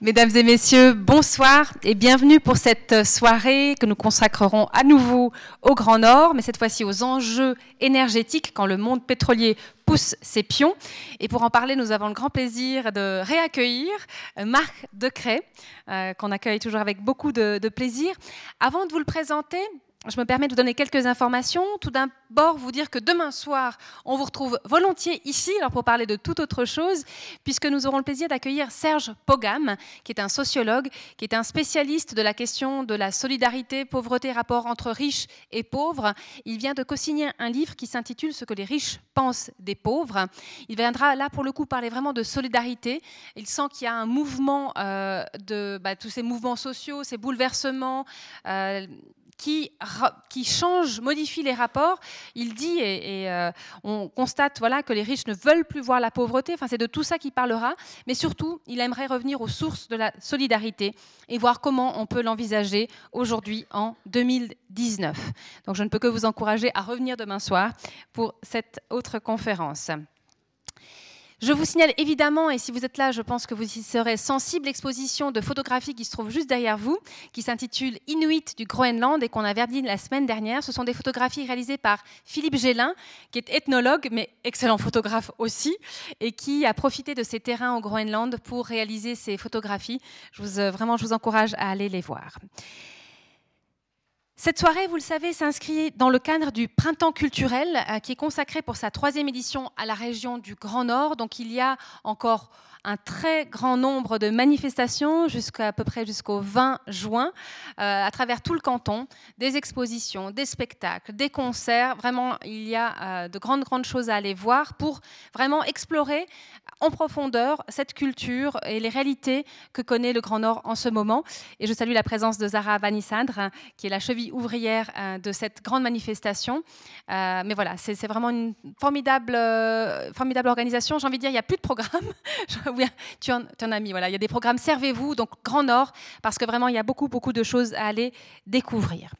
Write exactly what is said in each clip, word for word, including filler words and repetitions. Mesdames et messieurs, bonsoir et bienvenue pour cette soirée que nous consacrerons à nouveau au Grand Nord, mais cette fois-ci aux enjeux énergétiques quand le monde pétrolier pousse ses pions. Et pour en parler, nous avons le grand plaisir de réaccueillir Marc Décrey, euh, qu'on accueille toujours avec beaucoup de, de plaisir. Avant de vous le présenter, je me permets de vous donner quelques informations. Tout d'abord, vous dire que demain soir, on vous retrouve volontiers ici, alors pour parler de toute autre chose, puisque nous aurons le plaisir d'accueillir Serge Pogam, qui est un sociologue, qui est un spécialiste de la question de la solidarité, pauvreté, rapport entre riches et pauvres. Il vient de co-signer un livre qui s'intitule « Ce que les riches pensent des pauvres ». Il viendra là, pour le coup, parler vraiment de solidarité. Il sent qu'il y a un mouvement, euh, de bah, tous ces mouvements sociaux, ces bouleversements, euh, Qui, qui change, modifie les rapports. Il dit, et, et euh, on constate voilà, que les riches ne veulent plus voir la pauvreté, enfin, c'est de tout ça qu'il parlera, mais surtout, il aimerait revenir aux sources de la solidarité et voir comment on peut l'envisager aujourd'hui en deux mille dix-neuf. Donc je ne peux que vous encourager à revenir demain soir pour cette autre conférence. Je vous signale évidemment, et si vous êtes là, je pense que vous y serez sensible, l'exposition de photographies qui se trouve juste derrière vous, qui s'intitule « Inuit du Groenland » et qu'on a verdi la semaine dernière. Ce sont des photographies réalisées par Philippe Gélin, qui est ethnologue, mais excellent photographe aussi, et qui a profité de ses terrains au Groenland pour réaliser ces photographies. Je vous, vraiment, je vous encourage à aller les voir. Cette soirée, vous le savez, s'inscrit dans le cadre du Printemps culturel euh, qui est consacré pour sa troisième édition à la région du Grand Nord. Donc il y a encore un très grand nombre de manifestations, jusqu'à, à peu près jusqu'au vingt juin, euh, à travers tout le canton, des expositions, des spectacles, des concerts. Vraiment, il y a euh, de grandes, grandes choses à aller voir pour vraiment explorer en profondeur cette culture et les réalités que connaît le Grand Nord en ce moment. Et je salue la présence de Zara Vanissandre, qui est la cheville ouvrière de cette grande manifestation. Euh, mais voilà, c'est, c'est vraiment une formidable, euh, formidable organisation. J'ai envie de dire, il n'y a plus de programme. tu, en, tu en as mis, voilà. Il y a des programmes, servez-vous, donc Grand Nord, parce que vraiment, il y a beaucoup, beaucoup de choses à aller découvrir.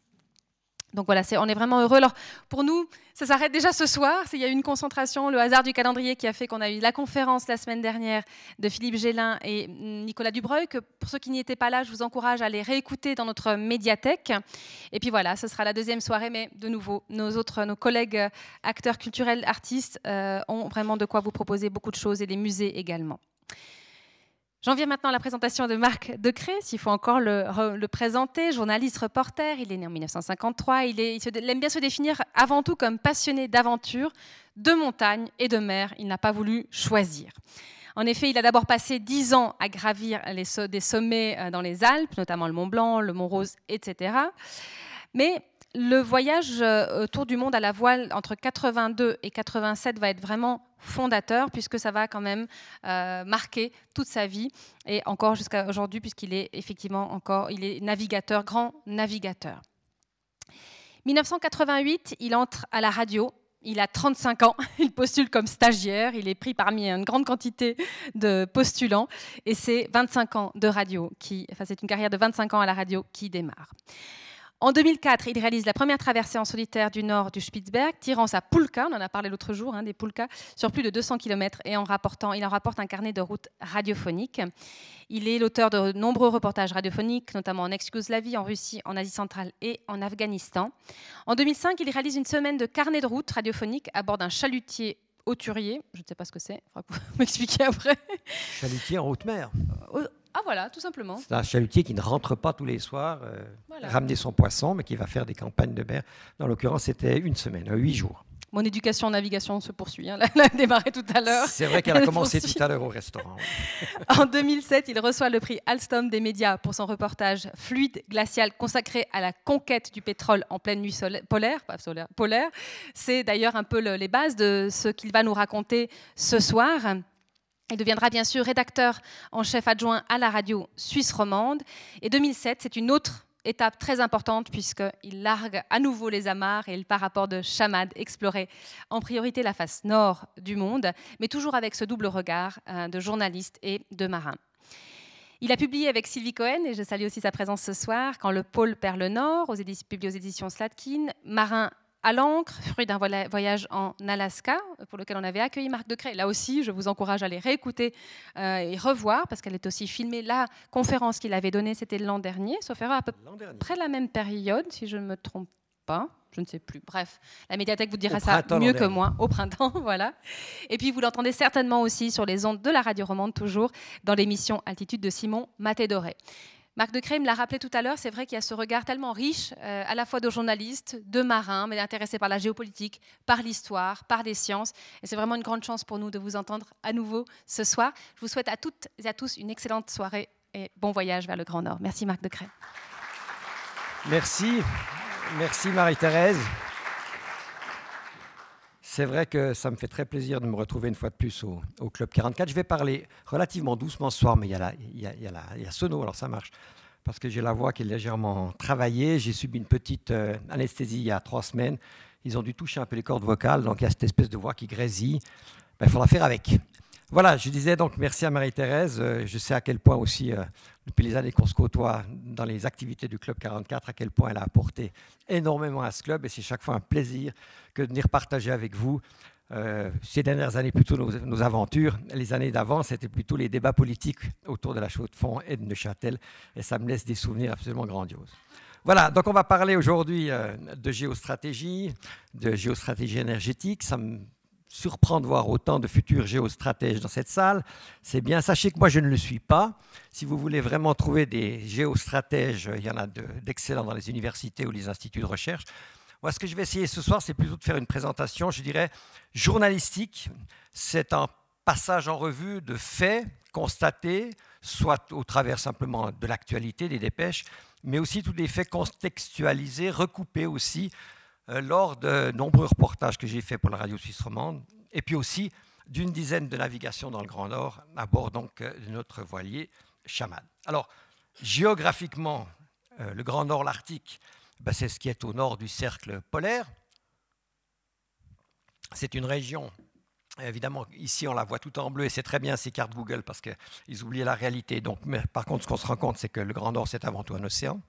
Donc voilà, c'est, on est vraiment heureux. Alors, pour nous, ça s'arrête déjà ce soir. Il y a eu une concentration, le hasard du calendrier qui a fait qu'on a eu la conférence la semaine dernière de Philippe Gélin et Nicolas Dubreuil, que pour ceux qui n'y étaient pas là, je vous encourage à les réécouter dans notre médiathèque. Et puis voilà, ce sera la deuxième soirée, mais de nouveau, nos autres, nos collègues acteurs culturels, artistes, euh, ont vraiment de quoi vous proposer beaucoup de choses et les musées également. J'en viens maintenant à la présentation de Marc Décrey, s'il faut encore le, le présenter, journaliste, reporter. Il est né en dix-neuf cent cinquante-trois, il, est, il, se, il aime bien se définir avant tout comme passionné d'aventure, de montagne et de mer. Il n'a pas voulu choisir. En effet, il a d'abord passé dix ans à gravir les, des sommets dans les Alpes, notamment le Mont Blanc, le Mont Rose, et cetera. Mais le voyage autour du monde à la voile entre quatre-vingt-deux et quatre-vingt-sept va être vraiment fondateur, puisque ça va quand même euh, marquer toute sa vie et encore jusqu'à aujourd'hui, puisqu'il est effectivement encore, il est navigateur, grand navigateur. dix-neuf cent quatre-vingt-huit, il entre à la radio. Il a trente-cinq ans, il postule comme stagiaire, il est pris parmi une grande quantité de postulants et c'est vingt-cinq ans de radio qui, enfin c'est une carrière de vingt-cinq ans à la radio qui démarre. En deux mille quatre, il réalise la première traversée en solitaire du nord du Spitzberg, tirant sa pulka, on en a parlé l'autre jour, hein, des pulkas, sur plus de deux cents kilomètres et en rapportant, il en rapporte un carnet de route radiophonique. Il est l'auteur de nombreux reportages radiophoniques, notamment en ex-Yougoslavie, en Russie, en Asie centrale et en Afghanistan. En deux mille cinq, il réalise une semaine de carnet de route radiophonique à bord d'un chalutier hauturier. Je ne sais pas ce que c'est, il faudra que vous m'expliquiez après. Chalutier en haute mer. Ah voilà, tout simplement. C'est un chalutier qui ne rentre pas tous les soirs, euh, voilà. Ramener son poisson, mais qui va faire des campagnes de mer. Dans l'occurrence, c'était une semaine, huit jours. Mon éducation en navigation se poursuit. Hein. Elle a démarré tout à l'heure. C'est vrai qu'elle a commencé tout à l'heure au restaurant. En deux mille sept, il reçoit le prix Alstom des médias pour son reportage Fluide glacial consacré à la conquête du pétrole en pleine nuit solaire, polaire, pas solaire, polaire. C'est d'ailleurs un peu le, les bases de ce qu'il va nous raconter ce soir. Il deviendra bien sûr rédacteur en chef adjoint à la radio suisse romande. Et deux mille sept, c'est une autre étape très importante puisqu'il largue à nouveau les amarres et il part à bord de Chamade explorer en priorité la face nord du monde, mais toujours avec ce double regard de journaliste et de marin. Il a publié avec Sylvie Cohen, et je salue aussi sa présence ce soir, Quand le pôle perd le nord, aux éditions, publié aux éditions Slatkin, Marin à l'encre, fruit d'un voyage en Alaska, pour lequel on avait accueilli Marc Décrey. Là aussi, je vous encourage à les réécouter euh, et revoir, parce qu'elle est aussi filmée. La conférence qu'il avait donnée, c'était l'an dernier, sauf erreur, à peu près la même période, si je ne me trompe pas. Je ne sais plus. Bref, la médiathèque vous dira ça mieux que moi, au printemps, voilà. Et puis vous l'entendez certainement aussi sur les ondes de la radio romande, toujours dans l'émission Altitude de Simon Maté-Doré. Marc Décrey me l'a rappelé tout à l'heure, c'est vrai qu'il y a ce regard tellement riche, euh, à la fois de journalistes, de marins, mais intéressés par la géopolitique, par l'histoire, par les sciences. Et c'est vraiment une grande chance pour nous de vous entendre à nouveau ce soir. Je vous souhaite à toutes et à tous une excellente soirée et bon voyage vers le Grand Nord. Merci Marc Décrey. Merci. Merci Marie-Thérèse. C'est vrai que ça me fait très plaisir de me retrouver une fois de plus au, au Club quarante-quatre. Je vais parler relativement doucement ce soir, mais il y a la, il y a, il y a la, il y a sono, alors ça marche. Parce que j'ai la voix qui est légèrement travaillée. J'ai subi une petite euh, anesthésie il y a trois semaines. Ils ont dû toucher un peu les cordes vocales, donc il y a cette espèce de voix qui grésille. Ben, il faudra faire avec. Voilà, je disais donc merci à Marie-Thérèse. Je sais à quel point aussi, depuis les années qu'on se côtoie dans les activités du Club quarante-quatre, à quel point elle a apporté énormément à ce club. Et c'est chaque fois un plaisir que de venir partager avec vous euh, ces dernières années, plutôt nos, nos aventures. Les années d'avant, c'était plutôt les débats politiques autour de la Chaux-de-Fonds et de Neuchâtel. Et ça me laisse des souvenirs absolument grandioses. Voilà, donc on va parler aujourd'hui euh, de géostratégie, de géostratégie énergétique. Ça me surprend de voir autant de futurs géostratèges dans cette salle, c'est bien. Sachez que moi, je ne le suis pas. Si vous voulez vraiment trouver des géostratèges, il y en a de, d'excellents dans les universités ou les instituts de recherche. Moi, ce que je vais essayer ce soir, c'est plutôt de faire une présentation, je dirais, journalistique. C'est un passage en revue de faits constatés, soit au travers simplement de l'actualité, des dépêches, mais aussi tous des faits contextualisés, recoupés aussi, lors de nombreux reportages que j'ai faits pour la radio suisse romande, et puis aussi d'une dizaine de navigations dans le Grand Nord, à bord donc de notre voilier Chamade. Alors, géographiquement, le Grand Nord, l'Arctique, ben c'est ce qui est au nord du cercle polaire. C'est une région, évidemment, ici on la voit tout en bleu, et c'est très bien ces cartes Google, parce qu'ils oubliaient la réalité. Donc, mais par contre, ce qu'on se rend compte, c'est que le Grand Nord, c'est avant tout un océan.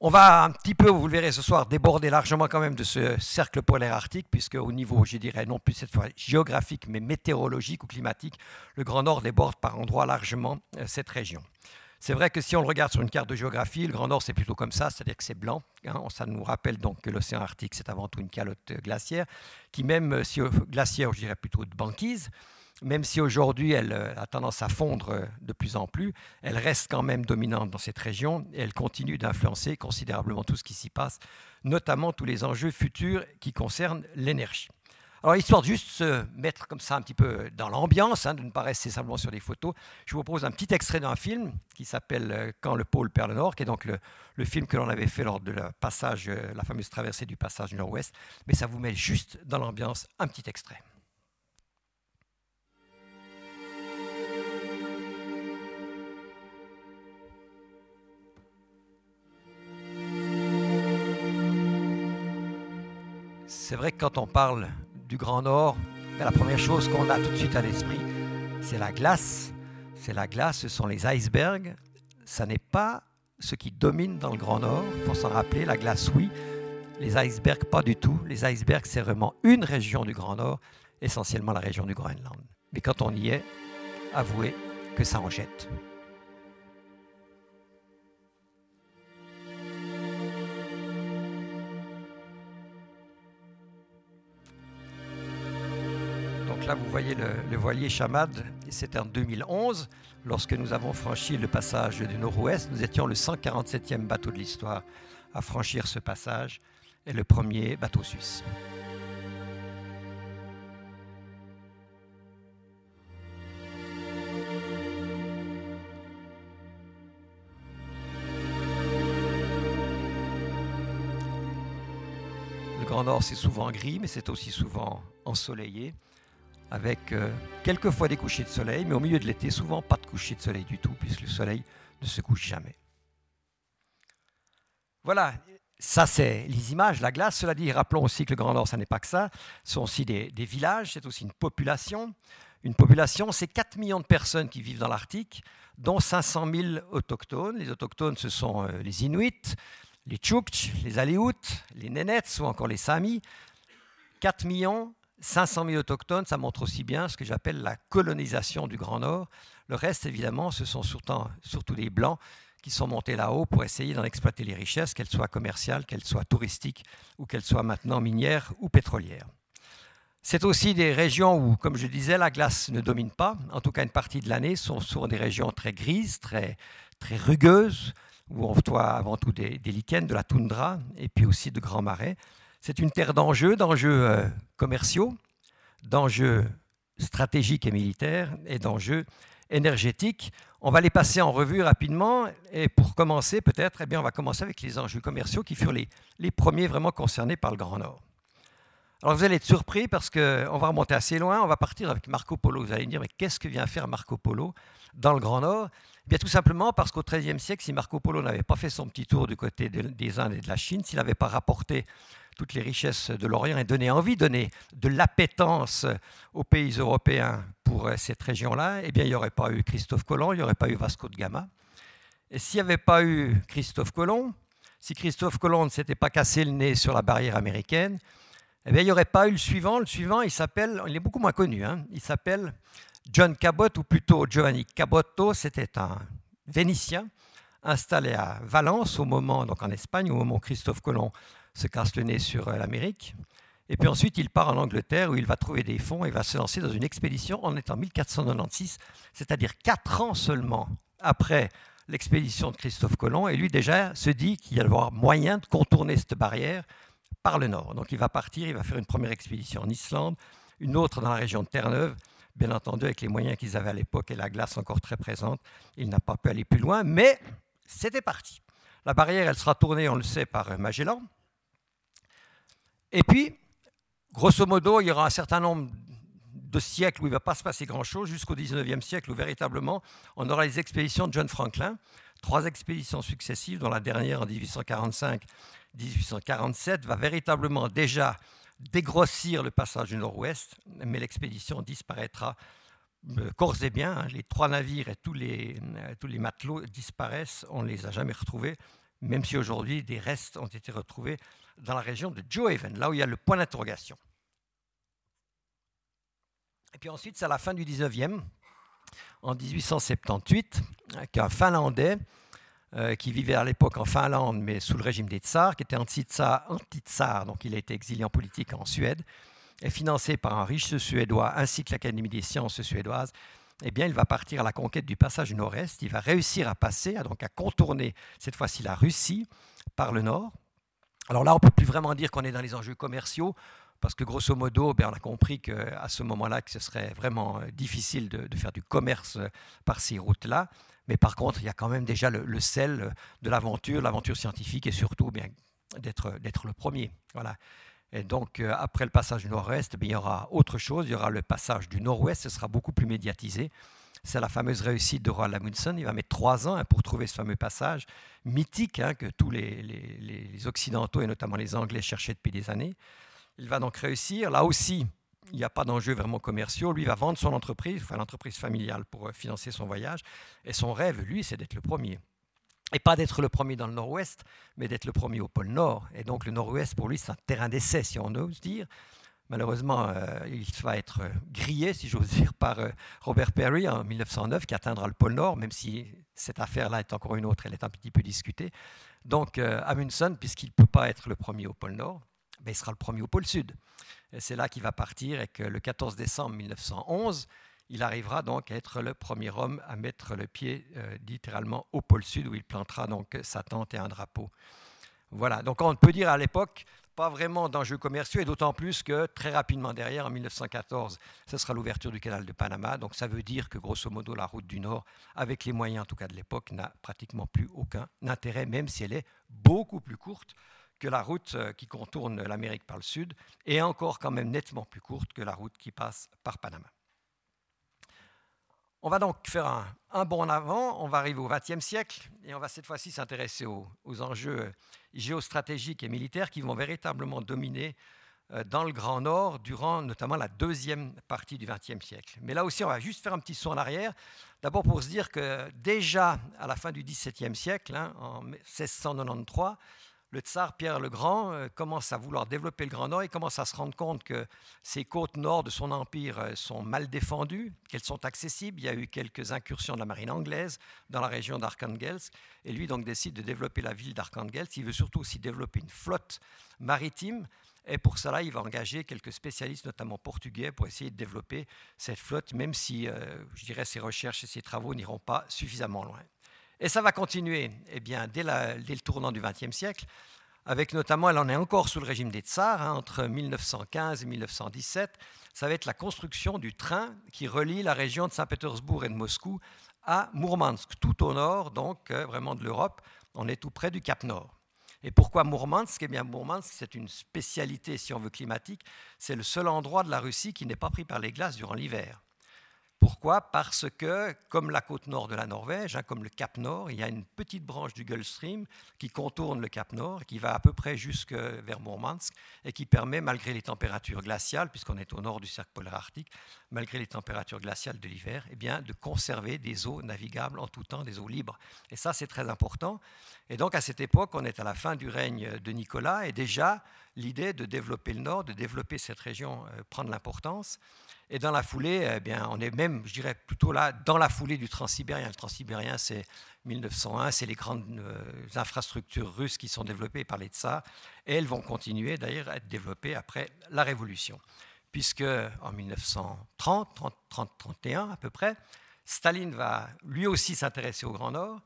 On va un petit peu, vous le verrez ce soir, déborder largement quand même de ce cercle polaire arctique, puisque au niveau, je dirais, non plus cette fois géographique, mais météorologique ou climatique, le Grand Nord déborde par endroits largement cette région. C'est vrai que si on le regarde sur une carte de géographie, le Grand Nord, c'est plutôt comme ça, c'est-à-dire que c'est blanc. Ça nous rappelle donc que l'océan Arctique, c'est avant tout une calotte glaciaire, qui même si glaciaire, je dirais plutôt de banquise, même si aujourd'hui elle a tendance à fondre de plus en plus, elle reste quand même dominante dans cette région et elle continue d'influencer considérablement tout ce qui s'y passe, notamment tous les enjeux futurs qui concernent l'énergie. Alors, histoire de juste se mettre comme ça un petit peu dans l'ambiance, hein, de ne pas rester simplement sur les photos, je vous propose un petit extrait d'un film qui s'appelle « Quand le pôle perd le Nord », qui est donc le, le film que l'on avait fait lors de la, passage, la fameuse traversée du passage du Nord-Ouest, mais ça vous met juste dans l'ambiance un petit extrait. C'est vrai que quand on parle du Grand Nord, la première chose qu'on a tout de suite à l'esprit, c'est la glace. C'est la glace, ce sont les icebergs. Ça n'est pas ce qui domine dans le Grand Nord. Il faut s'en rappeler, la glace, oui. Les icebergs, pas du tout. Les icebergs, c'est vraiment une région du Grand Nord, essentiellement la région du Groenland. Mais quand on y est, avouez que ça en jette. Là, vous voyez le, le voilier Chamade, c'était en deux mille onze, lorsque nous avons franchi le passage du Nord-Ouest. Nous étions le cent quarante-septième bateau de l'histoire à franchir ce passage et le premier bateau suisse. Le Grand Nord, c'est souvent gris, mais c'est aussi souvent ensoleillé, avec euh, quelques fois des couchers de soleil, mais au milieu de l'été, souvent pas de coucher de soleil du tout, puisque le soleil ne se couche jamais. Voilà, ça c'est les images, la glace. Cela dit, rappelons aussi que le Grand Nord, ça n'est pas que ça. Ce sont aussi des, des villages, c'est aussi une population. Une population, c'est quatre millions de personnes qui vivent dans l'Arctique, dont cinq cent mille autochtones. Les autochtones, ce sont euh, les Inuits, les Tchouktches, les Aléoutes, les Nénettes ou encore les Samis. quatre millions cinq cent mille autochtones, ça montre aussi bien ce que j'appelle la colonisation du Grand Nord. Le reste, évidemment, ce sont surtout, surtout des Blancs qui sont montés là-haut pour essayer d'en exploiter les richesses, qu'elles soient commerciales, qu'elles soient touristiques ou qu'elles soient maintenant minières ou pétrolières. C'est aussi des régions où, comme je disais, la glace ne domine pas. En tout cas, une partie de l'année, ce sont souvent des régions très grises, très, très rugueuses, où on voit avant tout des, des lichens, de la toundra et puis aussi de grands marais. C'est une terre d'enjeux, d'enjeux commerciaux, d'enjeux stratégiques et militaires et d'enjeux énergétiques. On va les passer en revue rapidement et pour commencer peut-être, eh bien, on va commencer avec les enjeux commerciaux qui furent les, les premiers vraiment concernés par le Grand Nord. Alors vous allez être surpris parce qu'on va remonter assez loin, on va partir avec Marco Polo. Vous allez me dire, mais qu'est-ce que vient faire Marco Polo dans le Grand Nord? Eh bien tout simplement parce qu'au treizième siècle, si Marco Polo n'avait pas fait son petit tour du côté de, des Indes et de la Chine, s'il n'avait pas rapporté toutes les richesses de l'Orient et donner envie, donner de l'appétence aux pays européens pour cette région-là, eh bien, il n'y aurait pas eu Christophe Colomb, il n'y aurait pas eu Vasco de Gama. Et s'il n'y avait pas eu Christophe Colomb, si Christophe Colomb ne s'était pas cassé le nez sur la barrière américaine, eh bien, il n'y aurait pas eu le suivant. Le suivant, il s'appelle, il est beaucoup moins connu, hein, il s'appelle John Cabot, ou plutôt Giovanni Cabotto. C'était un Vénitien installé à Valence, au moment, donc en Espagne, au moment où Christophe Colomb se casse le nez sur l'Amérique. Et puis ensuite, il part en Angleterre où il va trouver des fonds et va se lancer dans une expédition. On est en mille quatre cent quatre-vingt-seize, c'est-à-dire quatre ans seulement après l'expédition de Christophe Colomb. Et lui, déjà, se dit qu'il y a avoir moyen de contourner cette barrière par le nord. Donc il va partir, il va faire une première expédition en Islande, une autre dans la région de Terre-Neuve. Bien entendu, avec les moyens qu'ils avaient à l'époque et la glace encore très présente, il n'a pas pu aller plus loin, mais c'était parti. La barrière, elle sera tournée, on le sait, par Magellan. Et puis, grosso modo, il y aura un certain nombre de siècles où il ne va pas se passer grand-chose, jusqu'au dix-neuvième siècle où, véritablement, on aura les expéditions de John Franklin, trois expéditions successives, dont la dernière, en dix-huit cent quarante-cinq à dix-huit cent quarante-sept, va véritablement déjà dégrossir le passage du Nord-Ouest, mais l'expédition disparaîtra corps et bien. Hein, les trois navires et tous les, tous les matelots disparaissent, on ne les a jamais retrouvés, même si aujourd'hui, des restes ont été retrouvés dans la région de Joehaven, là où il y a le point d'interrogation. Et puis ensuite, c'est à la fin du dix-neuvième, en dix-huit cent soixante-dix-huit, qu'un Finlandais euh, qui vivait à l'époque en Finlande, mais sous le régime des tsars, qui était anti-tsar, anti-tsar, donc il a été exilé en politique en Suède, est financé par un riche suédois ainsi que l'Académie des sciences suédoise. Eh bien, il va partir à la conquête du passage du nord-est. Il va réussir à passer, donc à contourner cette fois-ci la Russie par le nord. Alors là, on ne peut plus vraiment dire qu'on est dans les enjeux commerciaux, parce que grosso modo, ben, on a compris qu'à ce moment-là, que ce serait vraiment difficile de, de faire du commerce par ces routes-là. Mais par contre, il y a quand même déjà le, le sel de l'aventure, l'aventure scientifique, et surtout ben, d'être, d'être le premier. Voilà. Et donc, après le passage du nord-est, ben, il y aura autre chose. Il y aura le passage du nord-ouest, ce sera beaucoup plus médiatisé. C'est la fameuse réussite de Roald Amundsen. Il va mettre trois ans pour trouver ce fameux passage mythique hein, que tous les, les, les Occidentaux et notamment les Anglais cherchaient depuis des années. Il va donc réussir. Là aussi, il n'y a pas d'enjeux vraiment commerciaux. Lui, il va vendre son entreprise, enfin l'entreprise familiale pour financer son voyage. Et son rêve, lui, c'est d'être le premier. Et pas d'être le premier dans le nord-ouest, mais d'être le premier au pôle nord. Et donc le nord-ouest, pour lui, c'est un terrain d'essai, si on ose dire. Malheureusement, euh, il va être grillé, si j'ose dire, par euh, Robert Perry en mille neuf cent neuf, qui atteindra le pôle Nord, même si cette affaire-là est encore une autre, elle est un petit peu discutée. Donc euh, Amundsen, puisqu'il ne peut pas être le premier au pôle Nord, ben, il sera le premier au pôle Sud. Et c'est là qu'il va partir et que le quatorze décembre mille neuf cent onze, il arrivera donc à être le premier homme à mettre le pied euh, littéralement au pôle Sud, où il plantera donc sa tente et un drapeau. Voilà, donc on peut dire à l'époque... pas vraiment d'enjeux commerciaux, et d'autant plus que très rapidement derrière, en mille neuf cent quatorze, ce sera l'ouverture du canal de Panama. Donc ça veut dire que grosso modo, la route du Nord, avec les moyens en tout cas de l'époque, n'a pratiquement plus aucun intérêt, même si elle est beaucoup plus courte que la route qui contourne l'Amérique par le Sud, et encore quand même nettement plus courte que la route qui passe par Panama. On va donc faire un, un bond en avant, on va arriver au vingtième siècle et on va cette fois-ci s'intéresser aux, aux enjeux géostratégiques et militaires qui vont véritablement dominer dans le Grand Nord durant notamment la deuxième partie du vingtième siècle. Mais là aussi, on va juste faire un petit saut en arrière, d'abord pour se dire que déjà à la fin du dix-septième siècle, hein, en mille six cent quatre-vingt-treize, le tsar Pierre le Grand commence à vouloir développer le Grand Nord et commence à se rendre compte que ces côtes nord de son empire sont mal défendues, qu'elles sont accessibles. Il y a eu quelques incursions de la marine anglaise dans la région d'Arkhangelsk. Et lui donc décide de développer la ville d'Arkhangelsk. Il veut surtout aussi développer une flotte maritime. Et pour cela, il va engager quelques spécialistes, notamment portugais, pour essayer de développer cette flotte, même si, euh, je dirais, ses recherches et ses travaux n'iront pas suffisamment loin. Et ça va continuer eh bien, dès, la, dès le tournant du vingtième siècle, avec notamment, elle en est encore sous le régime des tsars, hein, entre mille neuf cent quinze et mille neuf cent dix-sept, ça va être la construction du train qui relie la région de Saint-Pétersbourg et de Moscou à Mourmansk, tout au nord, donc euh, vraiment de l'Europe, on est tout près du Cap Nord. Et pourquoi Mourmansk? Eh bien, Mourmansk, c'est une spécialité, si on veut, climatique. C'est le seul endroit de la Russie qui n'est pas pris par les glaces durant l'hiver. Pourquoi? Parce que, comme la côte nord de la Norvège, hein, comme le Cap Nord, il y a une petite branche du Gulf Stream qui contourne le Cap Nord, qui va à peu près jusque vers Mourmansk et qui permet, malgré les températures glaciales, puisqu'on est au nord du cercle polaire arctique, malgré les températures glaciales de l'hiver, eh bien, de conserver des eaux navigables en tout temps, des eaux libres. Et ça, c'est très important. Et donc, à cette époque, on est à la fin du règne de Nicolas et déjà, l'idée de développer le nord, de développer cette région, euh, prend de l'importance. Et dans la foulée, eh bien, on est même, je dirais plutôt là, dans la foulée du transsibérien. Le transsibérien, c'est mille neuf cent un, c'est les grandes euh, infrastructures russes qui sont développées par les tsars. Et elles vont continuer d'ailleurs à être développées après la Révolution. Puisque en mille neuf cent trente, trente, trente, trente et un à peu près, Staline va lui aussi s'intéresser au Grand Nord.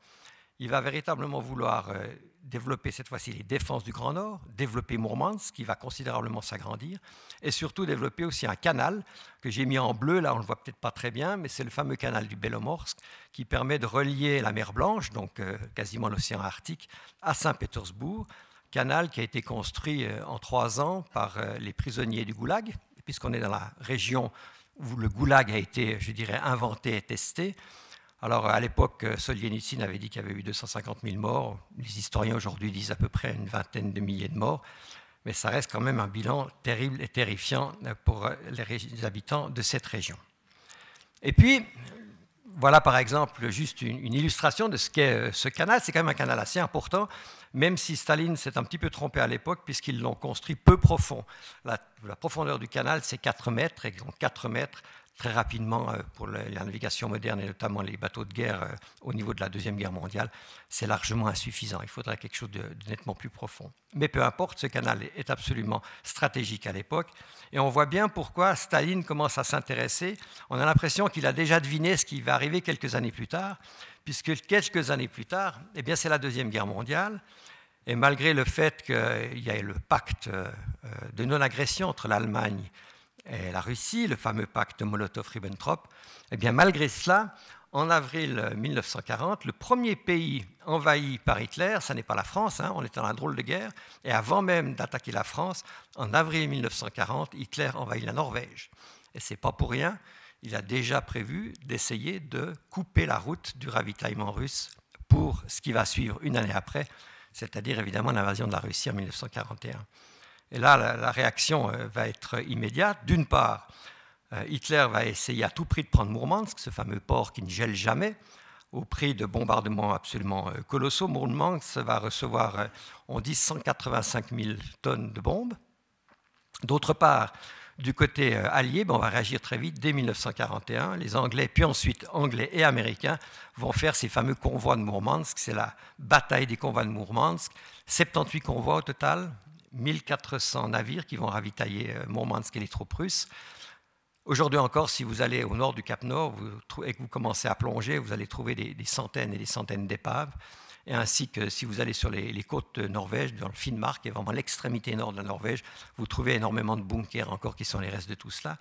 Il va véritablement vouloir euh, développer cette fois-ci les défenses du Grand Nord, développer Mourmansk, qui va considérablement s'agrandir, et surtout développer aussi un canal que j'ai mis en bleu, là on ne le voit peut-être pas très bien, mais c'est le fameux canal du Belomorsk, qui permet de relier la mer Blanche, donc euh, quasiment l'océan Arctique, à Saint-Pétersbourg, canal qui a été construit euh, en trois ans par euh, les prisonniers du Goulag, puisqu'on est dans la région où le Goulag a été, je dirais, inventé et testé. Alors, à l'époque, Solzhenitsyn avait dit qu'il y avait eu deux cent cinquante mille morts. Les historiens aujourd'hui disent à peu près une vingtaine de milliers de morts. Mais ça reste quand même un bilan terrible et terrifiant pour les habitants de cette région. Et puis, voilà par exemple juste une, une illustration de ce qu'est ce canal. C'est quand même un canal assez important, même si Staline s'est un petit peu trompé à l'époque, puisqu'ils l'ont construit peu profond. La, la profondeur du canal, c'est quatre mètres, et donc quatre mètres, très rapidement, pour la navigation moderne et notamment les bateaux de guerre au niveau de la Deuxième Guerre mondiale, c'est largement insuffisant. Il faudrait quelque chose de nettement plus profond. Mais peu importe, ce canal est absolument stratégique à l'époque. Et on voit bien pourquoi Staline commence à s'intéresser. On a l'impression qu'il a déjà deviné ce qui va arriver quelques années plus tard, puisque quelques années plus tard, eh bien, c'est la Deuxième Guerre mondiale. Et malgré le fait qu'il y ait le pacte de non-agression entre l'Allemagne et la Russie, le fameux pacte Molotov-Ribbentrop, eh bien, malgré cela, en avril mille neuf cent quarante, le premier pays envahi par Hitler, ce n'est pas la France, hein, on est dans la drôle de guerre, et avant même d'attaquer la France, en avril mille neuf cent quarante, Hitler envahit la Norvège. Et ce n'est pas pour rien, il a déjà prévu d'essayer de couper la route du ravitaillement russe pour ce qui va suivre une année après, c'est-à-dire évidemment l'invasion de la Russie en mille neuf cent quarante et un. Et là, la, la réaction euh, va être immédiate. D'une part, euh, Hitler va essayer à tout prix de prendre Mourmansk, ce fameux port qui ne gèle jamais, au prix de bombardements absolument euh, colossaux. Mourmansk va recevoir, euh, on dit, cent quatre-vingt-cinq mille tonnes de bombes. D'autre part, du côté euh, allié, ben, on va réagir très vite. Dès mille neuf cent quarante et un, les Anglais, puis ensuite Anglais et Américains, vont faire ces fameux convois de Mourmansk. C'est la bataille des convois de Mourmansk. soixante-dix-huit convois au total. mille quatre cents navires qui vont ravitailler Mourmansk et les troupes russes. Aujourd'hui encore, si vous allez au nord du Cap Nord vous, et que vous commencez à plonger, vous allez trouver des, des centaines et des centaines d'épaves. Et ainsi que si vous allez sur les, les côtes de Norvège, dans le Finnmark, et vraiment l'extrémité nord de la Norvège, vous trouvez énormément de bunkers encore qui sont les restes de tout cela.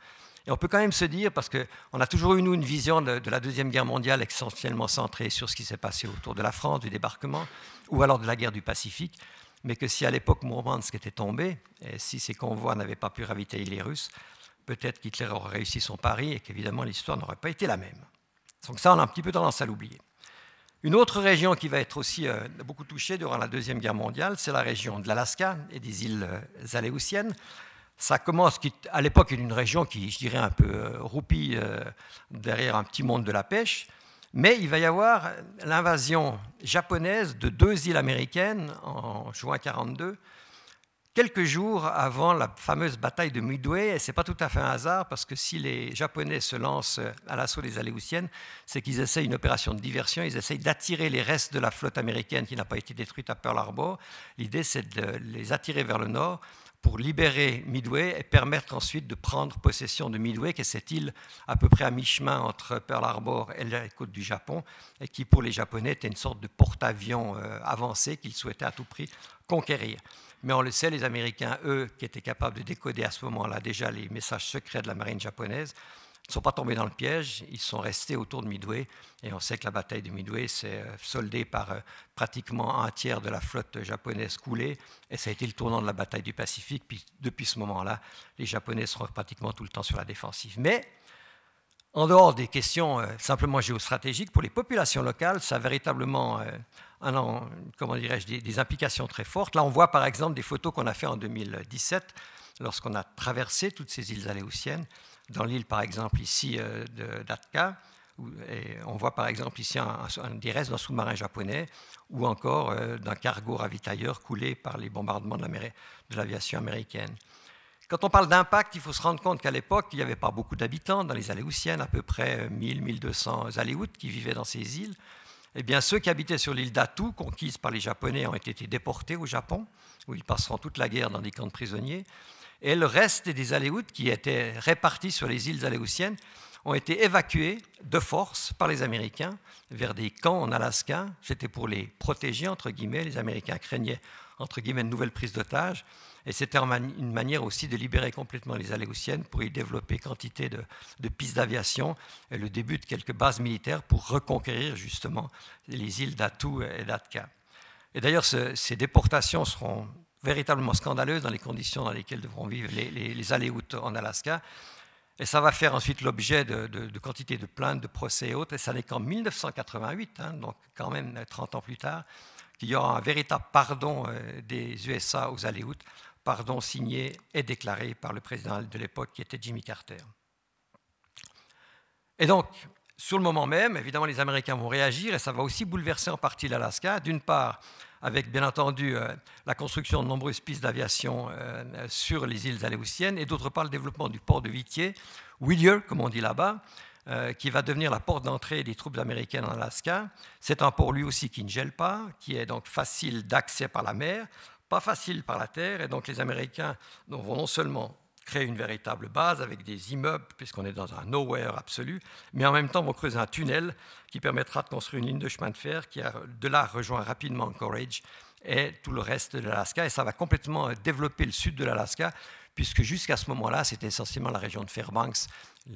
Et on peut quand même se dire, parce qu'on a toujours eu, nous, une vision de, de la Deuxième Guerre mondiale essentiellement centrée sur ce qui s'est passé autour de la France, du débarquement, ou alors de la guerre du Pacifique, mais que si à l'époque Mourmansk était tombé, et si ces convois n'avaient pas pu ravitailler les Russes, peut-être qu'Hitler aurait réussi son pari et qu'évidemment l'histoire n'aurait pas été la même. Donc ça, on a un petit peu tendance à l'oublier. Une autre région qui va être aussi euh, beaucoup touchée durant la Deuxième Guerre mondiale, c'est la région de l'Alaska et des îles Aléoutiennes. Ça commence à l'époque une région qui, je dirais, un peu euh, roupie euh, derrière un petit monde de la pêche, mais il va y avoir l'invasion japonaise de deux îles américaines en juin mille neuf cent quarante-deux, quelques jours avant la fameuse bataille de Midway. Et ce n'est pas tout à fait un hasard, parce que si les Japonais se lancent à l'assaut des Aléoutiennes, c'est qu'ils essayent une opération de diversion, ils essayent d'attirer les restes de la flotte américaine qui n'a pas été détruite à Pearl Harbor. L'idée, c'est de les attirer vers le nord pour libérer Midway et permettre ensuite de prendre possession de Midway, qui est cette île à peu près à mi-chemin entre Pearl Harbor et la côte du Japon, et qui, pour les Japonais, était une sorte de porte-avions avancé qu'ils souhaitaient à tout prix conquérir. Mais on le sait, les Américains, eux, qui étaient capables de décoder à ce moment-là déjà les messages secrets de la marine japonaise, ne sont pas tombés dans le piège, ils sont restés autour de Midway, et on sait que la bataille de Midway s'est soldée par pratiquement un tiers de la flotte japonaise coulée, et ça a été le tournant de la bataille du Pacifique. Puis depuis ce moment-là, les Japonais seront pratiquement tout le temps sur la défensive. Mais en dehors des questions simplement géostratégiques, pour les populations locales, ça a véritablement... Ah non, comment dirais-je, des, des implications très fortes. Là, on voit par exemple des photos qu'on a faites en deux mille dix-sept, lorsqu'on a traversé toutes ces îles aléoutiennes, dans l'île par exemple ici euh, de, d'Atka, où, et on voit par exemple ici un, un, des restes d'un sous-marin japonais, ou encore euh, d'un cargo ravitailleur coulé par les bombardements de, la, de l'aviation américaine. Quand on parle d'impact, il faut se rendre compte qu'à l'époque, il n'y avait pas beaucoup d'habitants dans les Aléoutiennes, à peu près mille à mille deux cents Aléoutes qui vivaient dans ces îles. Eh bien, ceux qui habitaient sur l'île d'Attu, conquise par les Japonais, ont été déportés au Japon, où ils passeront toute la guerre dans des camps de prisonniers. Et le reste des Aléoutes, qui étaient répartis sur les îles aléoutiennes, ont été évacués de force par les Américains vers des camps en Alaska. C'était pour les protéger, entre guillemets. Les Américains craignaient, entre guillemets, une nouvelle prise d'otages. Et c'était une manière aussi de libérer complètement les Aléoutiennes pour y développer quantité de, de pistes d'aviation et le début de quelques bases militaires pour reconquérir justement les îles d'Attu et d'Atka. Et d'ailleurs, ce, ces déportations seront véritablement scandaleuses dans les conditions dans lesquelles devront vivre les, les, les Aléoutes en Alaska. Et ça va faire ensuite l'objet de, de, de quantité de plaintes, de procès et autres. Et ça n'est qu'en mille neuf cent quatre-vingt-huit, hein, donc quand même trente ans plus tard, qu'il y aura un véritable pardon des U S A aux Aléoutes, pardon signé et déclaré par le président de l'époque, qui était Jimmy Carter. Et donc, sur le moment même, évidemment, les Américains vont réagir, et ça va aussi bouleverser en partie l'Alaska, d'une part avec, bien entendu, euh, la construction de nombreuses pistes d'aviation euh, sur les îles Aléoutiennes, et d'autre part le développement du port de Whittier, Whittier, comme on dit là-bas, euh, qui va devenir la porte d'entrée des troupes américaines en Alaska. C'est un port, lui aussi, qui ne gèle pas, qui est donc facile d'accès par la mer, pas facile par la terre, et donc les Américains vont non seulement créer une véritable base avec des immeubles, puisqu'on est dans un nowhere absolu, mais en même temps vont creuser un tunnel qui permettra de construire une ligne de chemin de fer qui, de là, rejoint rapidement Anchorage et tout le reste de l'Alaska, et ça va complètement développer le sud de l'Alaska, puisque jusqu'à ce moment-là, c'était essentiellement la région de Fairbanks,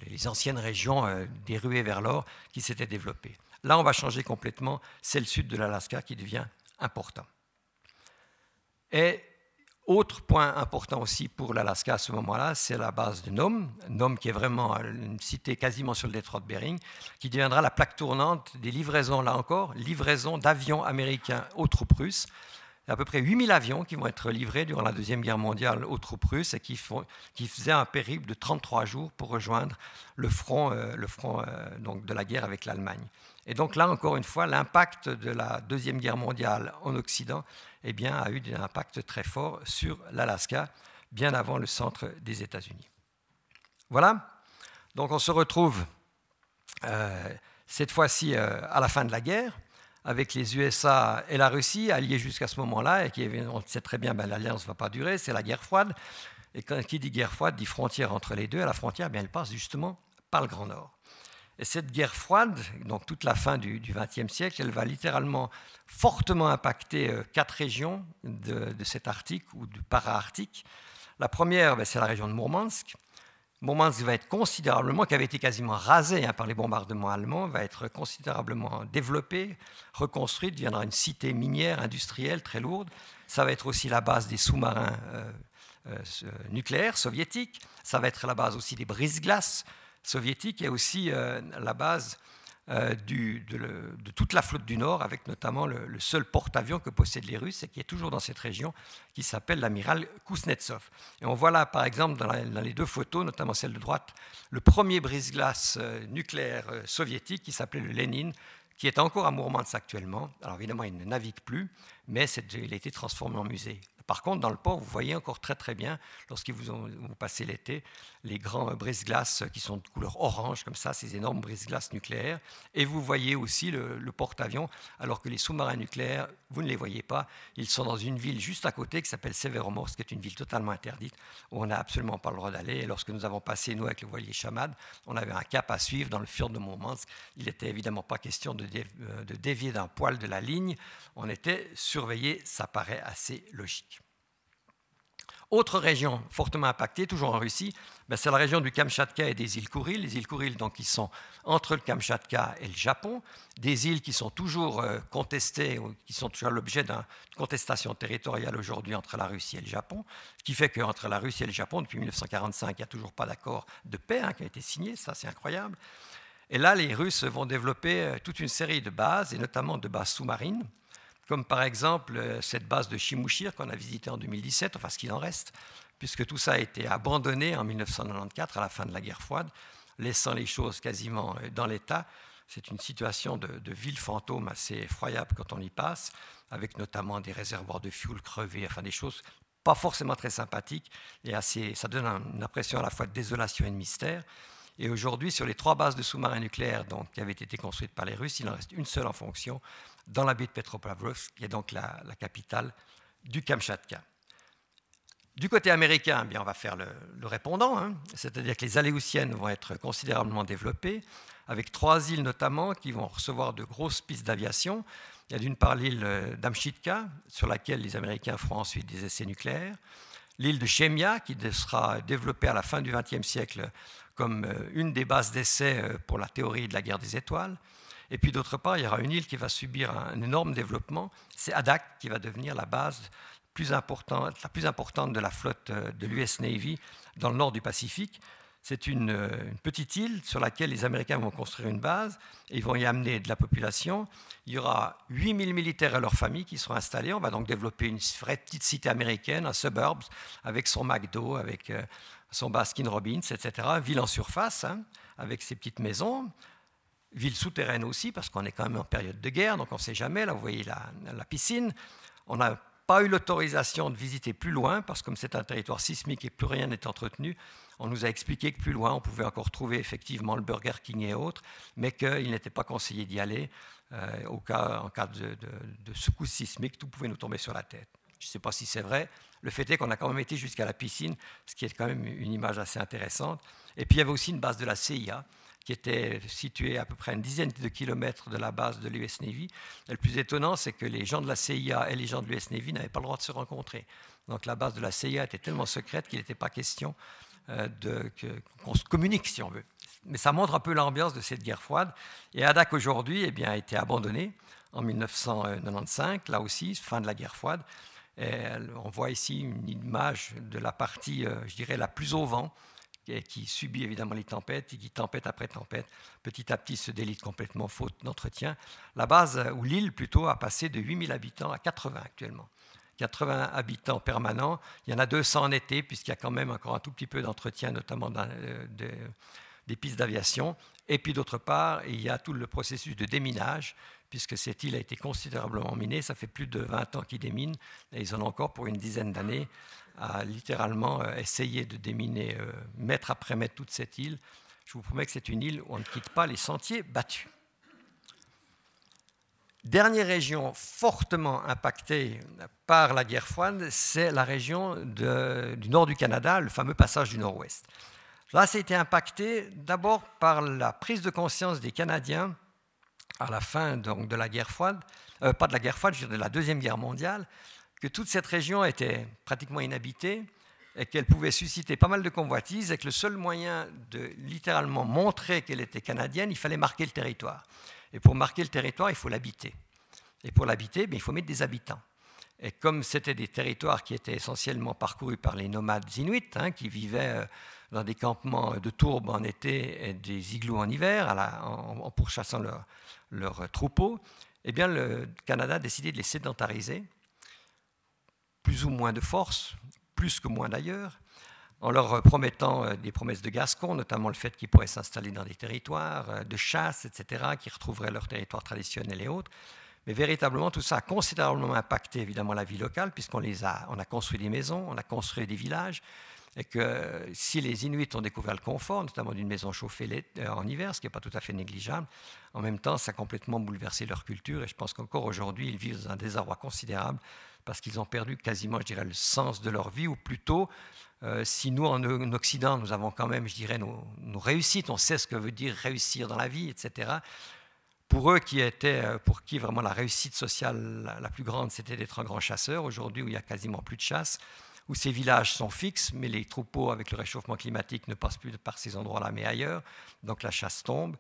les anciennes régions des ruées vers l'or qui s'étaient développées. Là, on va changer complètement, c'est le sud de l'Alaska qui devient important. Et autre point important aussi pour l'Alaska à ce moment-là, c'est la base de Nome, Nome qui est vraiment une cité quasiment sur le détroit de Bering, qui deviendra la plaque tournante des livraisons, là encore, livraisons d'avions américains aux troupes russes. Il y a à peu près huit mille avions qui vont être livrés durant la Deuxième Guerre mondiale aux troupes russes et qui, font, qui faisaient un périple de trente-trois jours pour rejoindre le front, euh, le front euh, donc de la guerre avec l'Allemagne. Et donc là, encore une fois, l'impact de la Deuxième Guerre mondiale en Occident eh bien, a eu un impact très fort sur l'Alaska, bien avant le centre des États-Unis. Voilà, donc on se retrouve euh, cette fois-ci euh, à la fin de la guerre, avec les U S A et la Russie, alliés jusqu'à ce moment-là, et qui, on sait très bien, ben, l'alliance ne va pas durer, c'est la guerre froide. Et quand, qui dit guerre froide dit frontière entre les deux, et la frontière, ben, elle passe justement par le Grand Nord. Et cette guerre froide, donc toute la fin du XXe siècle, elle va littéralement fortement impacter quatre régions de, de cet Arctique ou du para-Arctique. La première, ben, c'est la région de Mourmansk. Mourmansk va être considérablement, qui avait été quasiment rasé hein, par les bombardements allemands, va être considérablement développé, reconstruit, deviendra une cité minière, industrielle, très lourde. Ça va être aussi la base des sous-marins euh, euh, nucléaires soviétiques. Ça va être la base aussi des brises-glaces soviétiques et aussi euh, la base euh, du, de, le, de toute la flotte du Nord, avec notamment le, le seul porte-avions que possèdent les Russes et qui est toujours dans cette région, qui s'appelle l'amiral Kuznetsov. Et on voit là, par exemple, dans, la, dans les deux photos, notamment celle de droite, le premier brise-glace euh, nucléaire euh, soviétique qui s'appelait le Lénine, qui est encore à Mourmansk actuellement. Alors évidemment, il ne navigue plus, mais c'est, il a été transformé en musée. Par contre, dans le port, vous voyez encore très très bien, lorsqu'ils vous, ont, vous passez l'été, les grands brise-glaces qui sont de couleur orange, comme ça, ces énormes brise-glaces nucléaires. Et vous voyez aussi le, le porte-avions, alors que les sous-marins nucléaires, vous ne les voyez pas. Ils sont dans une ville juste à côté qui s'appelle Severomorsk, qui est une ville totalement interdite, où on n'a absolument pas le droit d'aller. Et lorsque nous avons passé, nous, avec le voilier Chamade, on avait un cap à suivre dans le fjord de Mourmansk. Il n'était évidemment pas question de, dé, de dévier d'un poil de la ligne. On était surveillés, ça paraît assez logique. Autre région fortement impactée, toujours en Russie, ben c'est la région du Kamchatka et des îles Kouril. Les îles Kouril, donc, qui sont entre le Kamchatka et le Japon, des îles qui sont toujours contestées, qui sont toujours l'objet d'une contestation territoriale aujourd'hui entre la Russie et le Japon, ce qui fait qu'entre la Russie et le Japon, depuis mille neuf cent quarante-cinq, il n'y a toujours pas d'accord de paix hein, qui a été signé, ça c'est incroyable. Et là, les Russes vont développer toute une série de bases, et notamment de bases sous-marines, comme par exemple cette base de Chimouchir qu'on a visitée en deux mille dix-sept, enfin ce qu'il en reste, puisque tout ça a été abandonné en mille neuf cent quatre-vingt-quatorze, à la fin de la guerre froide, laissant les choses quasiment dans l'état. C'est une situation de, de ville fantôme assez effroyable quand on y passe, avec notamment des réservoirs de fioul crevés, enfin des choses pas forcément très sympathiques, et assez, ça donne une impression à la fois de désolation et de mystère. Et aujourd'hui, sur les trois bases de sous-marins nucléaires donc, qui avaient été construites par les Russes, il en reste une seule en fonction, dans la baie de Petropavlovsk, qui est donc la, la capitale du Kamchatka. Du côté américain, eh bien, on va faire le, le répondant, hein, c'est-à-dire que les Aléoutiennes vont être considérablement développées, avec trois îles notamment qui vont recevoir de grosses pistes d'aviation. Il y a d'une part l'île d'Amchitka, sur laquelle les Américains feront ensuite des essais nucléaires, l'île de Chemia, qui sera développée à la fin du vingtième siècle comme une des bases d'essai pour la théorie de la guerre des étoiles. Et puis d'autre part, il y aura une île qui va subir un énorme développement. C'est Adak qui va devenir la base plus importante, la plus importante de la flotte de l'U S Navy dans le nord du Pacifique. C'est une, une petite île sur laquelle les Américains vont construire une base et ils vont y amener de la population. Il y aura huit mille militaires et leurs familles qui seront installés. On va donc développer une vraie petite cité américaine, un suburb, avec son McDo, avec son Baskin Robbins, et cetera. Ville en surface, hein, avec ses petites maisons. Ville souterraine aussi, parce qu'on est quand même en période de guerre, donc on ne sait jamais. Là, vous voyez la, la piscine. On n'a pas eu l'autorisation de visiter plus loin, parce que comme c'est un territoire sismique et plus rien n'est entretenu, on nous a expliqué que plus loin, on pouvait encore trouver effectivement le Burger King et autres, mais qu'il n'était pas conseillé d'y aller euh, au cas, en cas de, de, de secousse sismique, tout pouvait nous tomber sur la tête. Je ne sais pas si c'est vrai. Le fait est qu'on a quand même été jusqu'à la piscine, ce qui est quand même une image assez intéressante. Et puis il y avait aussi une base de la C I A, qui était située à peu près à une dizaine de kilomètres de la base de l'U S Navy. Et le plus étonnant, c'est que les gens de la C I A et les gens de l'U S Navy n'avaient pas le droit de se rencontrer. Donc la base de la C I A était tellement secrète qu'il n'était pas question De, que, qu'on se communique, si on veut. Mais ça montre un peu l'ambiance de cette guerre froide. Et Adak, aujourd'hui, eh bien, a été abandonnée en mille neuf cent quatre-vingt-quinze, là aussi, fin de la guerre froide. Et on voit ici une image de la partie, je dirais, la plus au vent, qui subit évidemment les tempêtes, et qui, tempête après tempête, petit à petit se délite complètement, faute d'entretien. La base, ou l'île plutôt, a passé de huit mille habitants à quatre-vingts actuellement. quatre-vingts habitants permanents, il y en a deux cents en été, puisqu'il y a quand même encore un tout petit peu d'entretien, notamment dans, euh, de, des pistes d'aviation. Et puis d'autre part, il y a tout le processus de déminage, puisque cette île a été considérablement minée. Ça fait plus de vingt ans qu'ils déminent, et ils en ont encore pour une dizaine d'années à littéralement essayer de déminer euh, mètre après mètre toute cette île. Je vous promets que c'est une île où on ne quitte pas les sentiers battus. Dernière région fortement impactée par la guerre froide, c'est la région de, du nord du Canada, le fameux passage du Nord-Ouest. Là, ça a été impacté d'abord par la prise de conscience des Canadiens à la fin donc, de la guerre froide, euh, pas de la guerre froide, je veux dire de la Deuxième Guerre mondiale, que toute cette région était pratiquement inhabitée et qu'elle pouvait susciter pas mal de convoitises et que le seul moyen de littéralement montrer qu'elle était canadienne, il fallait marquer le territoire. Et pour marquer le territoire, il faut l'habiter. Et pour l'habiter, bien, il faut mettre des habitants. Et comme c'était des territoires qui étaient essentiellement parcourus par les nomades inuits, hein, qui vivaient dans des campements de tourbes en été et des igloos en hiver, à la, en, en pourchassant leurs leur troupeaux, eh bien, le Canada a décidé de les sédentariser, plus ou moins de force, plus que moins d'ailleurs, en leur promettant des promesses de gascons, notamment le fait qu'ils pourraient s'installer dans des territoires de chasse, et cetera, qui retrouveraient leur territoire traditionnel et autres. Mais véritablement, tout ça a considérablement impacté évidemment la vie locale, puisqu'on les a, on a construit des maisons, on a construit des villages, et que si les Inuits ont découvert le confort, notamment d'une maison chauffée en hiver, ce qui n'est pas tout à fait négligeable, en même temps, ça a complètement bouleversé leur culture, et je pense qu'encore aujourd'hui, ils vivent dans un désarroi considérable, parce qu'ils ont perdu quasiment, je dirais, le sens de leur vie, ou plutôt, euh, si nous, en, en Occident, nous avons quand même, je dirais, nos, nos réussites, on sait ce que veut dire réussir dans la vie, et cetera, pour eux, qui étaient, pour qui vraiment la réussite sociale la plus grande, c'était d'être un grand chasseur, aujourd'hui où il n'y a quasiment plus de chasse, où ces villages sont fixes, mais les troupeaux, avec le réchauffement climatique, ne passent plus par ces endroits-là, mais ailleurs, donc la chasse tombe.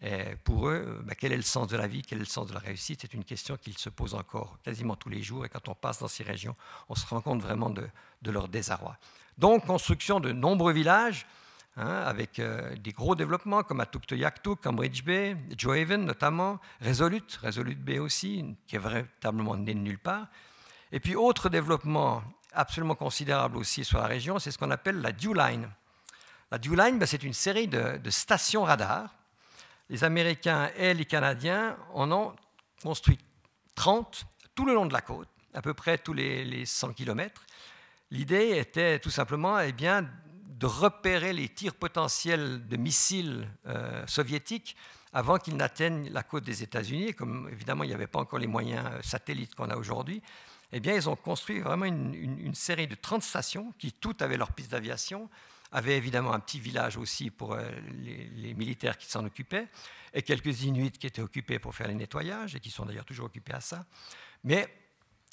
Et pour eux, ben, quel est le sens de la vie, quel est le sens de la réussite? C'est une question qu'ils se posent encore quasiment tous les jours, et quand on passe dans ces régions, on se rend compte vraiment de, de leur désarroi. Donc, construction de nombreux villages, Hein, avec euh, des gros développements comme à Tuktoyaktuk, Cambridge Bay, Joehaven notamment, Resolute, Resolute Bay aussi, qui est véritablement née de nulle part. Et puis autre développement absolument considérable aussi sur la région, c'est ce qu'on appelle la Dewline. La Dewline, ben, c'est une série de, de stations radars. Les Américains et les Canadiens en ont construit trente tout le long de la côte, à peu près tous les, les cent kilomètres. L'idée était tout simplement, eh bien, de repérer les tirs potentiels de missiles euh, soviétiques avant qu'ils n'atteignent la côte des États-Unis. Comme évidemment, il n'y avait pas encore les moyens satellites qu'on a aujourd'hui, eh bien, ils ont construit vraiment une, une, une série de trente stations qui, toutes, avaient leur piste d'aviation, avaient évidemment un petit village aussi pour euh, les, les militaires qui s'en occupaient, et quelques Inuits qui étaient occupés pour faire les nettoyages, et qui sont d'ailleurs toujours occupés à ça. Mais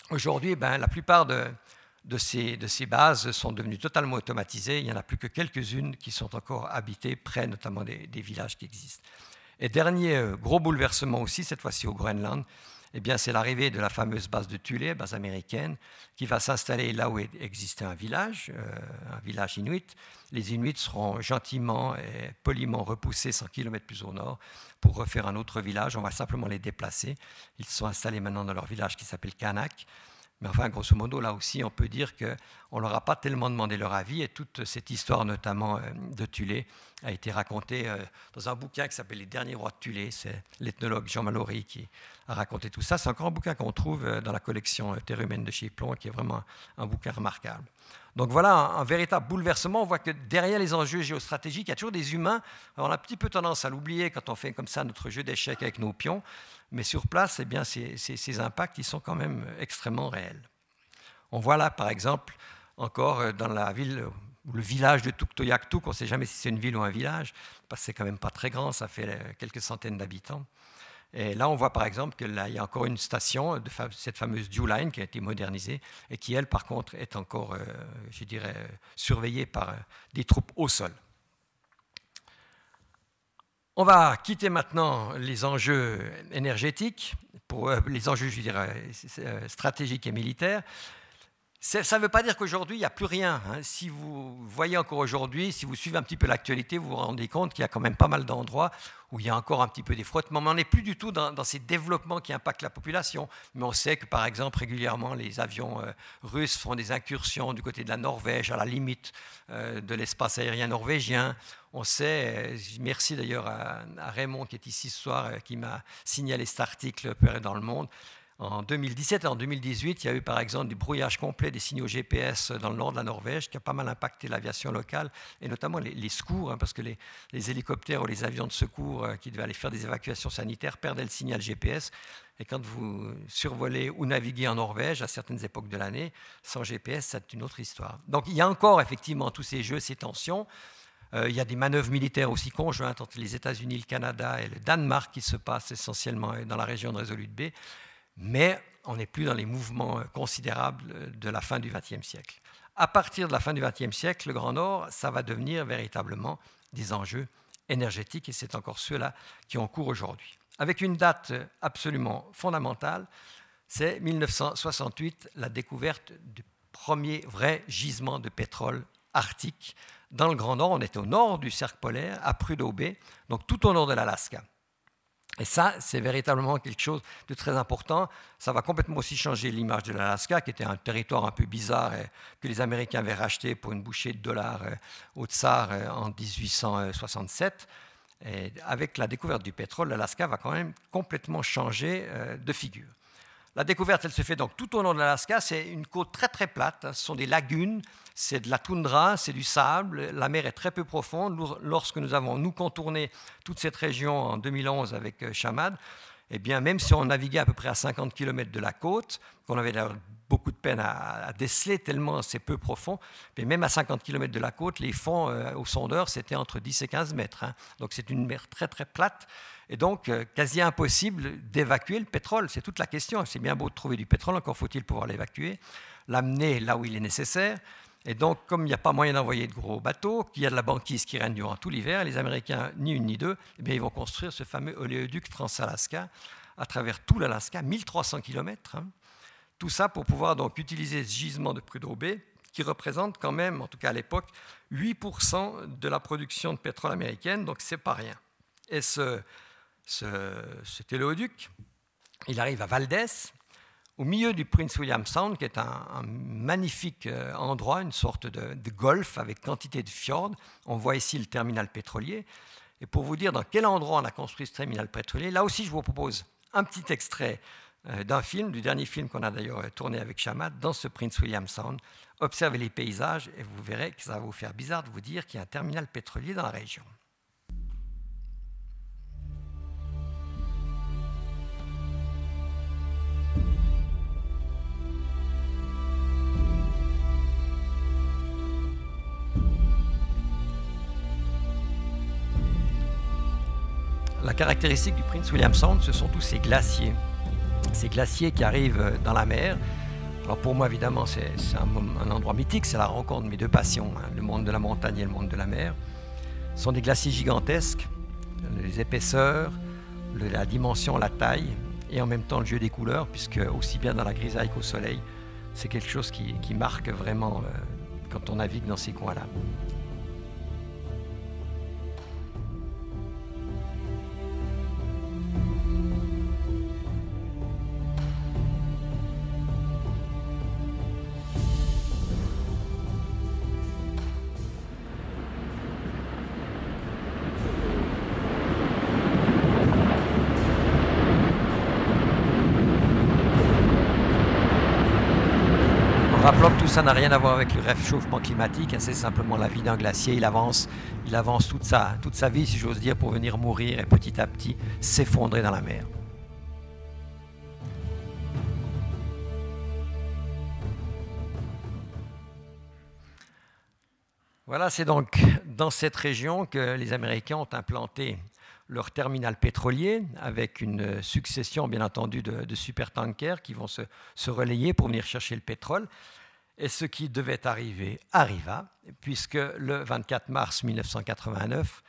aujourd'hui, eh bien, la plupart de... De ces, de ces bases sont devenues totalement automatisées. Il n'y en a plus que quelques-unes qui sont encore habitées, près notamment des, des villages qui existent. Et dernier gros bouleversement aussi, cette fois-ci au Groenland, eh bien, c'est l'arrivée de la fameuse base de Thule, base américaine, qui va s'installer là où existait un village, euh, un village inuit. Les Inuits seront gentiment et poliment repoussés cent kilomètres plus au nord pour refaire un autre village. On va simplement les déplacer. Ils sont installés maintenant dans leur village qui s'appelle Kanak. Mais enfin, grosso modo, là aussi, on peut dire qu'on ne leur a pas tellement demandé leur avis, et toute cette histoire, notamment de Thule, a été racontée dans un bouquin qui s'appelle « Les derniers rois de Thule ». C'est l'ethnologue Jean Mallory qui a raconté tout ça. C'est encore un bouquin qu'on trouve dans la collection Terre humaine de chez Plon, qui est vraiment un bouquin remarquable. Donc voilà un, un véritable bouleversement. On voit que derrière les enjeux géostratégiques, il y a toujours des humains. Alors, on a un petit peu tendance à l'oublier quand on fait comme ça notre jeu d'échecs avec nos pions. Mais sur place, eh bien, ces, ces, ces impacts, ils sont quand même extrêmement réels. On voit là, par exemple, encore dans la ville, le village de Tuktoyaktuk, on ne sait jamais si c'est une ville ou un village, parce que c'est quand même pas très grand, ça fait quelques centaines d'habitants. Et là, on voit par exemple qu'il y a encore une station, de fa- cette fameuse Dewline, qui a été modernisée, et qui, elle, par contre, est encore, euh, je dirais, surveillée par euh, des troupes au sol. On va quitter maintenant les enjeux énergétiques, pour, euh, les enjeux, je dirais, euh, stratégiques et militaires. C'est, ça ne veut pas dire qu'aujourd'hui, il n'y a plus rien. Hein. Si vous voyez encore aujourd'hui, si vous suivez un petit peu l'actualité, vous vous rendez compte qu'il y a quand même pas mal d'endroits où il y a encore un petit peu des frottements. Mais on n'est plus du tout dans, dans ces développements qui impactent la population. Mais on sait que, par exemple, régulièrement, les avions euh, russes font des incursions du côté de la Norvège, à la limite euh, de l'espace aérien norvégien. On sait, merci d'ailleurs à Raymond qui est ici ce soir, qui m'a signalé cet article dans Le Monde. En deux mille dix-sept et en deux mille dix-huit, il y a eu par exemple du brouillage complet des signaux G P S dans le nord de la Norvège, qui a pas mal impacté l'aviation locale, et notamment les, les secours, hein, parce que les, les hélicoptères ou les avions de secours euh, qui devaient aller faire des évacuations sanitaires perdaient le signal G P S. Et quand vous survolez ou naviguez en Norvège à certaines époques de l'année, sans G P S, c'est une autre histoire. Donc il y a encore effectivement tous ces jeux, ces tensions. Il y a des manœuvres militaires aussi conjointes entre les États-Unis, le Canada et le Danemark qui se passent essentiellement dans la région de Resolute Bay, mais on n'est plus dans les mouvements considérables de la fin du XXe siècle. À partir de la fin du XXe siècle, le Grand Nord, ça va devenir véritablement des enjeux énergétiques, et c'est encore ceux-là qui ont cours aujourd'hui. Avec une date absolument fondamentale, c'est dix-neuf cent soixante-huit, la découverte du premier vrai gisement de pétrole arctique. Dans le Grand Nord, on était au nord du cercle polaire, à Prudhoe Bay, donc tout au nord de l'Alaska. Et ça, c'est véritablement quelque chose de très important. Ça va complètement aussi changer l'image de l'Alaska, qui était un territoire un peu bizarre eh, que les Américains avaient racheté pour une bouchée de dollars eh, au Tsar eh, en dix-huit cent soixante-sept. Et avec la découverte du pétrole, l'Alaska va quand même complètement changer eh, de figure. La découverte, elle se fait donc tout au long de l'Alaska. C'est une côte très très plate. Ce sont des lagunes, c'est de la toundra, c'est du sable. La mer est très peu profonde. Lorsque nous avons nous contourné toute cette région en deux mille onze avec Chamade, eh bien même si on naviguait à peu près à cinquante kilomètres de la côte, qu'on avait d'ailleurs beaucoup de peine à, à déceler tellement c'est peu profond, mais même à cinquante kilomètres de la côte, les fonds euh, au sondeur, c'était entre dix et quinze mètres. Hein. Donc c'est une mer très très plate. Et donc, euh, quasi impossible d'évacuer le pétrole. C'est toute la question. C'est bien beau de trouver du pétrole, encore faut-il pouvoir l'évacuer, l'amener là où il est nécessaire. Et donc, comme il n'y a pas moyen d'envoyer de gros bateaux, qu'il y a de la banquise qui règne durant tout l'hiver, les Américains, ni une ni deux, eh bien, ils vont construire ce fameux oléoduc Trans-Alaska à travers tout l'Alaska, mille trois cents kilomètres. Hein. Tout ça pour pouvoir donc utiliser ce gisement de Prudhoe Bay, qui représente quand même, en tout cas à l'époque, huit pour cent de la production de pétrole américaine, donc c'est pas rien. Et ce... Ce, cet oléoduc, il arrive à Valdez, au milieu du Prince William Sound, qui est un, un magnifique endroit, une sorte de, de golfe avec quantité de fjords. On voit ici le terminal pétrolier. Et pour vous dire dans quel endroit on a construit ce terminal pétrolier, là aussi je vous propose un petit extrait d'un film, du dernier film qu'on a d'ailleurs tourné avec Chamade, dans ce Prince William Sound. Observez les paysages et vous verrez que ça va vous faire bizarre de vous dire qu'il y a un terminal pétrolier dans la région. La caractéristique du Prince William Sound, ce sont tous ces glaciers. Ces glaciers qui arrivent dans la mer. Alors pour moi, évidemment, c'est, c'est un, un endroit mythique. C'est la rencontre de mes deux passions, hein, le monde de la montagne et le monde de la mer. Ce sont des glaciers gigantesques, les épaisseurs, le, la dimension, la taille, et en même temps le jeu des couleurs, puisque aussi bien dans la grisaille qu'au soleil, c'est quelque chose qui, qui marque vraiment euh, quand on navigue dans ces coins-là. Ça n'a rien à voir avec le réchauffement climatique, c'est simplement la vie d'un glacier. Il avance, il avance toute sa, toute sa vie, si j'ose dire, pour venir mourir et petit à petit s'effondrer dans la mer. Voilà, c'est donc dans cette région que les Américains ont implanté leur terminal pétrolier, avec une succession, bien entendu, de, de supertankers qui vont se, se relayer pour venir chercher le pétrole. Et ce qui devait arriver arriva, puisque le vingt-quatre mars mille neuf cent quatre-vingt-neuf,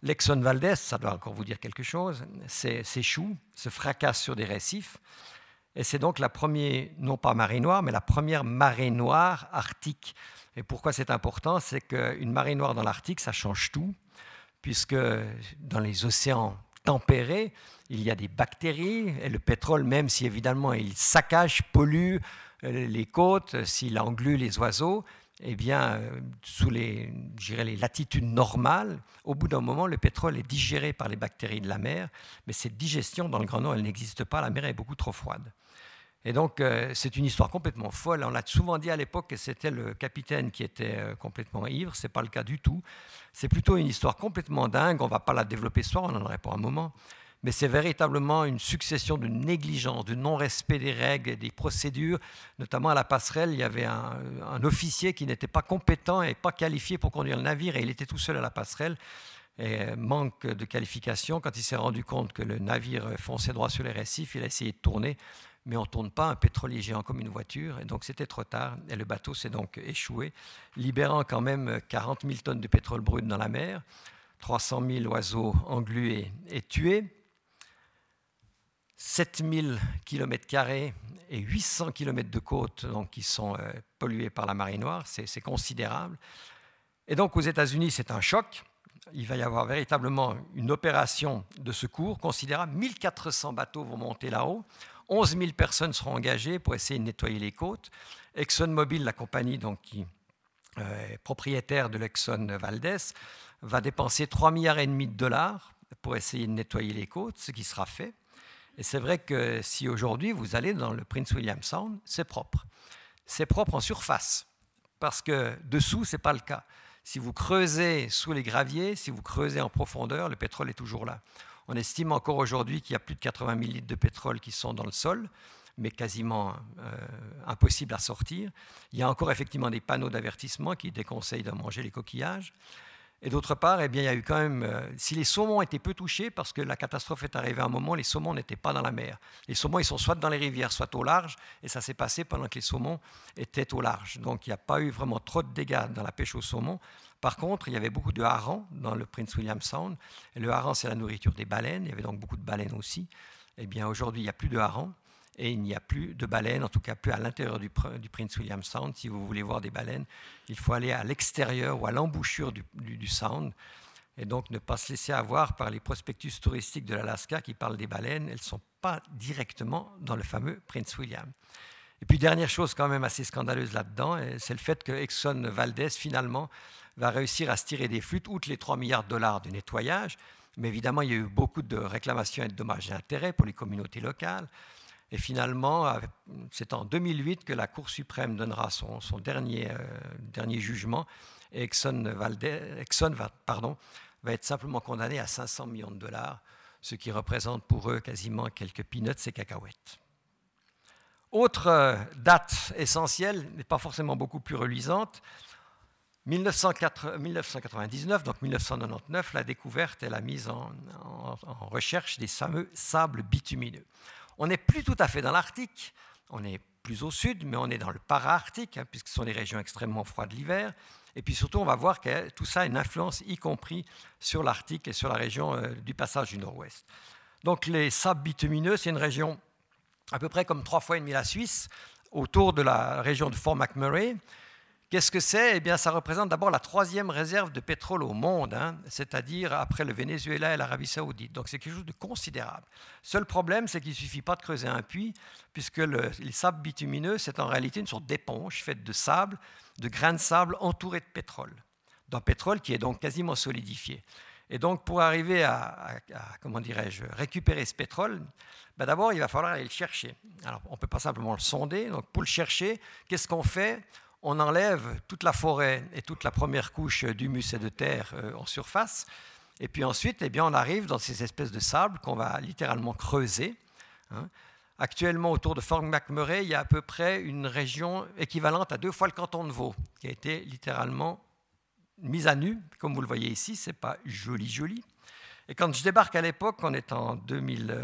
l'Exxon Valdez, ça doit encore vous dire quelque chose, s'échoue, se fracasse sur des récifs. Et c'est donc la première, non pas marée noire, mais la première marée noire arctique. Et pourquoi c'est important? C'est qu'une marée noire dans l'Arctique, ça change tout, puisque dans les océans tempérés, il y a des bactéries, et le pétrole, même si évidemment il saccage, pollue les côtes, s'il englue les oiseaux, eh bien, sous les, j'irais, les latitudes normales, au bout d'un moment, le pétrole est digéré par les bactéries de la mer, mais cette digestion, dans le Grand Nord, elle n'existe pas, la mer est beaucoup trop froide. Et donc, euh, c'est une histoire complètement folle. On a souvent dit à l'époque que c'était le capitaine qui était complètement ivre, c'est pas le cas du tout. C'est plutôt une histoire complètement dingue, on va pas la développer ce soir, on en aurait pour un moment. Mais c'est véritablement une succession de négligences, de non-respect des règles et des procédures. Notamment à la passerelle, il y avait un, un officier qui n'était pas compétent et pas qualifié pour conduire le navire, et il était tout seul à la passerelle. Et manque de qualification, quand il s'est rendu compte que le navire fonçait droit sur les récifs, il a essayé de tourner, mais on ne tourne pas un pétrolier géant comme une voiture, et donc c'était trop tard, et le bateau s'est donc échoué, libérant quand même quarante mille tonnes de pétrole brut dans la mer, trois cent mille oiseaux englués et tués, sept mille kilomètres carrés et huit cents kilomètres de côte donc, qui sont euh, pollués par la marée noire, c'est, c'est considérable. Et donc aux États-Unis, c'est un choc. il va y avoir véritablement une opération de secours considérable. mille quatre cents bateaux vont monter là-haut. onze mille personnes seront engagées pour essayer de nettoyer les côtes. ExxonMobil, la compagnie donc, qui est propriétaire de l'Exxon Valdez, va dépenser trois milliards et demi de dollars pour essayer de nettoyer les côtes, ce qui sera fait. Et c'est vrai que si aujourd'hui vous allez dans le Prince William Sound, c'est propre. C'est propre en surface, parce que dessous, ce n'est pas le cas. Si vous creusez sous les graviers, si vous creusez en profondeur, le pétrole est toujours là. On estime encore aujourd'hui qu'il y a plus de quatre-vingt mille litres de pétrole qui sont dans le sol, mais quasiment euh, impossible à sortir. Il y a encore effectivement des panneaux d'avertissement qui déconseillent de manger les coquillages. Et d'autre part, eh bien, il y a eu quand même... Euh, si les saumons étaient peu touchés, parce que la catastrophe est arrivée à un moment, les saumons n'étaient pas dans la mer. Les saumons, ils sont soit dans les rivières, soit au large, et ça s'est passé pendant que les saumons étaient au large. Donc, il n'y a pas eu vraiment trop de dégâts dans la pêche aux saumons. Par contre, il y avait beaucoup de harengs dans le Prince William Sound. Et le hareng, c'est la nourriture des baleines. Il y avait donc beaucoup de baleines aussi. Eh bien, aujourd'hui, il n'y a plus de harengs, et il n'y a plus de baleines, en tout cas plus à l'intérieur du, du Prince William Sound. Si vous voulez voir des baleines, il faut aller à l'extérieur ou à l'embouchure du, du, du Sound, et donc ne pas se laisser avoir par les prospectus touristiques de l'Alaska qui parlent des baleines. Elles ne sont pas directement dans le fameux Prince William. Et puis dernière chose quand même assez scandaleuse là-dedans, c'est le fait que Exxon Valdez finalement va réussir à se tirer des flûtes, outre les trois milliards de dollars de nettoyage. Mais évidemment, il y a eu beaucoup de réclamations et de dommages et intérêts pour les communautés locales. Et finalement, c'est en deux mille huit que la Cour suprême donnera son, son dernier, euh, dernier jugement. Et Exxon, Valdez, Exxon va, pardon, va être simplement condamné à cinq cents millions de dollars, ce qui représente pour eux quasiment quelques peanuts et cacahuètes. Autre date essentielle, mais pas forcément beaucoup plus reluisante, mille neuf cent quatre-vingt-dix-neuf, donc mille neuf cent quatre-vingt-dix-neuf, la découverte et la mise en, en, en recherche des fameux sables bitumineux. On n'est plus tout à fait dans l'Arctique, on est plus au sud, mais on est dans le para-arctique, hein, puisque ce sont des régions extrêmement froides l'hiver. Et puis surtout, on va voir que tout ça a une influence, y compris sur l'Arctique et sur la région euh, du passage du Nord-Ouest. Donc les sables bitumineux, c'est une région à peu près comme trois fois et demi la Suisse, autour de la région de Fort McMurray. Qu'est-ce que c'est ? Eh bien, ça représente d'abord la troisième réserve de pétrole au monde, hein, c'est-à-dire après le Venezuela et l'Arabie Saoudite. Donc, c'est quelque chose de considérable. Seul problème, c'est qu'il ne suffit pas de creuser un puits, puisque le, les sables bitumineux, c'est en réalité une sorte d'éponge faite de sable, de grains de sable entourés de pétrole, d'un pétrole qui est donc quasiment solidifié. Et donc, pour arriver à, à, à comment dirais-je, récupérer ce pétrole, ben d'abord, il va falloir aller le chercher. Alors, on ne peut pas simplement le sonder. Donc, pour le chercher, qu'est-ce qu'on fait ? On enlève toute la forêt et toute la première couche d'humus et de terre en surface. Et puis ensuite, eh bien, on arrive dans ces espèces de sable qu'on va littéralement creuser. Actuellement, autour de Fort McMurray, il y a à peu près une région équivalente à deux fois le canton de Vaud, qui a été littéralement mise à nu. Comme vous le voyez ici, ce n'est pas joli, joli. Et quand je débarque à l'époque, on est en deux mille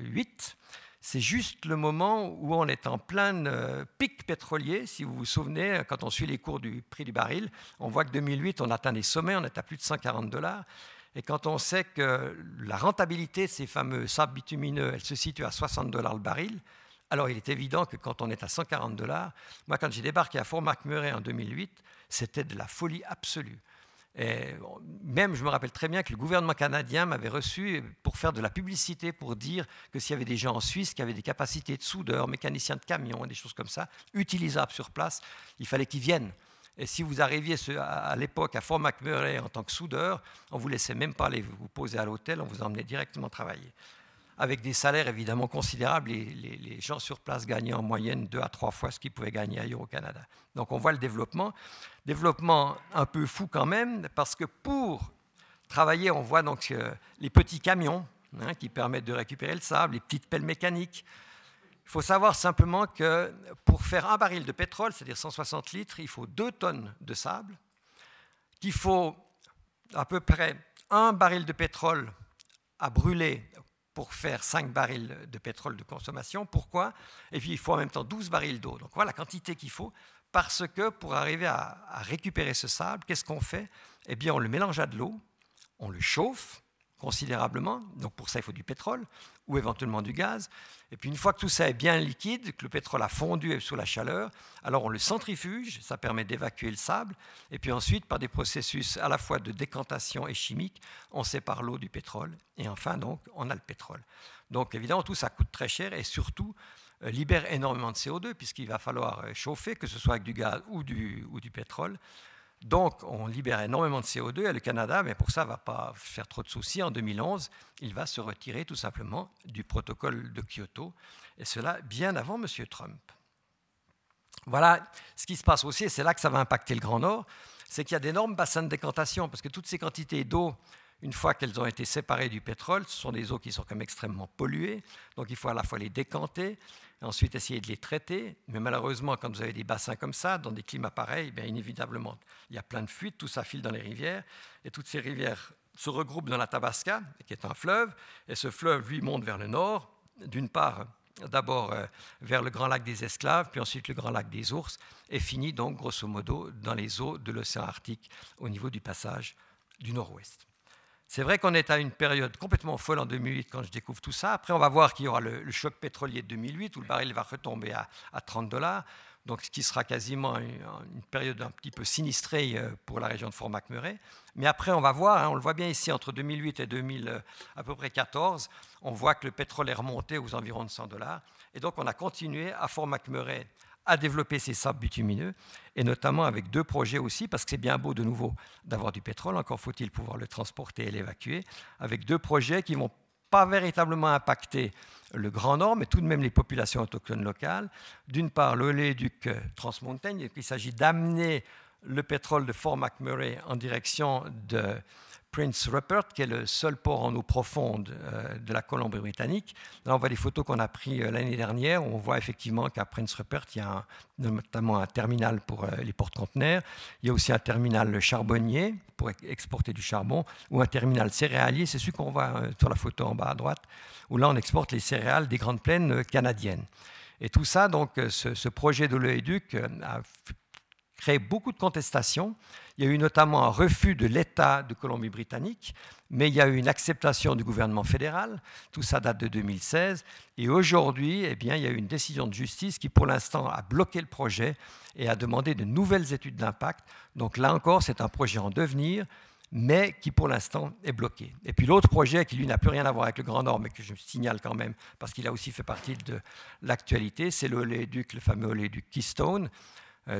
huit... C'est juste le moment où on est en plein euh, pic pétrolier. Si vous vous souvenez, quand on suit les cours du prix du baril, on voit que deux mille huit, on atteint des sommets, on est à plus de cent quarante dollars. Et quand on sait que la rentabilité de ces fameux sables bitumineux, elle se situe à soixante dollars le baril, alors il est évident que quand on est à cent quarante dollars, moi quand j'ai débarqué à Fort McMurray en deux mille huit, c'était de la folie absolue. Et même, je me rappelle très bien que le gouvernement canadien m'avait reçu pour faire de la publicité, pour dire que s'il y avait des gens en Suisse qui avaient des capacités de soudeurs, mécaniciens de camions, des choses comme ça, utilisables sur place, il fallait qu'ils viennent. Et si vous arriviez à l'époque à Fort McMurray en tant que soudeur, on ne vous laissait même pas aller vous poser à l'hôtel, on vous emmenait directement travailler. Avec des salaires évidemment considérables, les, les, les gens sur place gagnaient en moyenne deux à trois fois ce qu'ils pouvaient gagner ailleurs au Canada. Donc on voit le développement. Développement un peu fou quand même, parce que pour travailler, on voit donc euh, les petits camions hein, qui permettent de récupérer le sable, les petites pelles mécaniques. Il faut savoir simplement que pour faire un baril de pétrole, c'est-à-dire cent soixante litres, il faut deux tonnes de sable, qu'il faut à peu près un baril de pétrole à brûler pour faire cinq barils de pétrole de consommation. Pourquoi ? Et puis, il faut en même temps douze barils d'eau. Donc, voilà la quantité qu'il faut, parce que pour arriver à, à récupérer ce sable, qu'est-ce qu'on fait ? Eh bien, on le mélange à de l'eau, on le chauffe, considérablement. Donc pour ça, il faut du pétrole ou éventuellement du gaz. Et puis une fois que tout ça est bien liquide, que le pétrole a fondu sous la chaleur, alors on le centrifuge, ça permet d'évacuer le sable. Et puis ensuite, par des processus à la fois de décantation et chimique, on sépare l'eau du pétrole. Et enfin, donc, on a le pétrole. Donc évidemment, tout ça coûte très cher et surtout euh, libère énormément de C O deux puisqu'il va falloir chauffer, que ce soit avec du gaz ou du, ou du pétrole. Donc, on libère énormément de C O deux et le Canada, mais pour ça, ne va pas faire trop de soucis. En deux mille onze, il va se retirer tout simplement du protocole de Kyoto, et cela bien avant M. Trump. Voilà ce qui se passe aussi, et c'est là que ça va impacter le Grand Nord, c'est qu'il y a d'énormes bassins de décantation, parce que toutes ces quantités d'eau, une fois qu'elles ont été séparées du pétrole, ce sont des eaux qui sont quand même extrêmement polluées, donc il faut à la fois les décanter, et ensuite essayer de les traiter, mais malheureusement, quand vous avez des bassins comme ça, dans des climats pareils, bien inévitablement, il y a plein de fuites, tout ça file dans les rivières, et toutes ces rivières se regroupent dans la Tabasca, qui est un fleuve, et ce fleuve, lui, monte vers le nord, d'une part, d'abord euh, vers le Grand Lac des Esclaves, puis ensuite le Grand Lac des Ours, et finit donc, grosso modo, dans les eaux de l'océan Arctique, au niveau du passage du nord-ouest. C'est vrai qu'on est à une période complètement folle en deux mille huit quand je découvre tout ça. Après, on va voir qu'il y aura le, le choc pétrolier de deux mille huit où le baril va retomber à, à trente dollars, donc ce qui sera quasiment une, une période un petit peu sinistrée pour la région de Fort-Mac-Murray. Mais après, on va voir, hein, on le voit bien ici, entre deux mille huit et deux mille à peu près quatorze, on voit que le pétrole est remonté aux environs de cent dollars. Et donc, on a continué à Fort-Mac-Murray à développer ces sables bitumineux, et notamment avec deux projets aussi, parce que c'est bien beau de nouveau d'avoir du pétrole, encore faut-il pouvoir le transporter et l'évacuer, avec deux projets qui ne vont pas véritablement impacter le Grand Nord, mais tout de même les populations autochtones locales. D'une part, l'oléoduc Transmontaigne, il s'agit d'amener le pétrole de Fort McMurray en direction de Prince Rupert, qui est le seul port en eau profonde euh, de la Colombie-Britannique. Là, on voit les photos qu'on a prises euh, l'année dernière, où on voit effectivement qu'à Prince Rupert, il y a un, notamment un terminal pour euh, les porte-conteneurs. Il y a aussi un terminal charbonnier pour exporter du charbon, ou un terminal céréalier, c'est celui qu'on voit euh, sur la photo en bas à droite, où là, on exporte les céréales des Grandes Plaines euh, canadiennes. Et tout ça, donc, euh, ce, ce projet de l'oléoduc euh, a créé beaucoup de contestations. Il y a eu notamment un refus de l'État de Colombie-Britannique, mais il y a eu une acceptation du gouvernement fédéral. Tout ça date de deux mille seize. Et aujourd'hui, eh bien, il y a eu une décision de justice qui, pour l'instant, a bloqué le projet et a demandé de nouvelles études d'impact. Donc là encore, c'est un projet en devenir, mais qui, pour l'instant, est bloqué. Et puis l'autre projet, qui, lui, n'a plus rien à voir avec le Grand Nord, mais que je signale quand même, parce qu'il a aussi fait partie de l'actualité, c'est l'oléoduc, le fameux oléoduc Keystone,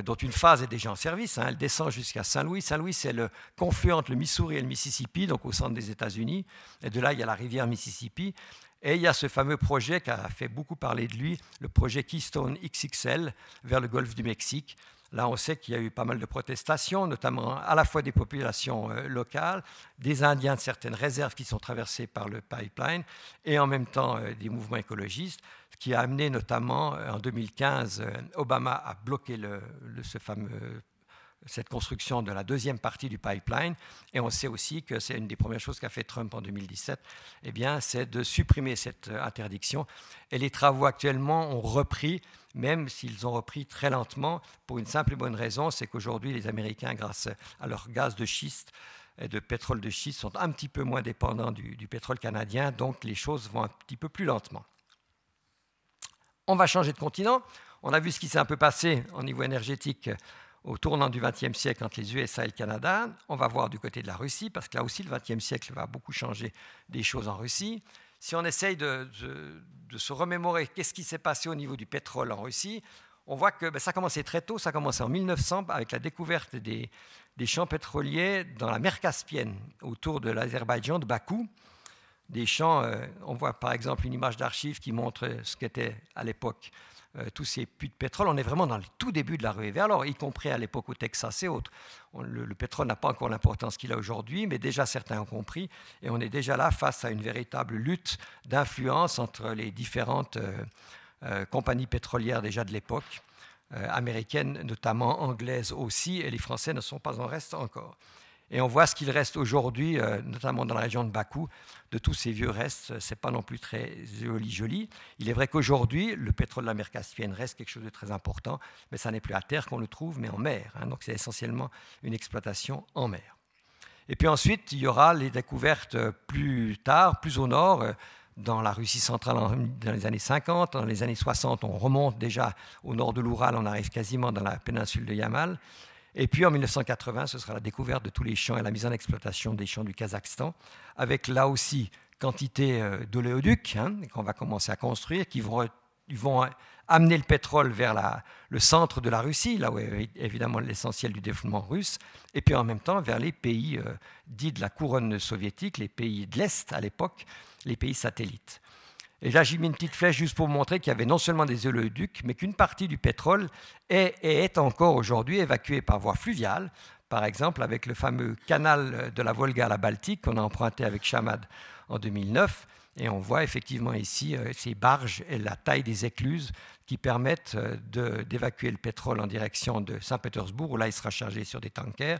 dont une phase est déjà en service, hein, elle descend jusqu'à Saint-Louis. Saint-Louis, c'est le confluent entre le Missouri et le Mississippi, donc au centre des États-Unis. Et de là, il y a la rivière Mississippi. Et il y a ce fameux projet qui a fait beaucoup parler de lui, le projet Keystone X X L vers le golfe du Mexique. Là, on sait qu'il y a eu pas mal de protestations, notamment à la fois des populations euh, locales, des Indiens de certaines réserves qui sont traversées par le pipeline, et en même temps euh, des mouvements écologistes, ce qui a amené notamment, euh, en deux mille quinze, euh, Obama à bloquer le, le, ce fameux, euh, cette construction de la deuxième partie du pipeline. Et on sait aussi que c'est une des premières choses qu'a fait Trump en deux mille dix-sept, eh bien, c'est de supprimer cette euh, interdiction. Et les travaux actuellement ont repris, même s'ils ont repris très lentement, pour une simple et bonne raison, c'est qu'aujourd'hui, les Américains, grâce à leur gaz de schiste et de pétrole de schiste, sont un petit peu moins dépendants du, du pétrole canadien, donc les choses vont un petit peu plus lentement. On va changer de continent. On a vu ce qui s'est un peu passé au niveau énergétique au tournant du vingtième siècle entre les U S A et le Canada. On va voir du côté de la Russie, parce que là aussi, le vingtième siècle va beaucoup changer des choses en Russie. Si on essaye de, de, de se remémorer qu'est-ce qui s'est passé au niveau du pétrole en Russie, on voit que ben, ça a commencé très tôt, ça a commencé en mille neuf cents avec la découverte des, des champs pétroliers dans la mer Caspienne, autour de l'Azerbaïdjan, de Bakou. Des champs, euh, on voit par exemple une image d'archive qui montre ce qu'étaient à l'époque euh, tous ces puits de pétrole. On est vraiment dans le tout début de la ruée vers l'or, y compris à l'époque au Texas et autres. On, le, le pétrole n'a pas encore l'importance qu'il a aujourd'hui, mais déjà certains ont compris, et on est déjà là face à une véritable lutte d'influence entre les différentes euh, euh, compagnies pétrolières déjà de l'époque, euh, américaines notamment, anglaises aussi, et les Français ne sont pas en reste encore. Et on voit ce qu'il reste aujourd'hui, euh, notamment dans la région de Bakou, de tous ces vieux restes. Ce n'est pas non plus très joli, joli. Il est vrai qu'aujourd'hui, le pétrole de la mer Caspienne reste quelque chose de très important, mais ça n'est plus à terre qu'on le trouve, mais en mer. Hein, donc c'est essentiellement une exploitation en mer. Et puis ensuite, il y aura les découvertes plus tard, plus au nord, dans la Russie centrale dans les années cinquante. Dans les années soixante, on remonte déjà au nord de l'Oural, on arrive quasiment dans la péninsule de Yamal. Et puis en mille neuf cent quatre-vingts, ce sera la découverte de tous les champs et la mise en exploitation des champs du Kazakhstan, avec là aussi quantité d'oléoducs hein, qu'on va commencer à construire, qui vont, ils vont amener le pétrole vers la, le centre de la Russie, là où est évidemment l'essentiel du développement russe, et puis en même temps vers les pays euh, dits de la couronne soviétique, les pays de l'Est à l'époque, les pays satellites. Et là, j'ai mis une petite flèche juste pour vous montrer qu'il y avait non seulement des oléoducs, mais qu'une partie du pétrole est, est encore aujourd'hui évacuée par voie fluviale, par exemple avec le fameux canal de la Volga à la Baltique qu'on a emprunté avec Chamade en deux mille neuf. Et on voit effectivement ici euh, ces barges et la taille des écluses qui permettent euh, de, d'évacuer le pétrole en direction de Saint-Pétersbourg, où là, il sera chargé sur des tankers.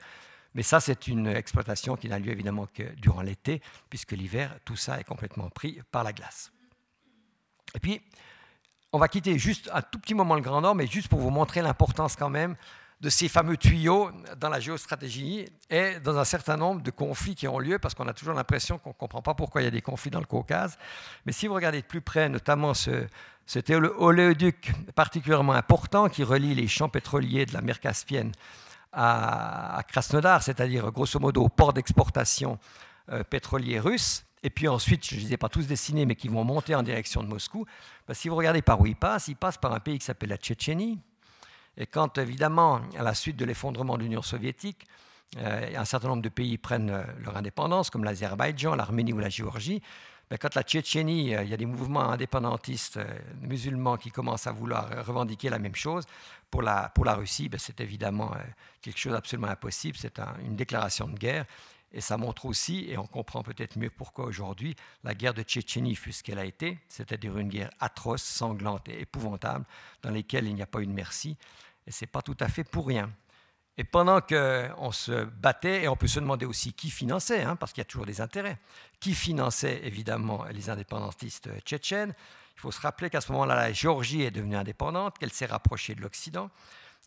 Mais ça, c'est une exploitation qui n'a lieu évidemment que durant l'été, puisque l'hiver, tout ça est complètement pris par la glace. Et puis, on va quitter juste un tout petit moment le Grand Nord, mais juste pour vous montrer l'importance quand même de ces fameux tuyaux dans la géostratégie et dans un certain nombre de conflits qui ont lieu, parce qu'on a toujours l'impression qu'on ne comprend pas pourquoi il y a des conflits dans le Caucase. Mais si vous regardez de plus près, notamment ce, cet oléoduc particulièrement important qui relie les champs pétroliers de la mer Caspienne à, à Krasnodar, c'est-à-dire grosso modo au port d'exportation euh, pétrolier russe, et puis ensuite, je ne les ai pas tous dessinés, mais qui vont monter en direction de Moscou, ben, si vous regardez par où ils passent, ils passent par un pays qui s'appelle la Tchétchénie. Et quand, évidemment, à la suite de l'effondrement de l'Union soviétique, euh, un certain nombre de pays prennent leur indépendance, comme l'Azerbaïdjan, l'Arménie ou la Géorgie, ben, quand la Tchétchénie, euh, il y a des mouvements indépendantistes euh, musulmans qui commencent à vouloir revendiquer la même chose, pour la, pour la Russie, ben, c'est évidemment euh, quelque chose d'absolument impossible, c'est un, une déclaration de guerre. Et ça montre aussi, et on comprend peut-être mieux pourquoi aujourd'hui, la guerre de Tchétchénie fut ce qu'elle a été, c'est-à-dire une guerre atroce, sanglante et épouvantable, dans laquelle il n'y a pas eu de merci. Et ce n'est pas tout à fait pour rien. Et pendant qu'on se battait, et on peut se demander aussi qui finançait, hein, parce qu'il y a toujours des intérêts, qui finançait évidemment les indépendantistes tchétchènes. Il faut se rappeler qu'à ce moment-là, la Géorgie est devenue indépendante, qu'elle s'est rapprochée de l'Occident,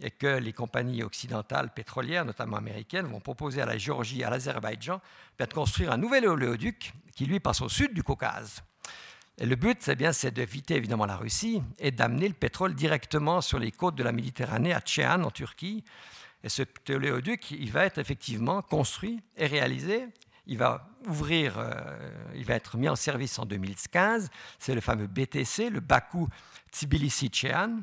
et que les compagnies occidentales pétrolières, notamment américaines, vont proposer à la Géorgie et à l'Azerbaïdjan de construire un nouvel oléoduc qui, lui, passe au sud du Caucase. Et le but, c'est bien, c'est d'éviter évidemment la Russie et d'amener le pétrole directement sur les côtes de la Méditerranée, à Ceyhan, en Turquie. Et ce oléoduc, il va être effectivement construit et réalisé. Il va ouvrir, euh, il va être mis en service en deux mille quinze. C'est le fameux B T C, le Bakou-Tbilissi-Ceyhan.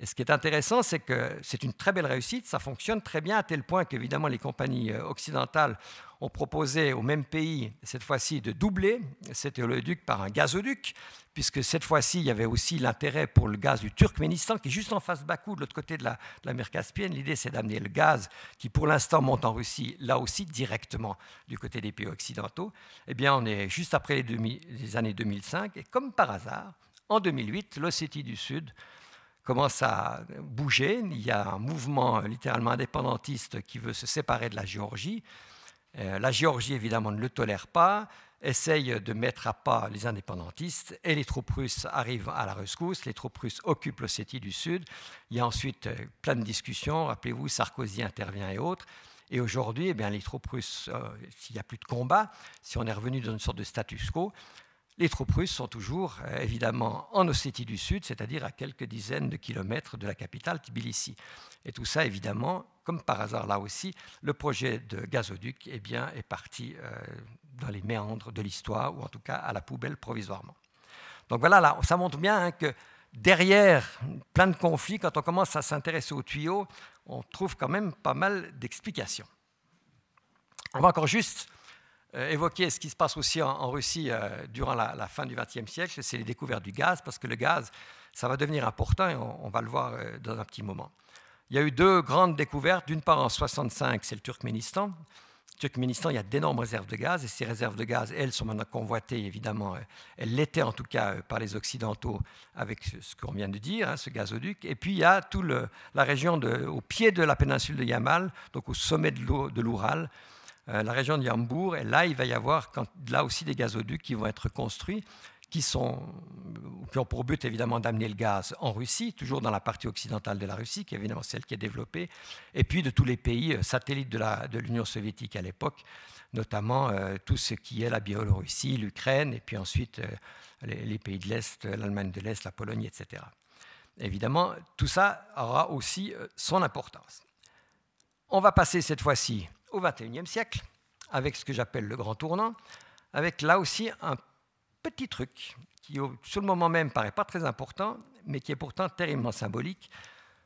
Et ce qui est intéressant, c'est que c'est une très belle réussite, ça fonctionne très bien à tel point qu'évidemment les compagnies occidentales ont proposé au même pays, cette fois-ci, de doubler cet oléoduc par un gazoduc, puisque cette fois-ci, il y avait aussi l'intérêt pour le gaz du Turkménistan, qui est juste en face de Bakou, de l'autre côté de la, de la mer Caspienne. L'idée, c'est d'amener le gaz qui, pour l'instant, monte en Russie, là aussi, directement du côté des pays occidentaux. Eh bien, on est juste après les, demi, les années deux mille cinq, et comme par hasard, en deux mille huit, l'Ossétie du Sud commence à bouger. Il y a un mouvement littéralement indépendantiste qui veut se séparer de la Géorgie. Euh, la Géorgie, évidemment, ne le tolère pas, essaye de mettre à pas les indépendantistes, et les troupes russes arrivent à la rescousse. Les troupes russes occupent l'Ossétie du Sud. Il y a ensuite euh, plein de discussions. Rappelez-vous, Sarkozy intervient et autres. Et aujourd'hui, eh bien, les troupes russes, euh, s'il n'y a plus de combat, si on est revenu dans une sorte de status quo, les troupes russes sont toujours, évidemment, en Ossétie du Sud, c'est-à-dire à quelques dizaines de kilomètres de la capitale, Tbilissi. Et tout ça, évidemment, comme par hasard là aussi, le projet de gazoduc eh bien, est parti euh, dans les méandres de l'histoire, ou en tout cas à la poubelle provisoirement. Donc voilà, là, ça montre bien hein, que derrière plein de conflits, quand on commence à s'intéresser aux tuyaux, on trouve quand même pas mal d'explications. On va encore juste Euh, évoquer ce qui se passe aussi en, en Russie euh, durant la, la fin du XXe siècle, c'est les découvertes du gaz, parce que le gaz, ça va devenir important et on, on va le voir euh, dans un petit moment. Il y a eu deux grandes découvertes, d'une part en mille neuf cent soixante-cinq, c'est le Turkménistan. Le Turkménistan, il y a d'énormes réserves de gaz, et ces réserves de gaz, elles, sont maintenant convoitées, évidemment, euh, elles l'étaient en tout cas euh, par les Occidentaux, avec ce, ce qu'on vient de dire, hein, ce gazoduc. Et puis il y a toute la région de, au pied de la péninsule de Yamal, donc au sommet de l'Oural, la région de Yambour, et là, il va y avoir là aussi des gazoducs qui vont être construits, qui, sont, qui ont pour but évidemment d'amener le gaz en Russie, toujours dans la partie occidentale de la Russie, qui est évidemment celle qui est développée, et puis de tous les pays satellites de, la, de l'Union soviétique à l'époque, notamment euh, tout ce qui est la Biélorussie, l'Ukraine, et puis ensuite euh, les, les pays de l'Est, l'Allemagne de l'Est, la Pologne, et cetera. Évidemment, tout ça aura aussi son importance. On va passer cette fois-ci au vingt et unième siècle, avec ce que j'appelle le grand tournant, avec là aussi un petit truc qui, sur le moment même, paraît pas très important, mais qui est pourtant terriblement symbolique.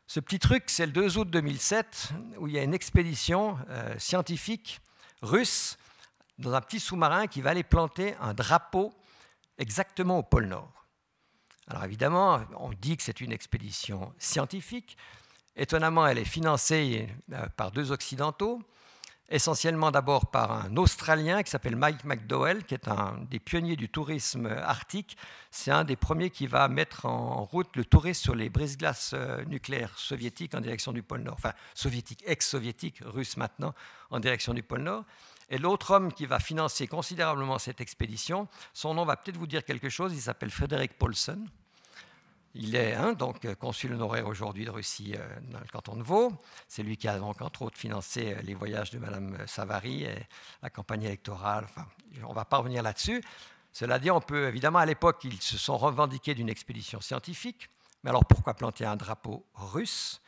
Ce petit truc, c'est le deux août deux mille sept, où il y a une expédition euh, scientifique russe dans un petit sous-marin qui va aller planter un drapeau exactement au pôle Nord. Alors évidemment, on dit que c'est une expédition scientifique. Étonnamment, elle est financée par deux Occidentaux, essentiellement d'abord par un Australien qui s'appelle Mike McDowell, qui est un des pionniers du tourisme arctique. C'est un des premiers qui va mettre en route le tourisme sur les brises-glaces nucléaires soviétiques en direction du pôle Nord, enfin soviétiques, ex-soviétiques, russes maintenant, en direction du pôle Nord. Et l'autre homme qui va financer considérablement cette expédition, son nom va peut-être vous dire quelque chose, il s'appelle Frédéric Paulsen. Il est hein, donc consul honoraire aujourd'hui de Russie euh, dans le canton de Vaud. C'est lui qui a donc entre autres financé les voyages de Madame Savary et la campagne électorale. Enfin, on ne va pas revenir là-dessus. Cela dit, on peut évidemment, à l'époque, ils se sont revendiqués d'une expédition scientifique. Mais alors pourquoi planter un drapeau russe ?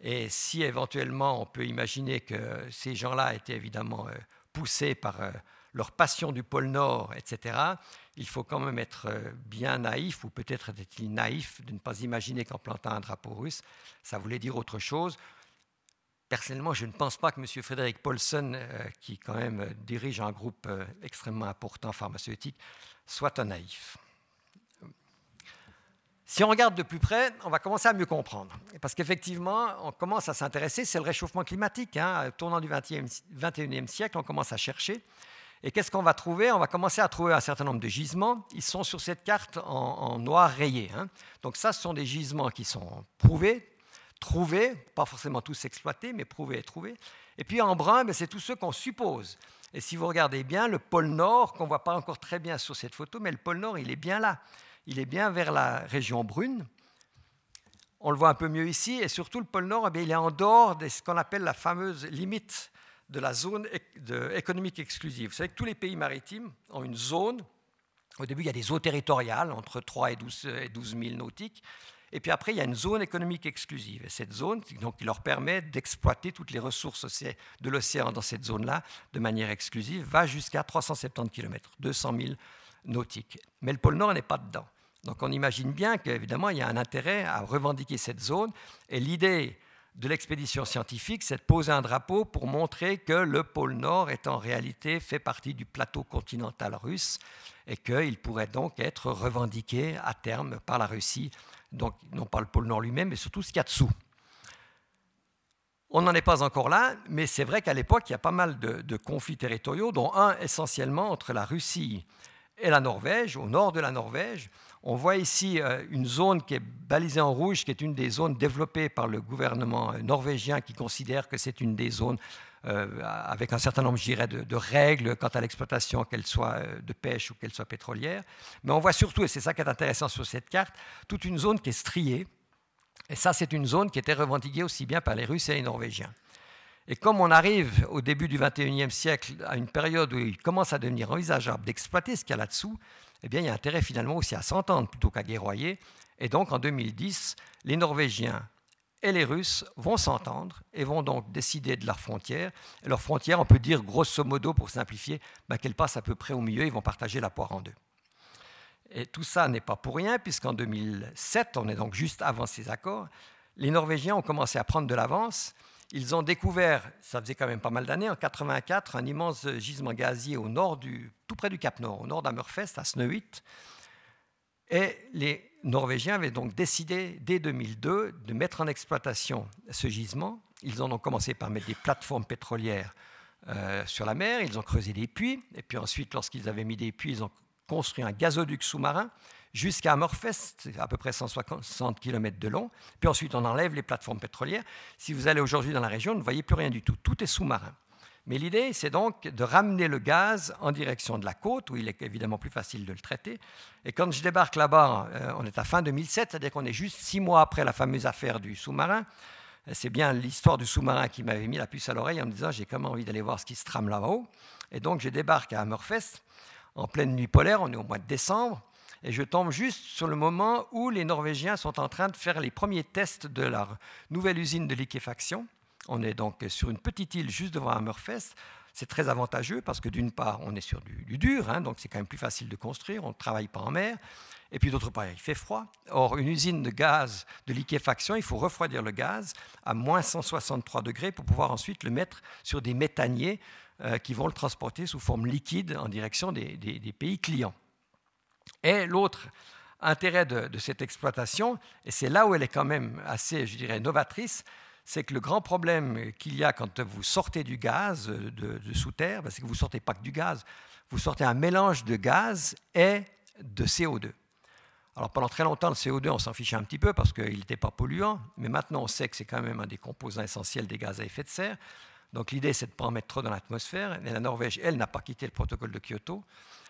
Et si éventuellement on peut imaginer que ces gens-là étaient évidemment... Euh, poussés par leur passion du pôle Nord, et cetera, il faut quand même être bien naïf, ou peut-être était-il naïf de ne pas imaginer qu'en plantant un drapeau russe, ça voulait dire autre chose. Personnellement, je ne pense pas que M. Frédéric Paulsen, qui quand même dirige un groupe extrêmement important pharmaceutique, soit un naïf. Si on regarde de plus près, on va commencer à mieux comprendre. Parce qu'effectivement, on commence à s'intéresser, c'est le réchauffement climatique. Hein, au tournant du vingt et unième siècle, on commence à chercher. Et qu'est-ce qu'on va trouver ? On va commencer à trouver un certain nombre de gisements. Ils sont sur cette carte en, en noir rayé. Hein. Donc ça, ce sont des gisements qui sont prouvés, trouvés, pas forcément tous exploités, mais prouvés et trouvés. Et puis en brun, ben, c'est tous ceux qu'on suppose. Et si vous regardez bien, le pôle Nord, qu'on ne voit pas encore très bien sur cette photo, mais le pôle Nord, il est bien là. Il est bien vers la région brune. On le voit un peu mieux ici. Et surtout, le pôle Nord, eh bien, il est en dehors de ce qu'on appelle la fameuse limite de la zone économique exclusive. Vous savez que tous les pays maritimes ont une zone. Au début, il y a des eaux territoriales, entre trois et douze mille nautiques. Et puis après, il y a une zone économique exclusive. Et cette zone, donc, qui leur permet d'exploiter toutes les ressources de l'océan dans cette zone-là de manière exclusive, va jusqu'à trois cent soixante-dix kilomètres, deux cent mille nautiques. Mais le pôle Nord n'est pas dedans. Donc on imagine bien qu'évidemment, il y a un intérêt à revendiquer cette zone. Et l'idée de l'expédition scientifique, c'est de poser un drapeau pour montrer que le pôle Nord est en réalité fait partie du plateau continental russe et qu'il pourrait donc être revendiqué à terme par la Russie, donc non pas le pôle Nord lui-même, mais surtout ce qu'il y a dessous. On n'en est pas encore là, mais c'est vrai qu'à l'époque, il y a pas mal de, de conflits territoriaux, dont un essentiellement entre la Russie et la Norvège, au nord de la Norvège. On voit ici une zone qui est balisée en rouge, qui est une des zones développées par le gouvernement norvégien, qui considère que c'est une des zones euh, avec un certain nombre, je dirais, de, de règles quant à l'exploitation, qu'elle soit de pêche ou qu'elle soit pétrolière. Mais on voit surtout, et c'est ça qui est intéressant sur cette carte, toute une zone qui est striée. Et ça, c'est une zone qui était revendiquée aussi bien par les Russes et les Norvégiens. Et comme on arrive au début du vingt et unième siècle à une période où il commence à devenir envisageable d'exploiter ce qu'il y a là-dessous, eh bien, il y a intérêt finalement aussi à s'entendre plutôt qu'à guerroyer. Et donc, en deux mille dix, les Norvégiens et les Russes vont s'entendre et vont donc décider de leurs frontières. Et leurs frontières, on peut dire grosso modo, pour simplifier, ben, qu'elles passent à peu près au milieu, ils vont partager la poire en deux. Et tout ça n'est pas pour rien, puisqu'en deux mille sept, on est donc juste avant ces accords, les Norvégiens ont commencé à prendre de l'avance. Ils ont découvert, ça faisait quand même pas mal d'années, en mille neuf cent quatre-vingt-quatre, un immense gisement gazier au nord du, tout près du Cap Nord, au nord d'Hammerfest, à Snøhvit. Et les Norvégiens avaient donc décidé, dès deux mille deux, de mettre en exploitation ce gisement. Ils ont donc commencé par mettre des plateformes pétrolières euh, sur la mer, ils ont creusé des puits, et puis ensuite, lorsqu'ils avaient mis des puits, ils ont construit un gazoduc sous-marin jusqu'à Hammerfest, à peu près cent soixante kilomètres de long. Puis ensuite, on enlève les plateformes pétrolières. Si vous allez aujourd'hui dans la région, vous ne voyez plus rien du tout. Tout est sous-marin. Mais l'idée, c'est donc de ramener le gaz en direction de la côte, où il est évidemment plus facile de le traiter. Et quand je débarque là-bas, on est à fin deux mille sept, c'est-à-dire qu'on est juste six mois après la fameuse affaire du sous-marin. C'est bien l'histoire du sous-marin qui m'avait mis la puce à l'oreille en me disant « j'ai quand même envie d'aller voir ce qui se trame là-haut ». Et donc, je débarque à Hammerfest, en pleine nuit polaire, on est au mois de décembre, et je tombe juste sur le moment où les Norvégiens sont en train de faire les premiers tests de leur nouvelle usine de liquéfaction. On est donc sur une petite île juste devant Hammerfest. C'est très avantageux parce que d'une part, on est sur du, du dur, hein, donc c'est quand même plus facile de construire, on ne travaille pas en mer. Et puis d'autre part, il fait froid. Or, une usine de gaz, de liquéfaction, il faut refroidir le gaz à moins cent soixante-trois degrés pour pouvoir ensuite le mettre sur des méthaniers euh, qui vont le transporter sous forme liquide en direction des, des, des pays clients. Et l'autre intérêt de, de cette exploitation, et c'est là où elle est quand même assez, je dirais, novatrice, c'est que le grand problème qu'il y a quand vous sortez du gaz de, de sous terre, c'est que vous ne sortez pas que du gaz, vous sortez un mélange de gaz et de C O deux. Alors pendant très longtemps, le C O deux, on s'en fichait un petit peu parce qu'il n'était pas polluant, mais maintenant on sait que c'est quand même un des composants essentiels des gaz à effet de serre. Donc l'idée, c'est de ne pas en mettre trop dans l'atmosphère. Et la Norvège, elle, n'a pas quitté le protocole de Kyoto,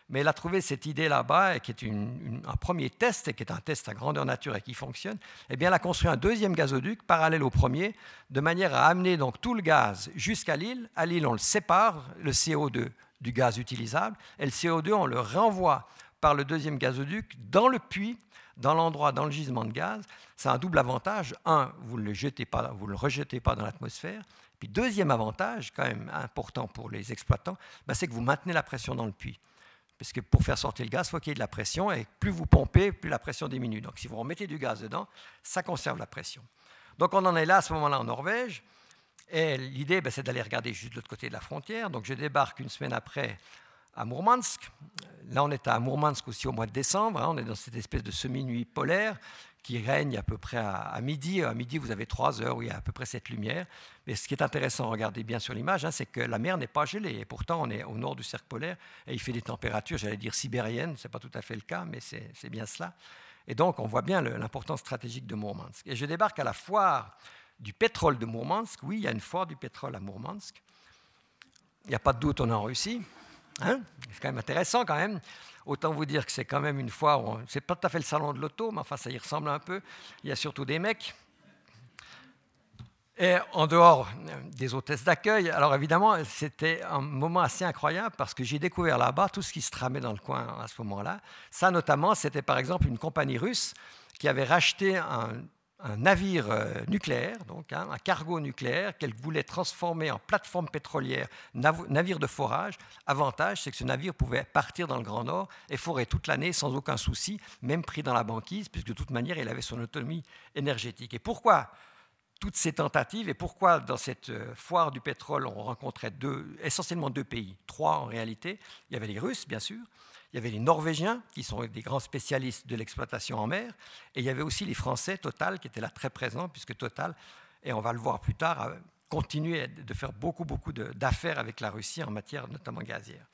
mais elle a trouvé cette idée là-bas, et qui est une, une, un premier test, et qui est un test à grandeur nature et qui fonctionne. Eh bien, elle a construit un deuxième gazoduc parallèle au premier, de manière à amener donc tout le gaz jusqu'à l'île. À l'île, on le sépare, le C O deux du gaz utilisable, et le C O deux, on le renvoie par le deuxième gazoduc dans le puits, dans l'endroit, dans le gisement de gaz. C'est un double avantage. Un, vous ne le jetez pas, vous ne le rejetez pas dans l'atmosphère. Puis deuxième avantage, quand même important pour les exploitants, ben, c'est que vous maintenez la pression dans le puits. Parce que pour faire sortir le gaz, il faut qu'il y ait de la pression, et plus vous pompez, plus la pression diminue. Donc si vous remettez du gaz dedans, ça conserve la pression. Donc on en est là à ce moment-là en Norvège, et l'idée, ben, c'est d'aller regarder juste de l'autre côté de la frontière. Donc je débarque une semaine après à Mourmansk. Là on est à Mourmansk aussi au mois de décembre, hein. On est dans cette espèce de semi-nuit polaire qui règne à peu près à, à midi. À midi, vous avez trois heures où il y a à peu près cette lumière. Mais ce qui est intéressant, regardez bien sur l'image, hein, c'est que la mer n'est pas gelée. Et pourtant, on est au nord du cercle polaire et il fait des températures, j'allais dire sibériennes. Ce n'est pas tout à fait le cas, mais c'est, c'est bien cela. Et donc, on voit bien le, l'importance stratégique de Mourmansk. Et je débarque à la foire du pétrole de Mourmansk. Oui, il y a une foire du pétrole à Mourmansk. Il n'y a pas de doute, on est en Russie. Hein, c'est quand même intéressant quand même. Autant vous dire que c'est quand même une foire, on... c'est pas tout à fait le salon de l'auto, mais enfin ça y ressemble un peu. Il y a surtout des mecs. Et en dehors des hôtesses d'accueil, alors évidemment c'était un moment assez incroyable parce que j'ai découvert là-bas tout ce qui se tramait dans le coin à ce moment-là. Ça notamment, c'était par exemple une compagnie russe qui avait racheté un, un navire nucléaire, donc hein, un cargo nucléaire qu'elle voulait transformer en plateforme pétrolière, nav- navire de forage. Avantage, c'est que ce navire pouvait partir dans le Grand Nord et forer toute l'année sans aucun souci, même pris dans la banquise, puisque de toute manière, il avait son autonomie énergétique. Et pourquoi toutes ces tentatives, et pourquoi dans cette foire du pétrole, on rencontrait deux, essentiellement deux pays, trois en réalité. Il y avait les Russes, bien sûr, il y avait les Norvégiens, qui sont des grands spécialistes de l'exploitation en mer, et il y avait aussi les Français, Total, qui étaient là très présents, puisque Total, et on va le voir plus tard, continuait de faire beaucoup, beaucoup de, d'affaires avec la Russie en matière notamment gazière.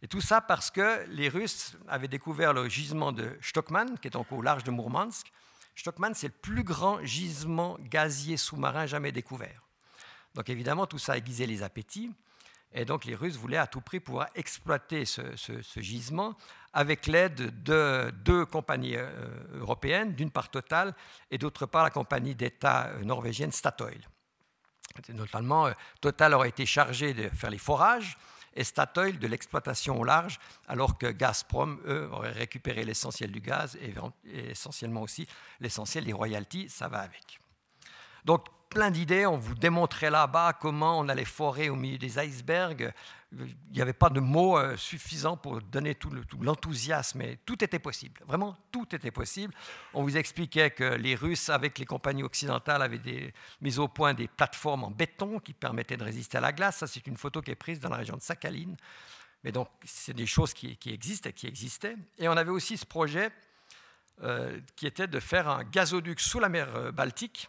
Et tout ça parce que les Russes avaient découvert le gisement de Stockman, qui est donc au large de Mourmansk. Stockman, c'est le plus grand gisement gazier sous-marin jamais découvert. Donc évidemment, tout ça aiguisait les appétits. Et donc les Russes voulaient à tout prix pouvoir exploiter ce, ce, ce gisement avec l'aide de deux compagnies européennes, d'une part Total et d'autre part la compagnie d'État norvégienne Statoil. Notamment, Total aurait été chargé de faire les forages et Statoil de l'exploitation au large, alors que Gazprom, eux, aurait récupéré l'essentiel du gaz et, et essentiellement aussi l'essentiel des royalties, ça va avec. Donc, plein d'idées, on vous démontrait là-bas comment on allait forer au milieu des icebergs. Il n'y avait pas de mots euh, suffisants pour donner tout, le, tout l'enthousiasme, et tout était possible, vraiment tout était possible. On vous expliquait que les Russes, avec les compagnies occidentales, avaient des, mis au point des plateformes en béton qui permettaient de résister à la glace. Ça, c'est une photo qui est prise dans la région de Sakhaline. Mais donc, c'est des choses qui, qui existent et qui existaient. Et on avait aussi ce projet euh, qui était de faire un gazoduc sous la mer euh, Baltique,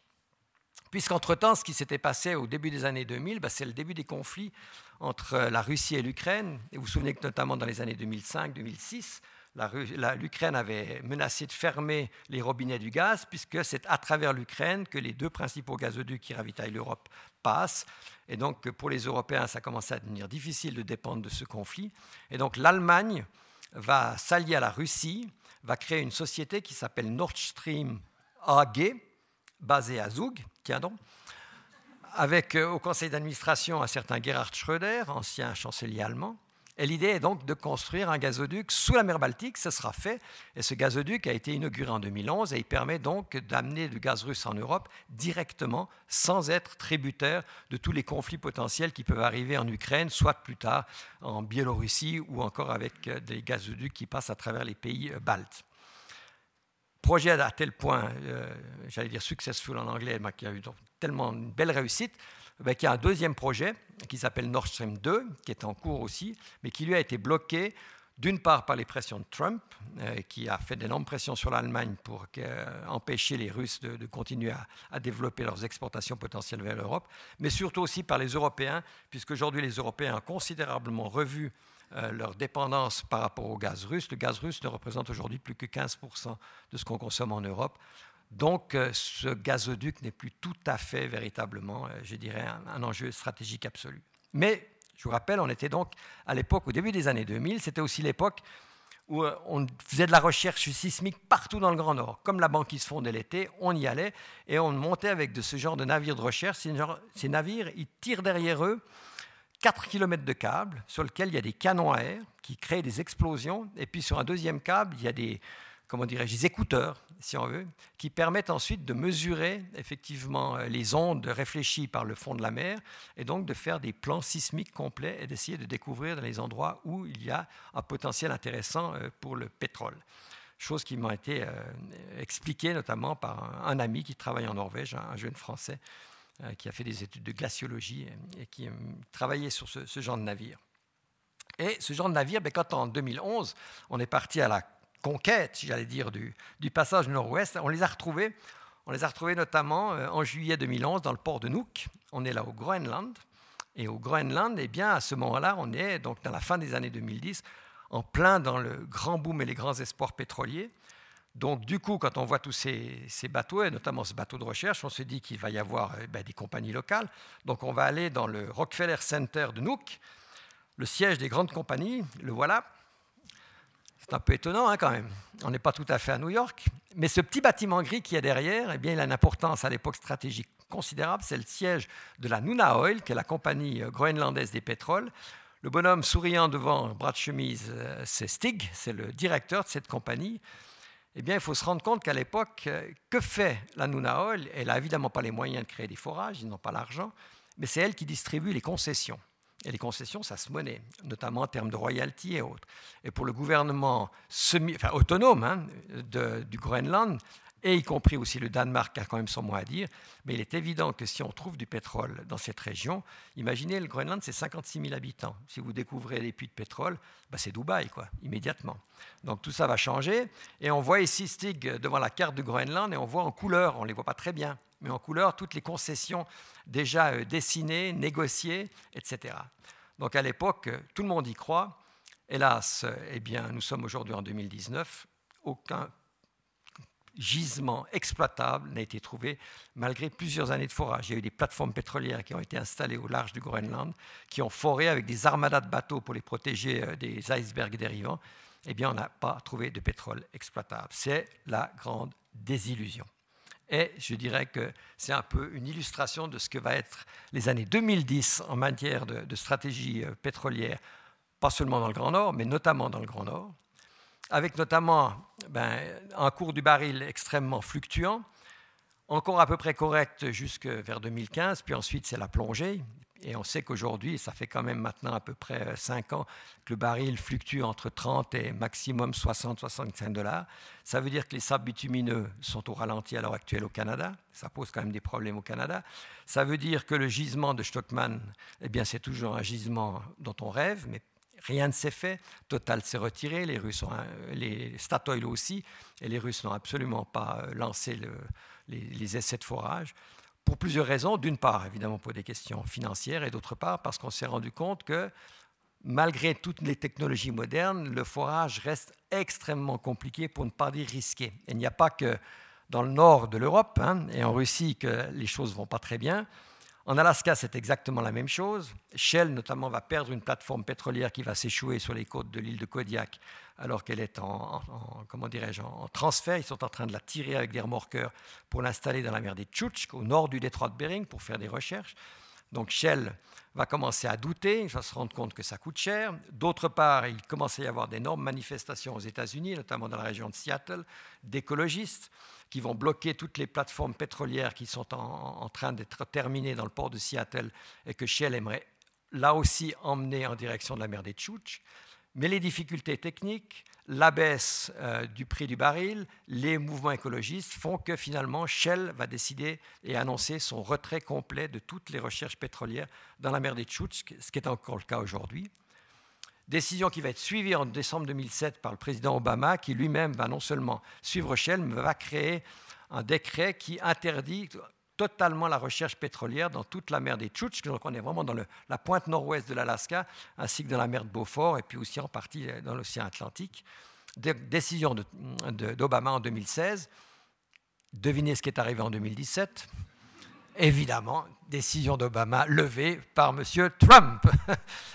puisqu'entre-temps, ce qui s'était passé au début des années deux mille, bah, c'est le début des conflits entre la Russie et l'Ukraine. Et vous vous souvenez que notamment dans les années deux mille cinq deux mille six, l'Ukraine avait menacé de fermer les robinets du gaz, puisque c'est à travers l'Ukraine que les deux principaux gazoducs qui ravitaillent l'Europe passent. Et donc, pour les Européens, ça commençait à devenir difficile de dépendre de ce conflit. Et donc, l'Allemagne va s'allier à la Russie, va créer une société qui s'appelle Nord Stream A G, basée à Zug, tiens donc, avec euh, au conseil d'administration un certain Gerhard Schröder, ancien chancelier allemand. Et l'idée est donc de construire un gazoduc sous la mer Baltique, ce sera fait. Et ce gazoduc a été inauguré en deux mille onze et il permet donc d'amener du gaz russe en Europe directement, sans être tributaire de tous les conflits potentiels qui peuvent arriver en Ukraine, soit plus tard en Biélorussie ou encore avec des gazoducs qui passent à travers les pays baltes. Projet à tel point, euh, j'allais dire successful en anglais, mais qui a eu donc tellement une belle réussite, ben, qu'il y a un deuxième projet qui s'appelle Nord Stream deux, qui est en cours aussi, mais qui lui a été bloqué d'une part par les pressions de Trump, euh, qui a fait d'énormes pressions sur l'Allemagne pour euh, empêcher les Russes de, de continuer à, à développer leurs exportations potentielles vers l'Europe, mais surtout aussi par les Européens, puisqu'aujourd'hui les Européens ont considérablement revu Euh, leur dépendance par rapport au gaz russe. Le gaz russe ne représente aujourd'hui plus que quinze pour cent de ce qu'on consomme en Europe. Donc, euh, ce gazoduc n'est plus tout à fait véritablement, euh, je dirais, un, un enjeu stratégique absolu. Mais, je vous rappelle, on était donc à l'époque, au début des années deux mille, c'était aussi l'époque où euh, on faisait de la recherche sismique partout dans le Grand Nord. Comme la banquise fondait l'été, on y allait et on montait avec de ce genre de navires de recherche. Ces, genre, ces navires, ils tirent derrière eux quatre kilomètres de câble sur lequel il y a des canons à air qui créent des explosions. Et puis sur un deuxième câble, il y a des, comment dirais-je, des écouteurs, si on veut, qui permettent ensuite de mesurer effectivement les ondes réfléchies par le fond de la mer et donc de faire des plans sismiques complets et d'essayer de découvrir dans les endroits où il y a un potentiel intéressant pour le pétrole. Chose qui m'a été expliquée notamment par un ami qui travaille en Norvège, un jeune Français, qui a fait des études de glaciologie et qui travaillait sur ce, ce genre de navire. Et ce genre de navire, ben, quand en deux mille onze, on est parti à la conquête, j'allais dire, du, du passage nord-ouest, on les a retrouvés, on les a retrouvés notamment en juillet deux mille onze dans le port de Nuuk. On est là au Groenland. Et au Groenland, eh bien, à ce moment-là, on est donc dans la fin des années deux mille dix, en plein dans le grand boom et les grands espoirs pétroliers. Donc, du coup, quand on voit tous ces, ces bateaux, et notamment ce bateau de recherche, on se dit qu'il va y avoir eh bien, des compagnies locales. Donc, on va aller dans le Rockefeller Center de Nuuk, le siège des grandes compagnies, le voilà. C'est un peu étonnant, hein, quand même. On n'est pas tout à fait à New York. Mais ce petit bâtiment gris qu'il y a derrière, eh bien, il a une importance à l'époque stratégique considérable. C'est le siège de la Nuna Oil, qui est la compagnie groenlandaise des pétroles. Le bonhomme souriant devant, bras de chemise, c'est Stig, c'est le directeur de cette compagnie. Eh bien, il faut se rendre compte qu'à l'époque, que fait la Nuna Oil? Elle n'a évidemment pas les moyens de créer des forages, ils n'ont pas l'argent, mais c'est elle qui distribue les concessions. Et les concessions, ça se monnaie, notamment en termes de royalties et autres. Et pour le gouvernement semi, enfin, autonome hein, de, du Groenland, et y compris aussi le Danemark qui a quand même son mot à dire, mais il est évident que si on trouve du pétrole dans cette région, imaginez, le Groenland, c'est cinquante-six mille habitants. Si vous découvrez les puits de pétrole, ben c'est Dubaï, quoi, immédiatement. Donc tout ça va changer. Et on voit ici Stig devant la carte du Groenland, et on voit en couleur, on ne les voit pas très bien, mais en couleur, toutes les concessions déjà dessinées, négociées, et cetera. Donc à l'époque, tout le monde y croit. Hélas, eh bien, nous sommes aujourd'hui en deux mille dix-neuf, aucun gisement exploitable n'a été trouvé malgré plusieurs années de forage. Il y a eu des plateformes pétrolières qui ont été installées au large du Groenland, qui ont foré avec des armadas de bateaux pour les protéger des icebergs dérivants. Eh bien, on n'a pas trouvé de pétrole exploitable. C'est la grande désillusion. Et je dirais que c'est un peu une illustration de ce que va être les années deux mille dix en matière de, de stratégie pétrolière, pas seulement dans le Grand Nord, mais notamment dans le Grand Nord, avec notamment ben, un cours du baril extrêmement fluctuant, encore à peu près correct jusque vers deux mille quinze, puis ensuite c'est la plongée. Et on sait qu'aujourd'hui, ça fait quand même maintenant à peu près cinq ans, que le baril fluctue entre trente et maximum soixante à soixante-cinq dollars. Ça veut dire que les sables bitumineux sont au ralenti à l'heure actuelle au Canada. Ça pose quand même des problèmes au Canada. Ça veut dire que le gisement de Stockman, eh bien, c'est toujours un gisement dont on rêve, mais rien ne s'est fait. Total s'est retiré, les Russes ont, les Statoil aussi, et les Russes n'ont absolument pas lancé le, les, les essais de forage. Pour plusieurs raisons, d'une part, évidemment, pour des questions financières, et d'autre part, parce qu'on s'est rendu compte que malgré toutes les technologies modernes, le forage reste extrêmement compliqué, pour ne pas dire risqué. Et il n'y a pas que dans le nord de l'Europe, hein, et en Russie que les choses ne vont pas très bien. En Alaska, c'est exactement la même chose. Shell, notamment, va perdre une plateforme pétrolière qui va s'échouer sur les côtes de l'île de Kodiak, alors qu'elle est en, en, comment dirais-je, en transfert. Ils sont en train de la tirer avec des remorqueurs pour l'installer dans la mer des Tchouktches, au nord du détroit de Bering, pour faire des recherches. Donc Shell va commencer à douter, il va se rendre compte que ça coûte cher. D'autre part, il commence à y avoir d'énormes manifestations aux États-Unis, notamment dans la région de Seattle, d'écologistes qui vont bloquer toutes les plateformes pétrolières qui sont en, en train d'être terminées dans le port de Seattle et que Shell aimerait là aussi emmener en direction de la mer des Tchouktches. Mais les difficultés techniques, la baisse euh, du prix du baril, les mouvements écologistes font que finalement Shell va décider et annoncer son retrait complet de toutes les recherches pétrolières dans la mer des Tchouktches, ce qui est encore le cas aujourd'hui. Décision qui va être suivie en décembre deux mille sept par le président Obama, qui lui-même va non seulement suivre Shell, mais va créer un décret qui interdit totalement la recherche pétrolière dans toute la mer des Tchouktches. Donc on est vraiment dans le, la pointe nord-ouest de l'Alaska, ainsi que dans la mer de Beaufort, et puis aussi en partie dans l'océan Atlantique. Décision de, de, d'Obama en deux mille seize. Devinez ce qui est arrivé en deux mille dix-sept. Évidemment, décision d'Obama levée par M. Trump.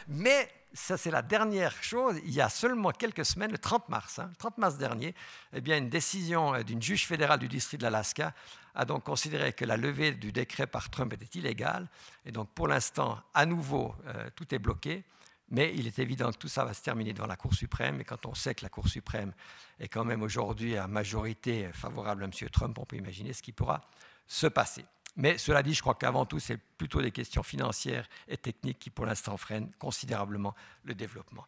Mais ça, c'est la dernière chose. Il y a seulement quelques semaines, le trente mars, hein, le trente mars dernier, eh bien, une décision d'une juge fédérale du district de l'Alaska a donc considéré que la levée du décret par Trump était illégale. Et donc, pour l'instant, à nouveau, euh, tout est bloqué. Mais il est évident que tout ça va se terminer devant la Cour suprême. Et quand on sait que la Cour suprême est quand même aujourd'hui à majorité favorable à M. Trump, on peut imaginer ce qui pourra se passer. Mais cela dit, je crois qu'avant tout, c'est plutôt des questions financières et techniques qui, pour l'instant, freinent considérablement le développement.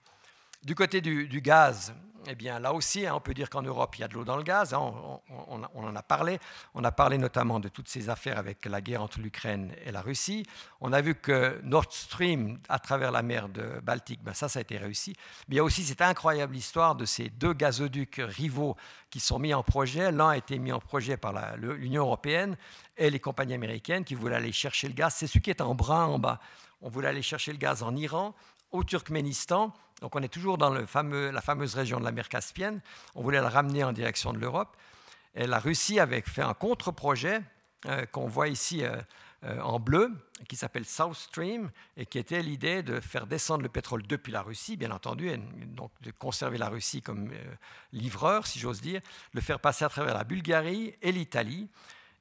Du côté du, du gaz, eh bien, là aussi, hein, on peut dire qu'en Europe, il y a de l'eau dans le gaz. Hein, on, on, on en a parlé. On a parlé notamment de toutes ces affaires avec la guerre entre l'Ukraine et la Russie. On a vu que Nord Stream, à travers la mer de Baltique, ben ça, ça a été réussi. Mais il y a aussi cette incroyable histoire de ces deux gazoducs rivaux qui sont mis en projet. L'un a été mis en projet par la, l'Union européenne et les compagnies américaines qui voulaient aller chercher le gaz. C'est celui qui est en brun en bas. On voulait aller chercher le gaz en Iran, au Turkménistan. Donc on est toujours dans le fameux, la fameuse région de la mer Caspienne. On voulait la ramener en direction de l'Europe. Et la Russie avait fait un contre-projet euh, qu'on voit ici euh, euh, en bleu, qui s'appelle South Stream, et qui était l'idée de faire descendre le pétrole depuis la Russie, bien entendu, et donc de conserver la Russie comme euh, livreur, si j'ose dire, le faire passer à travers la Bulgarie et l'Italie.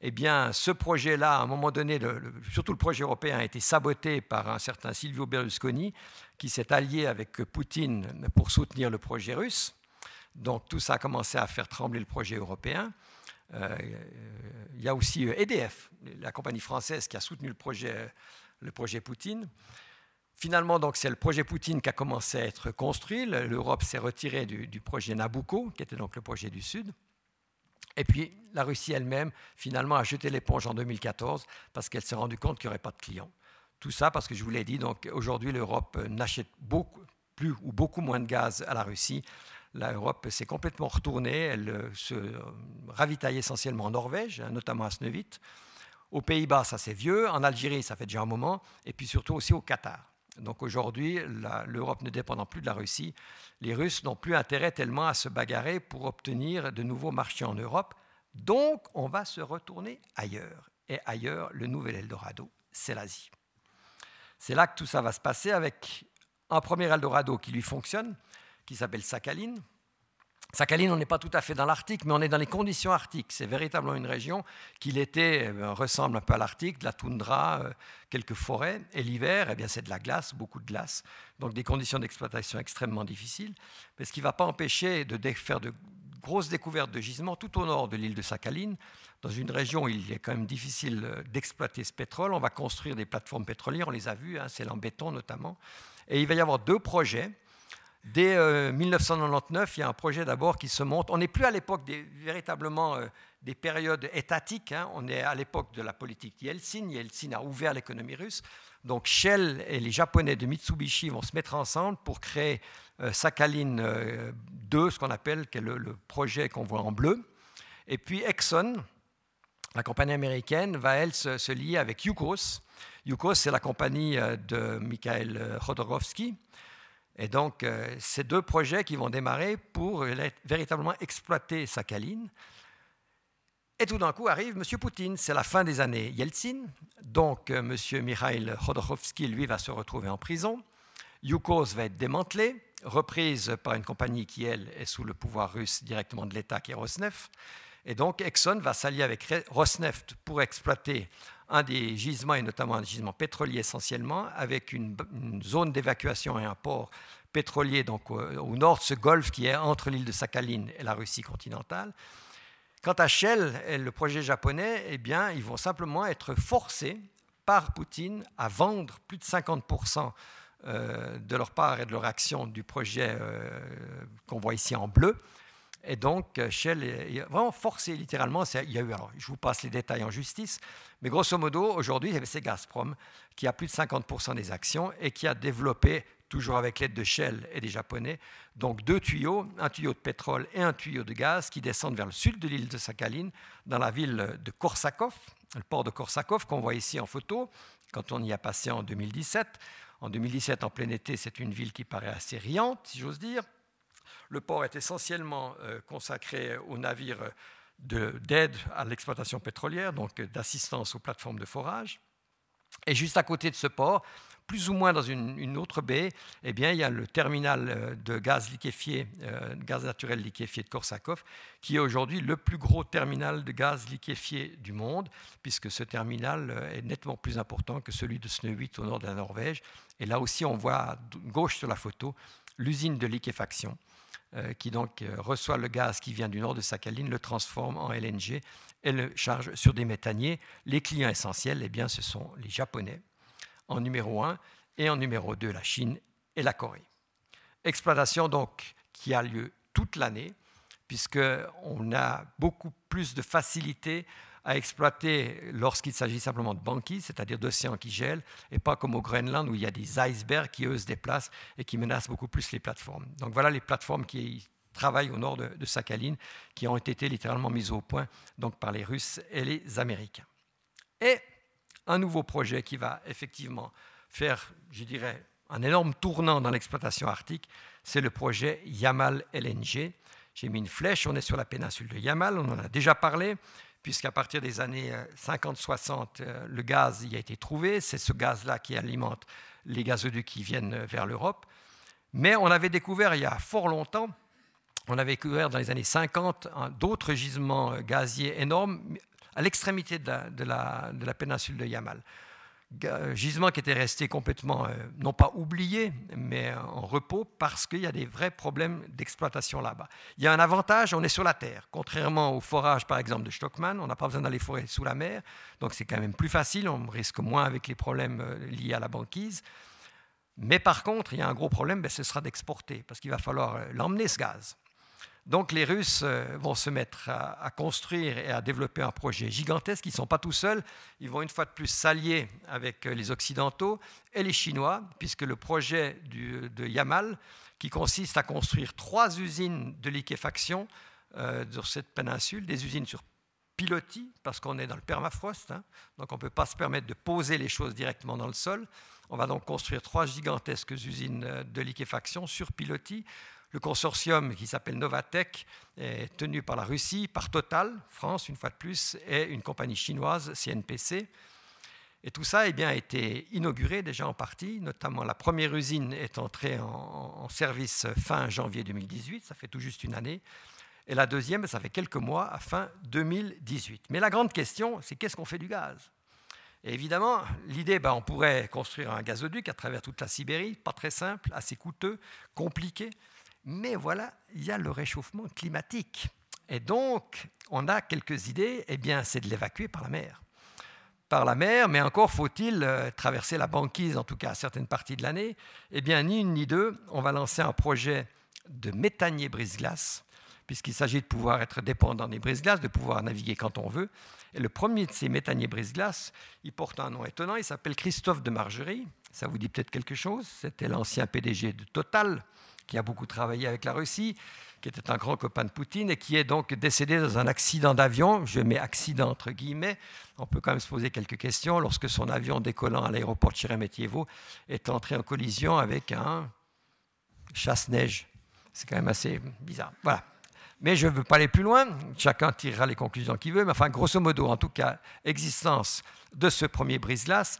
Eh bien, ce projet-là, à un moment donné, le, le, surtout le projet européen, a été saboté par un certain Silvio Berlusconi, qui s'est allié avec Poutine pour soutenir le projet russe. Donc, tout ça a commencé à faire trembler le projet européen. Euh, il y a aussi E D F, la compagnie française qui a soutenu le projet, le projet Poutine. Finalement, donc, c'est le projet Poutine qui a commencé à être construit. L'Europe s'est retirée du, du projet Nabucco, qui était donc le projet du Sud. Et puis, la Russie elle-même, finalement, a jeté l'éponge en deux mille quatorze parce qu'elle s'est rendue compte qu'il n'y aurait pas de clients. Tout ça parce que, je vous l'ai dit, donc, aujourd'hui, l'Europe n'achète beaucoup, plus ou beaucoup moins de gaz à la Russie. L'Europe s'est complètement retournée. Elle se ravitaille essentiellement en Norvège, notamment à Snøhvit. Aux Pays-Bas, ça c'est vieux. En Algérie, ça fait déjà un moment. Et puis surtout aussi au Qatar. Donc aujourd'hui, la, l'Europe ne dépendant plus de la Russie, les Russes n'ont plus intérêt tellement à se bagarrer pour obtenir de nouveaux marchés en Europe. Donc, on va se retourner ailleurs. Et ailleurs, le nouvel Eldorado, c'est l'Asie. C'est là que tout ça va se passer avec un premier Eldorado qui lui fonctionne, qui s'appelle Sakhaline. Sakhaline, on n'est pas tout à fait dans l'Arctique, mais on est dans les conditions arctiques. C'est véritablement une région qui, l'été, eh, ressemble un peu à l'Arctique, de la toundra, euh, quelques forêts. Et l'hiver, eh bien, c'est de la glace, beaucoup de glace. Donc des conditions d'exploitation extrêmement difficiles. Mais ce qui ne va pas empêcher de dé- faire de grosses découvertes de gisements tout au nord de l'île de Sakhaline. Dans une région où il est quand même difficile d'exploiter ce pétrole, on va construire des plateformes pétrolières. On les a vues, hein, c'est en béton notamment. Et il va y avoir deux projets. Dès euh, dix-neuf cent quatre-vingt-dix-neuf, il y a un projet d'abord qui se monte. On n'est plus à l'époque des, véritablement euh, des périodes étatiques. Hein. On est à l'époque de la politique Yeltsin. Yeltsin a ouvert l'économie russe. Donc Shell et les Japonais de Mitsubishi vont se mettre ensemble pour créer euh, Sakhaline euh, deux, ce qu'on appelle qui est le, le projet qu'on voit en bleu. Et puis Exxon, la compagnie américaine, va elle se, se lier avec Yukos. Yukos, c'est la compagnie de Mikhail Khodorkovsky. Et donc, euh, ces deux projets qui vont démarrer pour euh, véritablement exploiter Sakhaline. Et tout d'un coup arrive M. Poutine. C'est la fin des années Yeltsin. Donc, euh, M. Mikhail Khodorkovsky, lui, va se retrouver en prison. Yukos va être démantelé, reprise par une compagnie qui, elle, est sous le pouvoir russe directement de l'État, qui est Rosneft. Et donc, Exxon va s'allier avec Rosneft pour exploiter un des gisements, et notamment un gisement pétrolier essentiellement, avec une, une zone d'évacuation et un port pétrolier donc, au, au nord de ce golfe qui est entre l'île de Sakhaline et la Russie continentale. Quant à Shell et le projet japonais, eh bien, ils vont simplement être forcés par Poutine à vendre plus de cinquante pour cent de leur part et de leur action du projet qu'on voit ici en bleu. Et donc, Shell est vraiment forcé, littéralement. Il y a eu, alors, je vous passe les détails en justice, mais grosso modo, aujourd'hui, c'est Gazprom qui a plus de cinquante pour cent des actions et qui a développé, toujours avec l'aide de Shell et des Japonais, donc deux tuyaux, un tuyau de pétrole et un tuyau de gaz qui descendent vers le sud de l'île de Sakhaline, dans la ville de Korsakov, le port de Korsakov qu'on voit ici en photo, quand on y a passé en deux mille dix-sept. En deux mille dix-sept, en plein été, c'est une ville qui paraît assez riante, si j'ose dire. Le port est essentiellement euh, consacré aux navires de, d'aide à l'exploitation pétrolière, donc d'assistance aux plateformes de forage. Et juste à côté de ce port, plus ou moins dans une, une autre baie, eh bien, il y a le terminal de gaz liquéfié, euh, gaz naturel liquéfié de Korsakov, qui est aujourd'hui le plus gros terminal de gaz liquéfié du monde, puisque ce terminal est nettement plus important que celui de Snøhvit au nord de la Norvège. Et là aussi, on voit à gauche sur la photo l'usine de liquéfaction, euh, qui donc euh, reçoit le gaz qui vient du nord de Sakhaline, le transforme en L N G et le charge sur des méthaniers. Les clients essentiels, eh bien, ce sont les Japonais, en numéro un, et en numéro deux, la Chine et la Corée. Exploitation donc qui a lieu toute l'année, puisqu'on a beaucoup plus de facilité à exploiter lorsqu'il s'agit simplement de banquises, c'est-à-dire d'océans qui gèlent, et pas comme au Groenland où il y a des icebergs qui, eux, se déplacent et qui menacent beaucoup plus les plateformes. Donc voilà les plateformes qui travaillent au nord de, de Sakhaline, qui ont été littéralement mises au point donc, par les Russes et les Américains. Et un nouveau projet qui va effectivement faire, je dirais, un énorme tournant dans l'exploitation arctique, c'est le projet Yamal L N G. J'ai mis une flèche, on est sur la péninsule de Yamal, on en a déjà parlé, puisqu'à partir des années cinquante soixante, le gaz y a été trouvé. C'est ce gaz-là qui alimente les gazoducs qui viennent vers l'Europe. Mais on avait découvert il y a fort longtemps, on avait découvert dans les années cinquante, d'autres gisements gaziers énormes, à l'extrémité de la, de, la, de la péninsule de Yamal. Gisement qui était resté complètement, euh, non pas oublié, mais en repos, parce qu'il y a des vrais problèmes d'exploitation là-bas. Il y a un avantage, on est sur la terre. Contrairement au forage, par exemple, de Stockman, on n'a pas besoin d'aller forer sous la mer, donc c'est quand même plus facile, on risque moins avec les problèmes liés à la banquise. Mais par contre, il y a un gros problème, ben, ce sera d'exporter, parce qu'il va falloir l'emmener, ce gaz. Donc les Russes vont se mettre à, à construire et à développer un projet gigantesque. Ils ne sont pas tout seuls. Ils vont une fois de plus s'allier avec les Occidentaux et les Chinois, puisque le projet du, de Yamal, qui consiste à construire trois usines de liquéfaction euh, sur cette péninsule, des usines sur pilotis, parce qu'on est dans le permafrost, hein, donc on ne peut pas se permettre de poser les choses directement dans le sol. On va donc construire trois gigantesques usines de liquéfaction sur pilotis. Le consortium qui s'appelle Novatech est tenu par la Russie, par Total, France une fois de plus, et une compagnie chinoise, C N P C. Et tout ça eh bien, a été inauguré déjà en partie, notamment la première usine est entrée en, en service fin janvier deux mille dix-huit, ça fait tout juste une année, et la deuxième, ça fait quelques mois, à fin deux mille dix-huit. Mais la grande question, c'est qu'est-ce qu'on fait du gaz ? Et évidemment, l'idée, ben, on pourrait construire un gazoduc à travers toute la Sibérie, pas très simple, assez coûteux, compliqué. Mais voilà, il y a le réchauffement climatique. Et donc, on a quelques idées. Eh bien, c'est de l'évacuer par la mer. Par la mer, mais encore faut-il euh, traverser la banquise, en tout cas à certaines parties de l'année. Eh bien, ni une ni deux, on va lancer un projet de méthanier brise-glace, puisqu'il s'agit de pouvoir être dépendant des brise-glaces, de pouvoir naviguer quand on veut. Et le premier de ces méthaniers brise-glace, il porte un nom étonnant, il s'appelle Christophe de Margerie. Ça vous dit peut-être quelque chose. C'était l'ancien P D G de Total, qui a beaucoup travaillé avec la Russie, qui était un grand copain de Poutine et qui est donc décédé dans un accident d'avion. Je mets accident entre guillemets. On peut quand même se poser quelques questions lorsque son avion décollant à l'aéroport de Sheremetyevo est entré en collision avec un chasse-neige. C'est quand même assez bizarre. Voilà. Mais je ne veux pas aller plus loin. Chacun tirera les conclusions qu'il veut. Mais enfin, grosso modo, en tout cas, existence de ce premier brise-glace.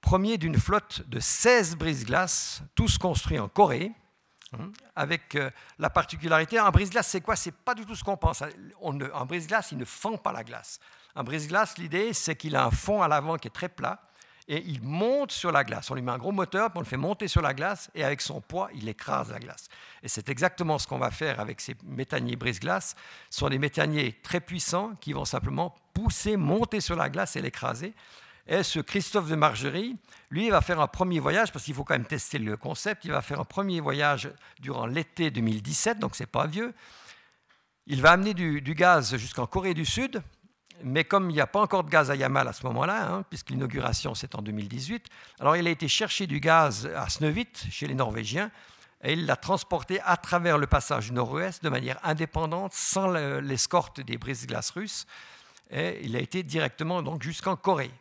Premier d'une flotte de seize brise-glaces, tous construits en Corée, avec la particularité, un brise-glace, c'est quoi? C'est pas du tout ce qu'on pense. On ne, un brise-glace, il ne fond pas la glace. Un brise-glace, l'idée, c'est qu'il a un fond à l'avant qui est très plat et il monte sur la glace. On lui met un gros moteur, on le fait monter sur la glace et avec son poids, il écrase la glace. Et c'est exactement ce qu'on va faire avec ces méthaniers brise-glace. Ce sont des méthaniers très puissants qui vont simplement pousser, monter sur la glace et l'écraser. Et ce Christophe de Margerie, lui, il va faire un premier voyage, parce qu'il faut quand même tester le concept, il va faire un premier voyage durant l'été deux mille dix-sept, donc c'est pas vieux. Il va amener du, du gaz jusqu'en Corée du Sud, mais comme il n'y a pas encore de gaz à Yamal à ce moment-là, hein, puisque l'inauguration c'est en deux mille dix-huit, alors il a été chercher du gaz à Snøhvit, chez les Norvégiens, et il l'a transporté à travers le passage nord-ouest de manière indépendante, sans l'escorte des brise-glaces russes, et il a été directement donc, jusqu'en Corée.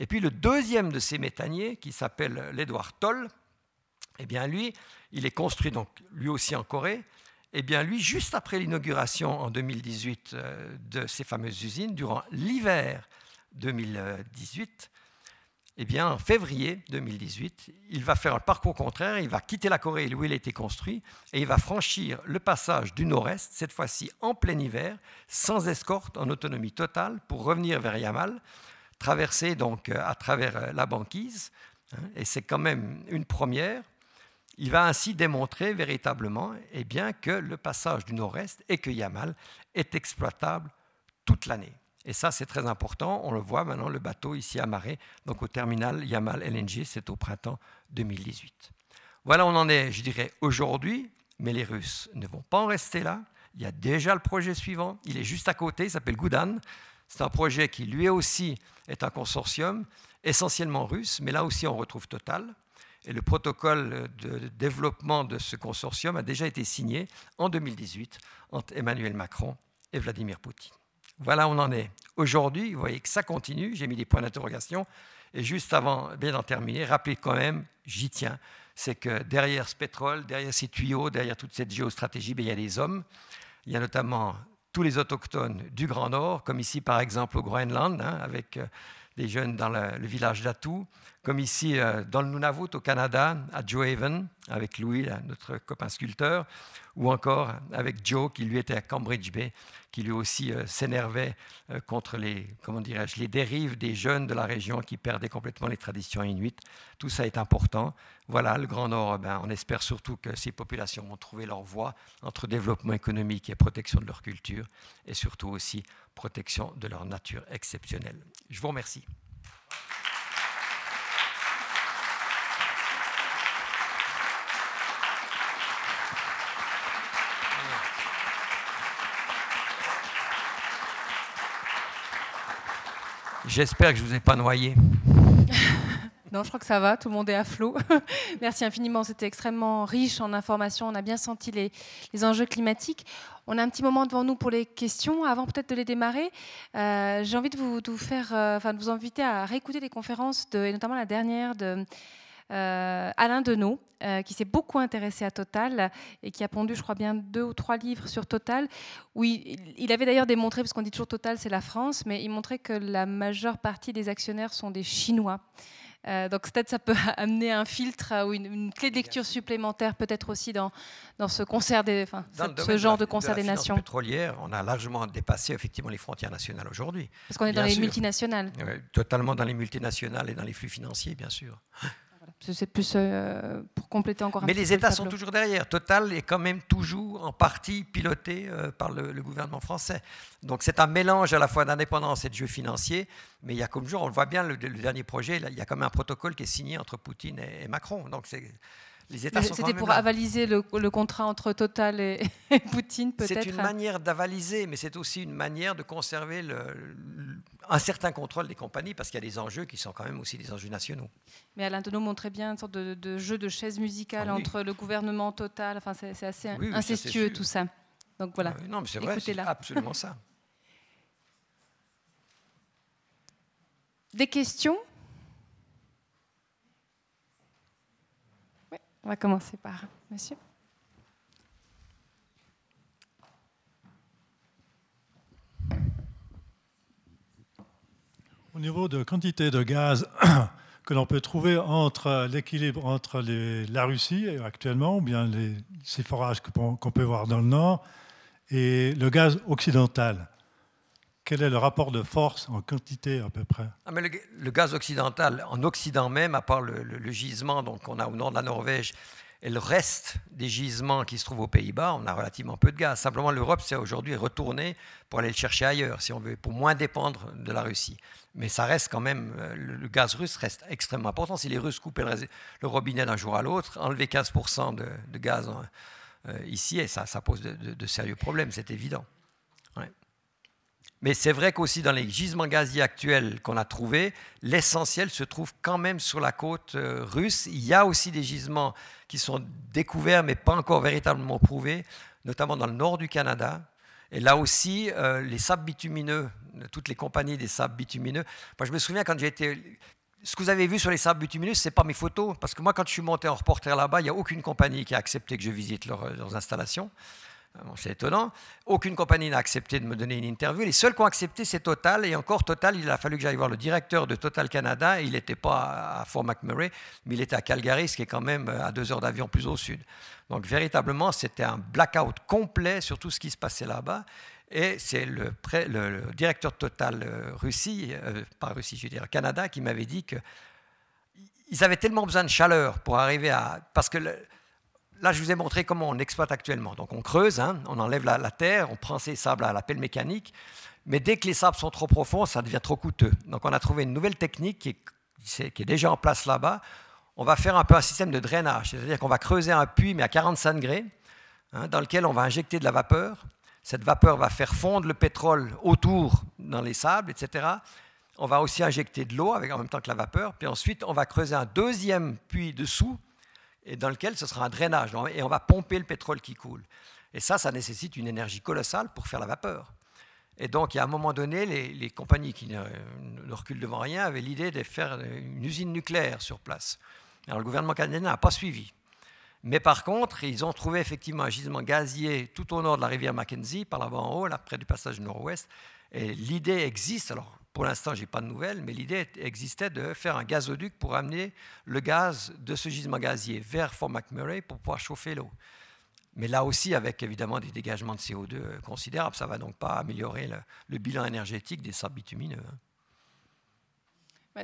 Et puis le deuxième de ces méthaniers, qui s'appelle l'Edward Toll, eh bien lui, il est construit donc lui aussi en Corée. Eh bien lui, juste après l'inauguration en deux mille dix-huit de ces fameuses usines, durant l'hiver deux mille dix-huit, eh bien en février deux mille dix-huit, il va faire le parcours contraire, il va quitter la Corée où il a été construit et il va franchir le passage du nord-est, cette fois-ci en plein hiver, sans escorte, en autonomie totale, pour revenir vers Yamal, traversé donc à travers la banquise, et c'est quand même une première. Il va ainsi démontrer véritablement eh bien, que le passage du nord-est et que Yamal est exploitable toute l'année. Et ça, c'est très important. On le voit maintenant, le bateau ici amarré, donc au terminal Yamal L N G, c'est au printemps deux mille dix-huit. Voilà, on en est, je dirais, aujourd'hui, mais les Russes ne vont pas en rester là. Il y a déjà le projet suivant, il est juste à côté, il s'appelle Goudan. C'est un projet qui, lui aussi, est un consortium essentiellement russe, mais là aussi, on retrouve Total. Et le protocole de développement de ce consortium a déjà été signé en deux mille dix-huit entre Emmanuel Macron et Vladimir Poutine. Voilà où on en est. Aujourd'hui, vous voyez que ça continue. J'ai mis des points d'interrogation. Et juste avant bien d'en terminer, rappelez quand même, j'y tiens, c'est que derrière ce pétrole, derrière ces tuyaux, derrière toute cette géostratégie, bien, il y a des hommes. Il y a notamment tous les autochtones du Grand Nord, comme ici par exemple au Groenland, hein, avec euh, des jeunes dans le, le village d'Atou, comme ici euh, dans le Nunavut au Canada, à Joehaven, avec Louis, là, notre copain sculpteur, ou encore avec Joe, qui lui était à Cambridge Bay, qui lui aussi euh, s'énervait euh, contre les, comment dirais-je, les dérives des jeunes de la région qui perdaient complètement les traditions inuites. Tout ça est important. Voilà, le Grand Nord, ben, on espère surtout que ces populations vont trouver leur voie entre développement économique et protection de leur culture, et surtout aussi protection de leur nature exceptionnelle. Je vous remercie. J'espère que je ne vous ai pas noyé. Non, je crois que ça va, tout le monde est à flot. Merci infiniment, c'était extrêmement riche en informations, on a bien senti les, les enjeux climatiques. On a un petit moment devant nous pour les questions. Avant peut-être de les démarrer, euh, j'ai envie de vous, de, vous faire, euh, enfin, de vous inviter à réécouter les conférences, de, et notamment la dernière de euh, Alain Deneau, euh, qui s'est beaucoup intéressé à Total et qui a pondu, je crois bien, deux ou trois livres sur Total. Où il, il avait d'ailleurs démontré, parce qu'on dit toujours Total, c'est la France, mais il montrait que la majeure partie des actionnaires sont des Chinois. Euh, donc peut-être ça peut amener un filtre euh, ou une, une clé de lecture supplémentaire peut-être aussi dans, dans ce concert des, enfin, dans ce genre de, la, de concert de la des nations pétrolière. On a largement dépassé effectivement les frontières nationales aujourd'hui. Parce qu'on est bien dans sûr. Les multinationales. Oui, totalement dans les multinationales et dans les flux financiers, bien sûr. C'est plus euh, pour compléter encore un peu. Mais les États sont toujours derrière. Total est quand même toujours en partie piloté euh, par le, le gouvernement français. Donc c'est un mélange à la fois d'indépendance et de jeu financier. Mais il y a comme toujours, on le voit bien, le, le dernier projet, là, il y a quand même un protocole qui est signé entre Poutine et, et Macron. Donc c'est, les États sont c'était pour là. Avaliser le, le contrat entre Total et, et Poutine, peut-être. C'est une manière d'avaliser, mais c'est aussi une manière de conserver le, le un certain contrôle des compagnies, parce qu'il y a des enjeux qui sont quand même aussi des enjeux nationaux. Mais Alain Deneau montrait bien une sorte de, de jeu de chaise musicale ah oui. entre le gouvernement Total. Enfin, c'est, c'est assez oui, oui, incestueux ça, c'est tout ça. Donc voilà. Ah, non, mais c'est Écoutez vrai, là. C'est absolument ça. Des questions ? Oui, on va commencer par monsieur. Au niveau de quantité de gaz que l'on peut trouver entre l'équilibre entre les, la Russie actuellement, ou bien les, ces forages qu'on, qu'on peut voir dans le nord, et le gaz occidental. Quel est le rapport de force en quantité à peu près? ah mais le, le gaz occidental, en Occident même, à part le, le, le gisement donc, qu'on a au nord de la Norvège, et le reste des gisements qui se trouvent aux Pays-Bas, on a relativement peu de gaz. Simplement, l'Europe s'est aujourd'hui retournée pour aller le chercher ailleurs, si on veut, pour moins dépendre de la Russie. Mais ça reste quand même, le gaz russe reste extrêmement important. Si les Russes coupaient le, le robinet d'un jour à l'autre, enlever quinze pour cent de, de gaz en, euh, ici, et ça, ça pose de, de, de sérieux problèmes, c'est évident. Ouais. Mais c'est vrai qu'aussi dans les gisements gaziers actuels qu'on a trouvés, l'essentiel se trouve quand même sur la côte euh, russe. Il y a aussi des gisements qui sont découverts, mais pas encore véritablement prouvés, notamment dans le nord du Canada. Et là aussi, euh, les sables bitumineux, toutes les compagnies des sables bitumineux. Moi, je me souviens quand j'ai été... Ce que vous avez vu sur les sables bitumineux, ce n'est pas mes photos, parce que moi, quand je suis monté en reporter là-bas, il n'y a aucune compagnie qui a accepté que je visite leur, leurs installations. C'est étonnant. Aucune compagnie n'a accepté de me donner une interview. Les seuls qui ont accepté, c'est Total. Et encore, Total, il a fallu que j'aille voir le directeur de Total Canada. Il n'était pas à Fort McMurray, mais il était à Calgary, ce qui est quand même à deux heures d'avion plus au sud. Donc, véritablement, c'était un blackout complet sur tout ce qui se passait là-bas. Et c'est le, pré, le, le directeur Total Russie, euh, pas Russie, je veux dire Canada, qui m'avait dit qu'ils avaient tellement besoin de chaleur pour arriver à... Parce que... Le, Là, je vous ai montré comment on exploite actuellement. Donc, on creuse, hein, on enlève la, la terre, on prend ces sables à la pelle mécanique. Mais dès que les sables sont trop profonds, ça devient trop coûteux. Donc, on a trouvé une nouvelle technique qui est, qui est déjà en place là-bas. On va faire un peu un système de drainage. C'est-à-dire qu'on va creuser un puits, mais à quarante-cinq degrés, hein, dans lequel on va injecter de la vapeur. Cette vapeur va faire fondre le pétrole autour dans les sables, et cetera. On va aussi injecter de l'eau avec, en même temps que la vapeur. Puis ensuite, on va creuser un deuxième puits dessous, et dans lequel ce sera un drainage, et on va pomper le pétrole qui coule. Et ça, ça nécessite une énergie colossale pour faire la vapeur. Et donc, à un moment donné, les, les compagnies qui ne, ne reculent devant rien avaient l'idée de faire une usine nucléaire sur place. Alors, le gouvernement canadien n'a pas suivi. Mais par contre, ils ont trouvé effectivement un gisement gazier tout au nord de la rivière Mackenzie, par là-bas en haut, là, près du passage nord-ouest. Et l'idée existe, alors... Pour l'instant, je n'ai pas de nouvelles, mais l'idée existait de faire un gazoduc pour amener le gaz de ce gisement gazier vers Fort McMurray pour pouvoir chauffer l'eau. Mais là aussi, avec évidemment des dégagements de C O deux considérables, ça ne va donc pas améliorer le, le bilan énergétique des sables bitumineux.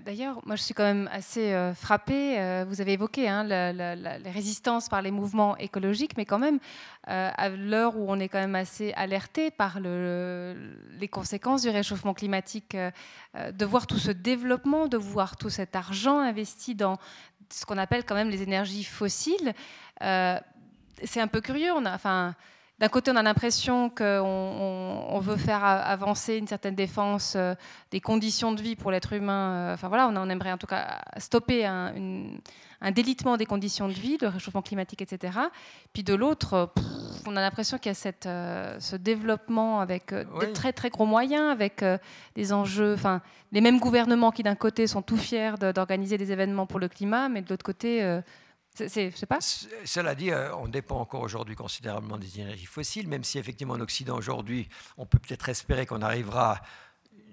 D'ailleurs, moi, je suis quand même assez euh, frappée. Euh, vous avez évoqué hein, la, la, la, les résistances par les mouvements écologiques, mais quand même, euh, à l'heure où on est quand même assez alerté par le, les conséquences du réchauffement climatique, euh, de voir tout ce développement, de voir tout cet argent investi dans ce qu'on appelle quand même les énergies fossiles, euh, c'est un peu curieux. On a, enfin, d'un côté, on a l'impression qu'on on, on veut faire avancer une certaine défense euh, des conditions de vie pour l'être humain. Euh, enfin voilà, on, on aimerait en tout cas stopper un, une, un délitement des conditions de vie, le réchauffement climatique, et cetera. Puis de l'autre, pff, on a l'impression qu'il y a cette, euh, ce développement avec euh, oui. des très très gros moyens, avec euh, des enjeux. Enfin, les mêmes gouvernements qui d'un côté sont tout fiers de, d'organiser des événements pour le climat, mais de l'autre côté. Euh, C'est, c'est, je sais pas. Cela dit, on dépend encore aujourd'hui considérablement des énergies fossiles, même si effectivement en Occident aujourd'hui, on peut peut-être espérer qu'on arrivera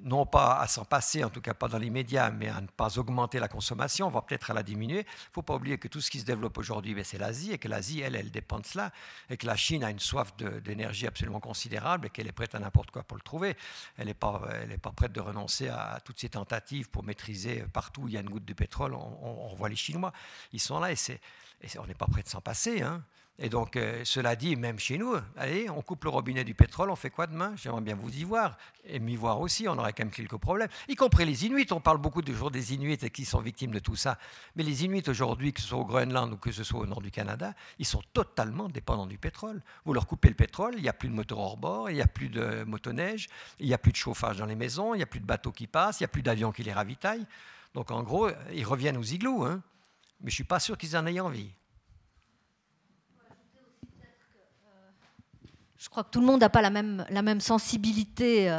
non pas à s'en passer, en tout cas pas dans l'immédiat, mais à ne pas augmenter la consommation, on va peut-être à la diminuer. Il ne faut pas oublier que tout ce qui se développe aujourd'hui, c'est l'Asie, et que l'Asie, elle, elle dépend de cela, et que la Chine a une soif de, d'énergie absolument considérable, et qu'elle est prête à n'importe quoi pour le trouver. Elle n'est pas, pas prête de renoncer à toutes ces tentatives pour maîtriser partout où il y a une goutte de pétrole. On, on, on voit les Chinois, ils sont là, et, c'est, et on n'est pas prêt de s'en passer, hein. Et donc, euh, cela dit, même chez nous, allez, on coupe le robinet du pétrole, on fait quoi demain? J'aimerais bien vous y voir, et m'y voir aussi, on aurait quand même quelques problèmes, y compris les Inuits. On parle beaucoup du jour des Inuits et qui sont victimes de tout ça. Mais les Inuits aujourd'hui, que ce soit au Groenland ou que ce soit au nord du Canada, ils sont totalement dépendants du pétrole. Vous leur coupez le pétrole, il n'y a plus de moteur hors bord, il n'y a plus de motoneige, il n'y a plus de chauffage dans les maisons, il n'y a plus de bateaux qui passent, il n'y a plus d'avions qui les ravitaillent. Donc, en gros, ils reviennent aux igloos, hein. Mais je ne suis pas sûr qu'ils en aient envie. Je crois que tout le monde n'a pas la même, la même sensibilité euh,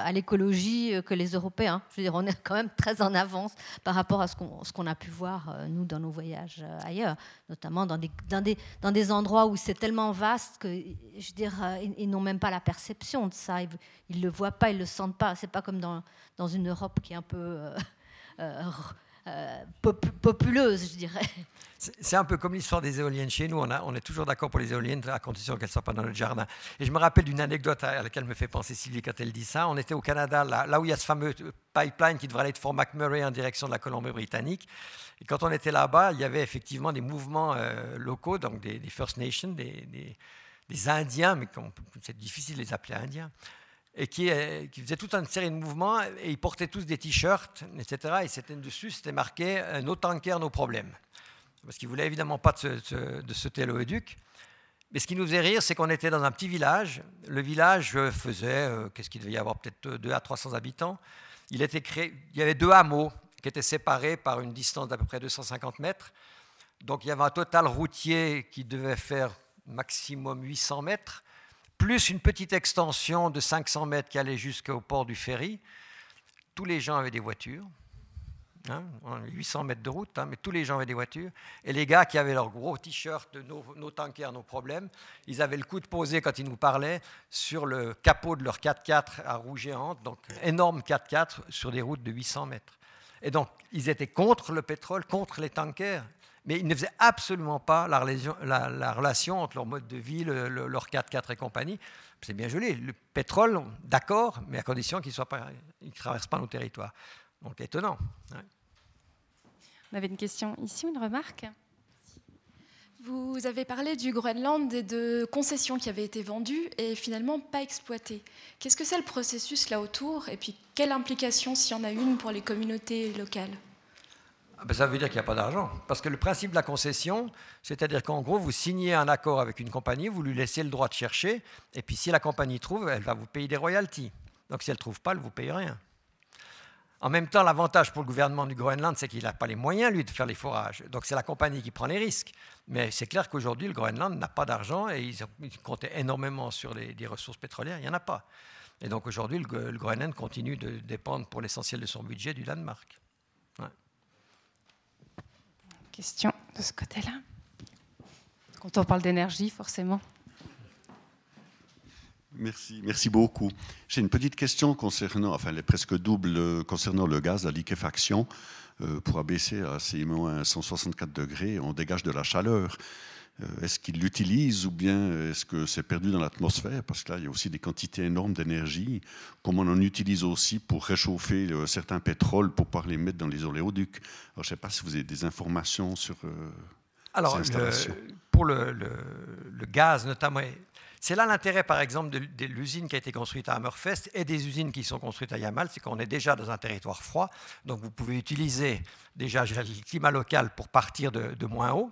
à l'écologie que les Européens. Je veux dire, on est quand même très en avance par rapport à ce qu'on, ce qu'on a pu voir, euh, nous, dans nos voyages euh, ailleurs, notamment dans des, dans, des, dans des endroits où c'est tellement vaste que, je veux dire, euh, ils, ils n'ont même pas la perception de ça. Ils ne le voient pas, ils ne le sentent pas. Ce n'est pas comme dans, dans une Europe qui est un peu... Euh, euh, Euh, pop- populeuse, je dirais. C'est un peu comme l'histoire des éoliennes chez nous. On, a, on est toujours d'accord pour les éoliennes, à condition qu'elles ne soient pas dans notre jardin. Et je me rappelle d'une anecdote à laquelle me fait penser Sylvie quand elle dit ça. On était au Canada, là, là où il y a ce fameux pipeline qui devrait aller de Fort McMurray en direction de la Colombie-Britannique. Et quand on était là-bas, il y avait effectivement des mouvements euh, locaux, donc des, des First Nations, des, des, des Indiens, mais c'est difficile de les appeler Indiens, et qui, qui faisait toute une série de mouvements, et ils portaient tous des t-shirts, et cetera. Et c'était dessus, c'était marqué « Nos tankers, nos problèmes ». Parce qu'ils ne voulaient évidemment pas de ce, de ce téléoduc. Mais ce qui nous faisait rire, c'est qu'on était dans un petit village. Le village faisait, euh, qu'est-ce qu'il devait y avoir, peut-être deux à trois cents habitants. Il était créé, il y avait deux hameaux qui étaient séparés par une distance d'à peu près deux cent cinquante mètres. Donc il y avait un total routier qui devait faire maximum huit cents mètres. Plus une petite extension de cinq cents mètres qui allait jusqu'au port du ferry. Tous les gens avaient des voitures, hein, huit cents mètres de route, hein, mais tous les gens avaient des voitures. Et les gars qui avaient leur gros t-shirt de nos, nos tankers, nos problèmes, ils avaient le coude posé quand ils nous parlaient sur le capot de leur quatre-quatre à roues géantes, donc énorme quatre-quatre sur des routes de huit cents mètres. Et donc, ils étaient contre le pétrole, contre les tankers. Mais ils ne faisaient absolument pas la relation, la, la relation entre leur mode de vie, le, le, leur quatre-quatre et compagnie. C'est bien gelé. Le pétrole, d'accord, mais à condition qu'il ne traverse pas nos territoires. Donc, étonnant. Ouais. On avait une question ici, une remarque ? Vous avez parlé du Groenland et de concessions qui avaient été vendues et finalement pas exploitées. Qu'est-ce que c'est le processus là autour ? Et puis, quelle implication, s'il y en a une, pour les communautés locales ? Ça veut dire qu'il n'y a pas d'argent. Parce que le principe de la concession, c'est-à-dire qu'en gros, vous signez un accord avec une compagnie, vous lui laissez le droit de chercher, et puis si la compagnie trouve, elle va vous payer des royalties. Donc si elle ne trouve pas, elle ne vous paye rien. En même temps, l'avantage pour le gouvernement du Groenland, c'est qu'il n'a pas les moyens, lui, de faire les forages. Donc c'est la compagnie qui prend les risques. Mais c'est clair qu'aujourd'hui, le Groenland n'a pas d'argent, et ils comptaient énormément sur les, les ressources pétrolières, il n'y en a pas. Et donc aujourd'hui, le, le Groenland continue de dépendre pour l'essentiel de son budget du Danemark. Ouais. Question de ce côté-là. Quand on parle d'énergie, forcément. Merci, merci beaucoup. J'ai une petite question concernant, enfin, elle est presque double, concernant le gaz, la liquéfaction. Euh, pour abaisser à ces moins cent soixante-quatre degrés, on dégage de la chaleur. Euh, est-ce qu'ils l'utilisent ou bien est-ce que c'est perdu dans l'atmosphère ? Parce que là, il y a aussi des quantités énormes d'énergie, comme on en utilise aussi pour réchauffer euh, certains pétroles pour pouvoir les mettre dans les oléoducs. Alors, je ne sais pas si vous avez des informations sur euh, Alors, ces installations. Le, pour le, le, le gaz, notamment... C'est là l'intérêt, par exemple, de, de l'usine qui a été construite à Hammerfest et des usines qui sont construites à Yamal, c'est qu'on est déjà dans un territoire froid, donc vous pouvez utiliser déjà le climat local pour partir de, de moins haut.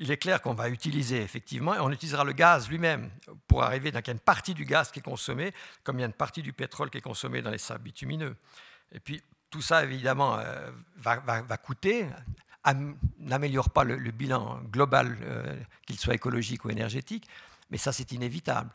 Il est clair qu'on va utiliser, effectivement, et on utilisera le gaz lui-même pour arriver, donc il y a une partie du gaz qui est consommée, comme il y a une partie du pétrole qui est consommée dans les sables bitumineux. Et puis, tout ça, évidemment, euh, va, va, va coûter... n'améliore pas le, le bilan global, euh, qu'il soit écologique ou énergétique, mais ça, c'est inévitable.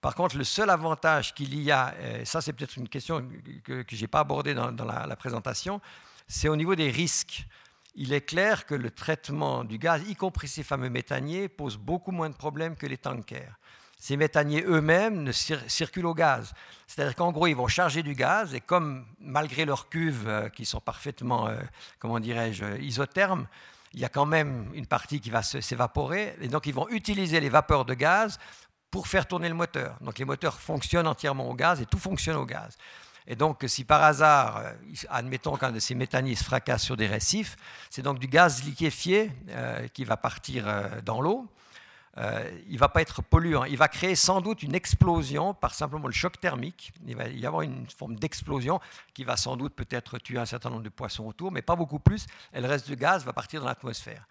Par contre, le seul avantage qu'il y a, et ça, c'est peut-être une question que je n'ai pas abordée dans, dans la, la présentation, c'est au niveau des risques. Il est clair que le traitement du gaz, y compris ces fameux méthaniers, pose beaucoup moins de problèmes que les tankers. Ces méthaniers eux-mêmes ne cir- circulent au gaz. C'est-à-dire qu'en gros, ils vont charger du gaz, et comme, malgré leurs cuves euh, qui sont parfaitement, euh, comment dirais-je, isothermes, il y a quand même une partie qui va se, s'évaporer, et donc ils vont utiliser les vapeurs de gaz pour faire tourner le moteur. Donc les moteurs fonctionnent entièrement au gaz, et tout fonctionne au gaz. Et donc, si par hasard, admettons qu'un de ces méthaniers se fracasse sur des récifs, c'est donc du gaz liquéfié euh, qui va partir euh, dans l'eau. Euh, il ne va pas être polluant. Il va créer sans doute une explosion par simplement le choc thermique. Il va y avoir une forme d'explosion qui va sans doute peut-être tuer un certain nombre de poissons autour, mais pas beaucoup plus. Et le reste du gaz va partir dans l'atmosphère.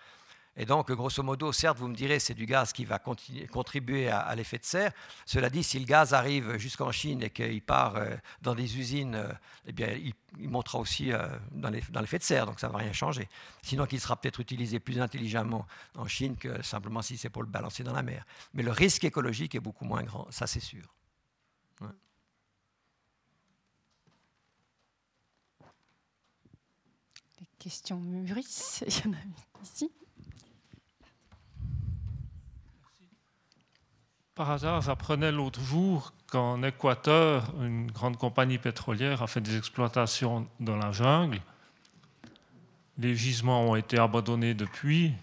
Et donc, grosso modo, certes, vous me direz, c'est du gaz qui va continuer, contribuer à, à l'effet de serre. Cela dit, si le gaz arrive jusqu'en Chine et qu'il part euh, dans des usines, euh, eh bien, il, il montera aussi euh, dans, les, dans l'effet de serre, donc ça ne va rien changer. Sinon, qu'il sera peut-être utilisé plus intelligemment en Chine que simplement si c'est pour le balancer dans la mer. Mais le risque écologique est beaucoup moins grand, ça c'est sûr. Ouais. Des questions mûrissent, il y en a une ici. Par hasard, j'apprenais l'autre jour qu'en Équateur, une grande compagnie pétrolière a fait des exploitations dans la jungle. Les gisements ont été abandonnés depuis,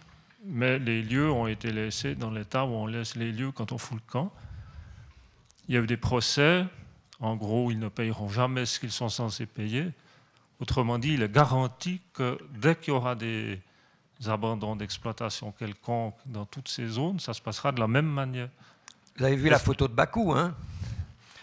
mais les lieux ont été laissés dans l'état où on laisse les lieux quand on fout le camp. Il y a eu des procès. En gros, ils ne payeront jamais ce qu'ils sont censés payer. Autrement dit, il est garanti que dès qu'il y aura des abandons d'exploitation quelconques dans toutes ces zones, ça se passera de la même manière. Vous avez vu la photo de Bakou, hein?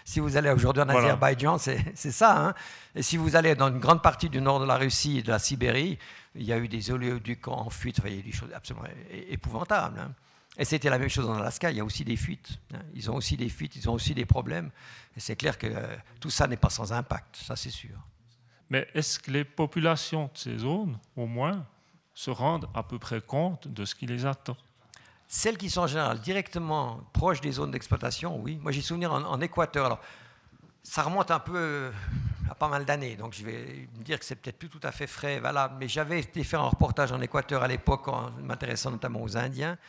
Si vous allez aujourd'hui en voilà. Azerbaïdjan, c'est, c'est ça, hein? Et si vous allez dans une grande partie du nord de la Russie et de la Sibérie, il y a eu des oléoducs en fuite, enfin, il y a eu des choses absolument épouvantables, hein? Et c'était la même chose en Alaska, il y a aussi des fuites, hein? Ils ont aussi des fuites, ils ont aussi des problèmes. Et c'est clair que euh, tout ça n'est pas sans impact, ça c'est sûr. Mais est-ce que les populations de ces zones, au moins, se rendent à peu près compte de ce qui les attend? Celles qui sont en général directement proches des zones d'exploitation, oui. Moi, j'ai souvenir en, en Équateur. Alors, ça remonte un peu à pas mal d'années, donc je vais me dire que c'est peut-être plus tout à fait frais, valable. Mais j'avais été faire un reportage en Équateur à l'époque, en m'intéressant notamment aux Indiens.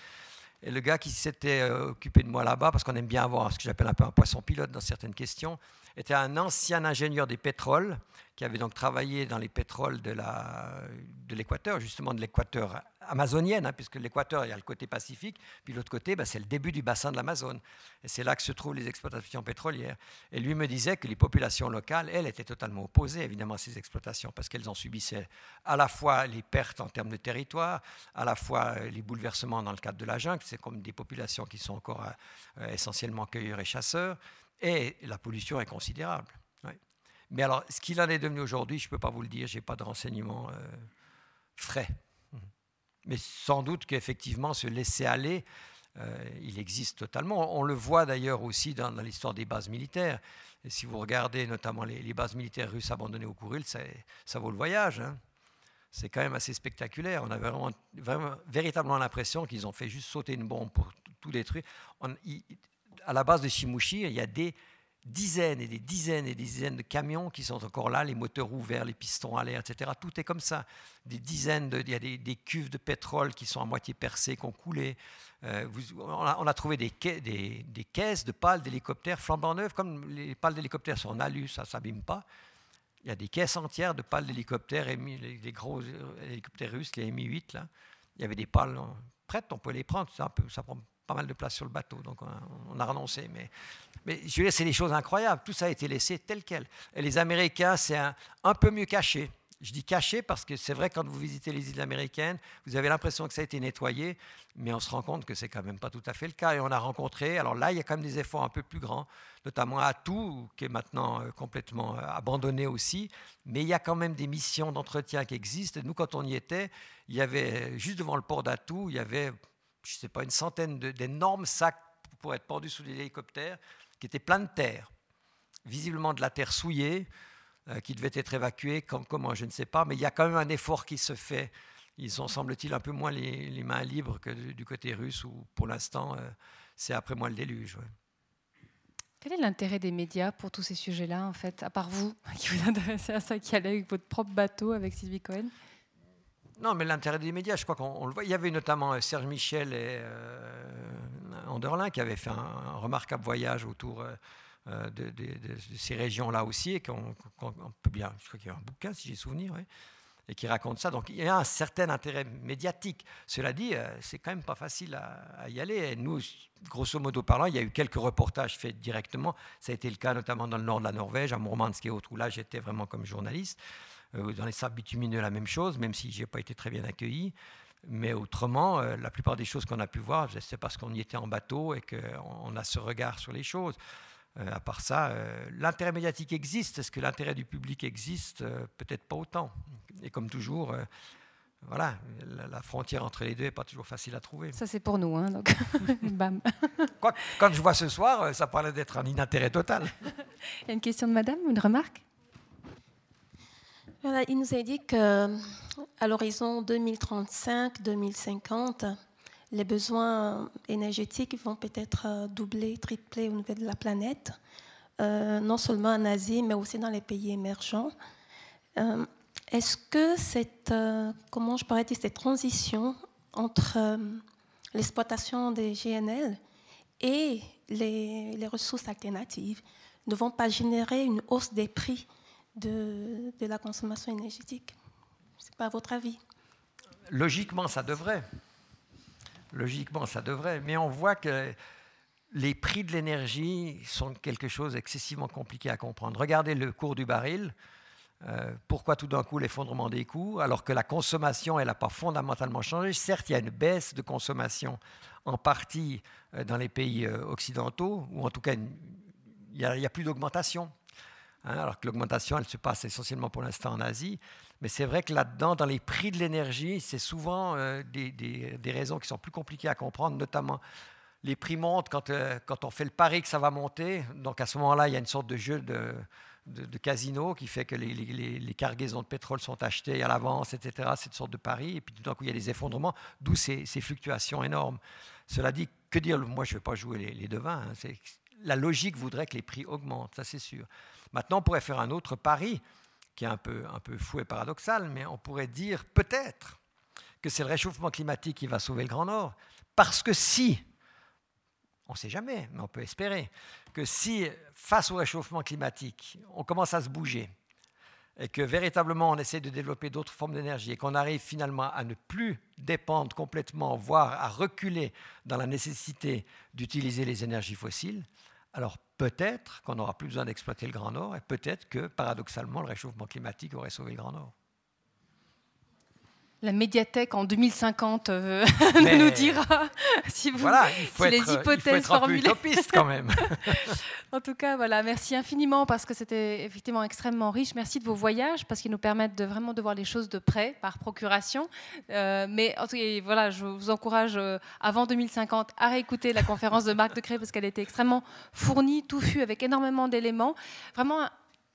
Et le gars qui s'était occupé de moi là-bas, parce qu'on aime bien avoir ce que j'appelle un peu un poisson pilote dans certaines questions, était un ancien ingénieur des pétroles qui avait donc travaillé dans les pétroles de, la, de l'Équateur, justement de l'Équateur amazonienne, hein, puisque l'Équateur, il y a le côté pacifique, puis l'autre côté, ben, c'est le début du bassin de l'Amazone. Et c'est là que se trouvent les exploitations pétrolières. Et lui me disait que les populations locales, elles, étaient totalement opposées, évidemment, à ces exploitations, parce qu'elles en subissaient à la fois les pertes en termes de territoire, à la fois les bouleversements dans le cadre de la jungle, c'est comme des populations qui sont encore euh, essentiellement cueilleurs et chasseurs, et la pollution est considérable. Ouais. Mais alors, ce qu'il en est devenu aujourd'hui, je ne peux pas vous le dire, je n'ai pas de renseignements euh, frais. Mais sans doute qu'effectivement, se laisser aller, euh, il existe totalement. On le voit d'ailleurs aussi dans, dans l'histoire des bases militaires. Et si vous regardez notamment les, les bases militaires russes abandonnées au Kouril, ça, ça vaut le voyage, hein. C'est quand même assez spectaculaire. On a vraiment, vraiment, véritablement l'impression qu'ils ont fait juste sauter une bombe pour tout, tout détruire. On, y, à la base de Chimouchir, il y a des dizaines et des dizaines et des dizaines de camions qui sont encore là, les moteurs ouverts, les pistons à l'air, et cetera. Tout est comme ça. Des dizaines, de, il y a des, des cuves de pétrole qui sont à moitié percées, qui ont coulé. Euh, vous, on, a, on a trouvé des, ca- des, des caisses de pales d'hélicoptères flambant neuves, comme les pales d'hélicoptères sont en alu, ça ne s'abîme pas. Il y a des caisses entières de pales d'hélicoptères, les, les gros hélicoptères russes, les M I huit, là. Il y avait des pales prêtes, on peut les prendre, ça, ça prend pas mal de place sur le bateau, donc on a, on a renoncé. Mais, mais je veux dire, c'est des choses incroyables. Tout ça a été laissé tel quel. Et les Américains, c'est un, un peu mieux caché. Je dis caché parce que c'est vrai, quand vous visitez les îles américaines, vous avez l'impression que ça a été nettoyé, mais on se rend compte que c'est quand même pas tout à fait le cas. Et on a rencontré, alors là, il y a quand même des efforts un peu plus grands, notamment à Atou, qui est maintenant complètement abandonné aussi, mais il y a quand même des missions d'entretien qui existent. Nous, quand on y était, il y avait, juste devant le port d'Atou, il y avait... je ne sais pas, une centaine de, d'énormes sacs pour être pendus sous les hélicoptères, qui étaient pleins de terre, visiblement de la terre souillée, euh, qui devait être évacuée, comme, comment, je ne sais pas, mais il y a quand même un effort qui se fait. Ils ont, semble-t-il, un peu moins les, les mains libres que du côté russe, où pour l'instant, euh, c'est après moi le déluge. Ouais. Quel est l'intérêt des médias pour tous ces sujets-là, en fait, à part vous, qui vous intéressez à ça, qui allez avec votre propre bateau, avec Sylvie Cohen ? Non, mais l'intérêt des médias, je crois qu'on on le voit. Il y avait notamment Serge Michel et euh, Anderlin qui avaient fait un, un remarquable voyage autour euh, de, de, de, de ces régions-là aussi, et qu'on, qu'on, qu'on peut bien, je crois qu'il y a un bouquin, si j'ai souvenir, ouais, et qui raconte ça. Donc il y a un certain intérêt médiatique. Cela dit, euh, c'est quand même pas facile à, à y aller. Et nous, grosso modo parlant, il y a eu quelques reportages faits directement. Ça a été le cas notamment dans le nord de la Norvège, à Murmansk et autres, où là j'étais vraiment comme journaliste. Dans les sables bitumineux, la même chose, même si je n'ai pas été très bien accueilli. Mais autrement, la plupart des choses qu'on a pu voir, c'est parce qu'on y était en bateau et qu'on a ce regard sur les choses. À part ça, l'intérêt médiatique existe. Est-ce que l'intérêt du public existe ? Peut-être pas autant. Et comme toujours, voilà, la frontière entre les deux n'est pas toujours facile à trouver. Ça, c'est pour nous, hein, donc. Bam. Quoi, quand je vois ce soir, ça paraît d'être un inintérêt total. Il y a une question de madame, une remarque ? Voilà, il nous a dit qu'à l'horizon deux mille trente-cinq deux mille cinquante, les besoins énergétiques vont peut-être doubler, tripler au niveau de la planète, euh, non seulement en Asie, mais aussi dans les pays émergents. Euh, Est-ce que cette, euh, comment je pourrais dire, cette transition entre euh, l'exploitation des G N L et les, les ressources alternatives ne vont pas générer une hausse des prix de, de la consommation énergétique? C'est pas à votre avis? Logiquement, ça devrait. Logiquement, ça devrait. Mais on voit que les prix de l'énergie sont quelque chose d'excessivement compliqué à comprendre. Regardez le cours du baril. Euh, pourquoi tout d'un coup l'effondrement des coûts alors que la consommation elle n'a pas fondamentalement changé? Certes, il y a une baisse de consommation en partie euh, dans les pays euh, occidentaux, ou en tout cas il n'y a, a plus d'augmentation, hein, alors que l'augmentation elle se passe essentiellement pour l'instant en Asie. Mais c'est vrai que là-dedans, dans les prix de l'énergie, c'est souvent euh, des, des, des raisons qui sont plus compliquées à comprendre, notamment les prix montent quand, euh, quand on fait le pari que ça va monter. Donc à ce moment-là, il y a une sorte de jeu de De, de casino qui fait que les, les, les cargaisons de pétrole sont achetées à l'avance, et cetera. C'est une sorte de pari. Et puis tout d'un coup, il y a des effondrements, d'où ces, ces fluctuations énormes. Cela dit, que dire? Moi, je ne vais pas jouer les, les devins. Hein. C'est, la logique voudrait que les prix augmentent, ça c'est sûr. Maintenant, on pourrait faire un autre pari qui est un peu, un peu fou et paradoxal, mais on pourrait dire peut-être que c'est le réchauffement climatique qui va sauver le Grand Nord, parce que si... On ne sait jamais, mais on peut espérer que si, face au réchauffement climatique, on commence à se bouger et que véritablement on essaie de développer d'autres formes d'énergie et qu'on arrive finalement à ne plus dépendre complètement, voire à reculer dans la nécessité d'utiliser les énergies fossiles, alors peut-être qu'on n'aura plus besoin d'exploiter le Grand Nord et peut-être que, paradoxalement, le réchauffement climatique aurait sauvé le Grand Nord. La médiathèque en deux mille cinquante euh, nous dira si, vous, voilà, il faut si être, les hypothèses il faut être formulées. Un peu utopiste quand même. En tout cas, voilà, merci infiniment parce que c'était effectivement extrêmement riche. Merci de vos voyages parce qu'ils nous permettent de vraiment de voir les choses de près par procuration. Euh, mais en tout cas, voilà, je vous encourage euh, avant deux mille cinquante à réécouter la conférence de Marc Décrey parce qu'elle était extrêmement fournie, touffue, avec énormément d'éléments. Vraiment.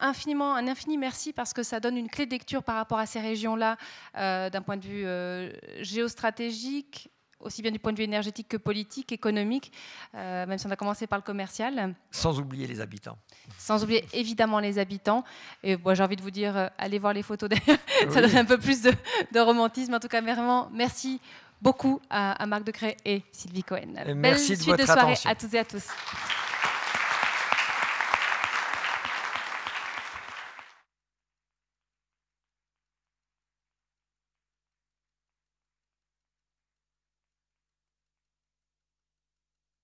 Infiniment, un infini merci parce que ça donne une clé de lecture par rapport à ces régions-là euh, d'un point de vue euh, géostratégique, aussi bien du point de vue énergétique que politique, économique, euh, même si on a commencé par le commercial. Sans oublier les habitants. Sans oublier évidemment les habitants. Et moi, j'ai envie de vous dire, euh, allez voir les photos d'ailleurs, ça oui. Donne un peu plus de, de romantisme. En tout cas, vraiment, merci beaucoup à, à Marc Décrey et Sylvie Cohen. Et merci de votre attention. Belle suite de soirée à toutes et à tous.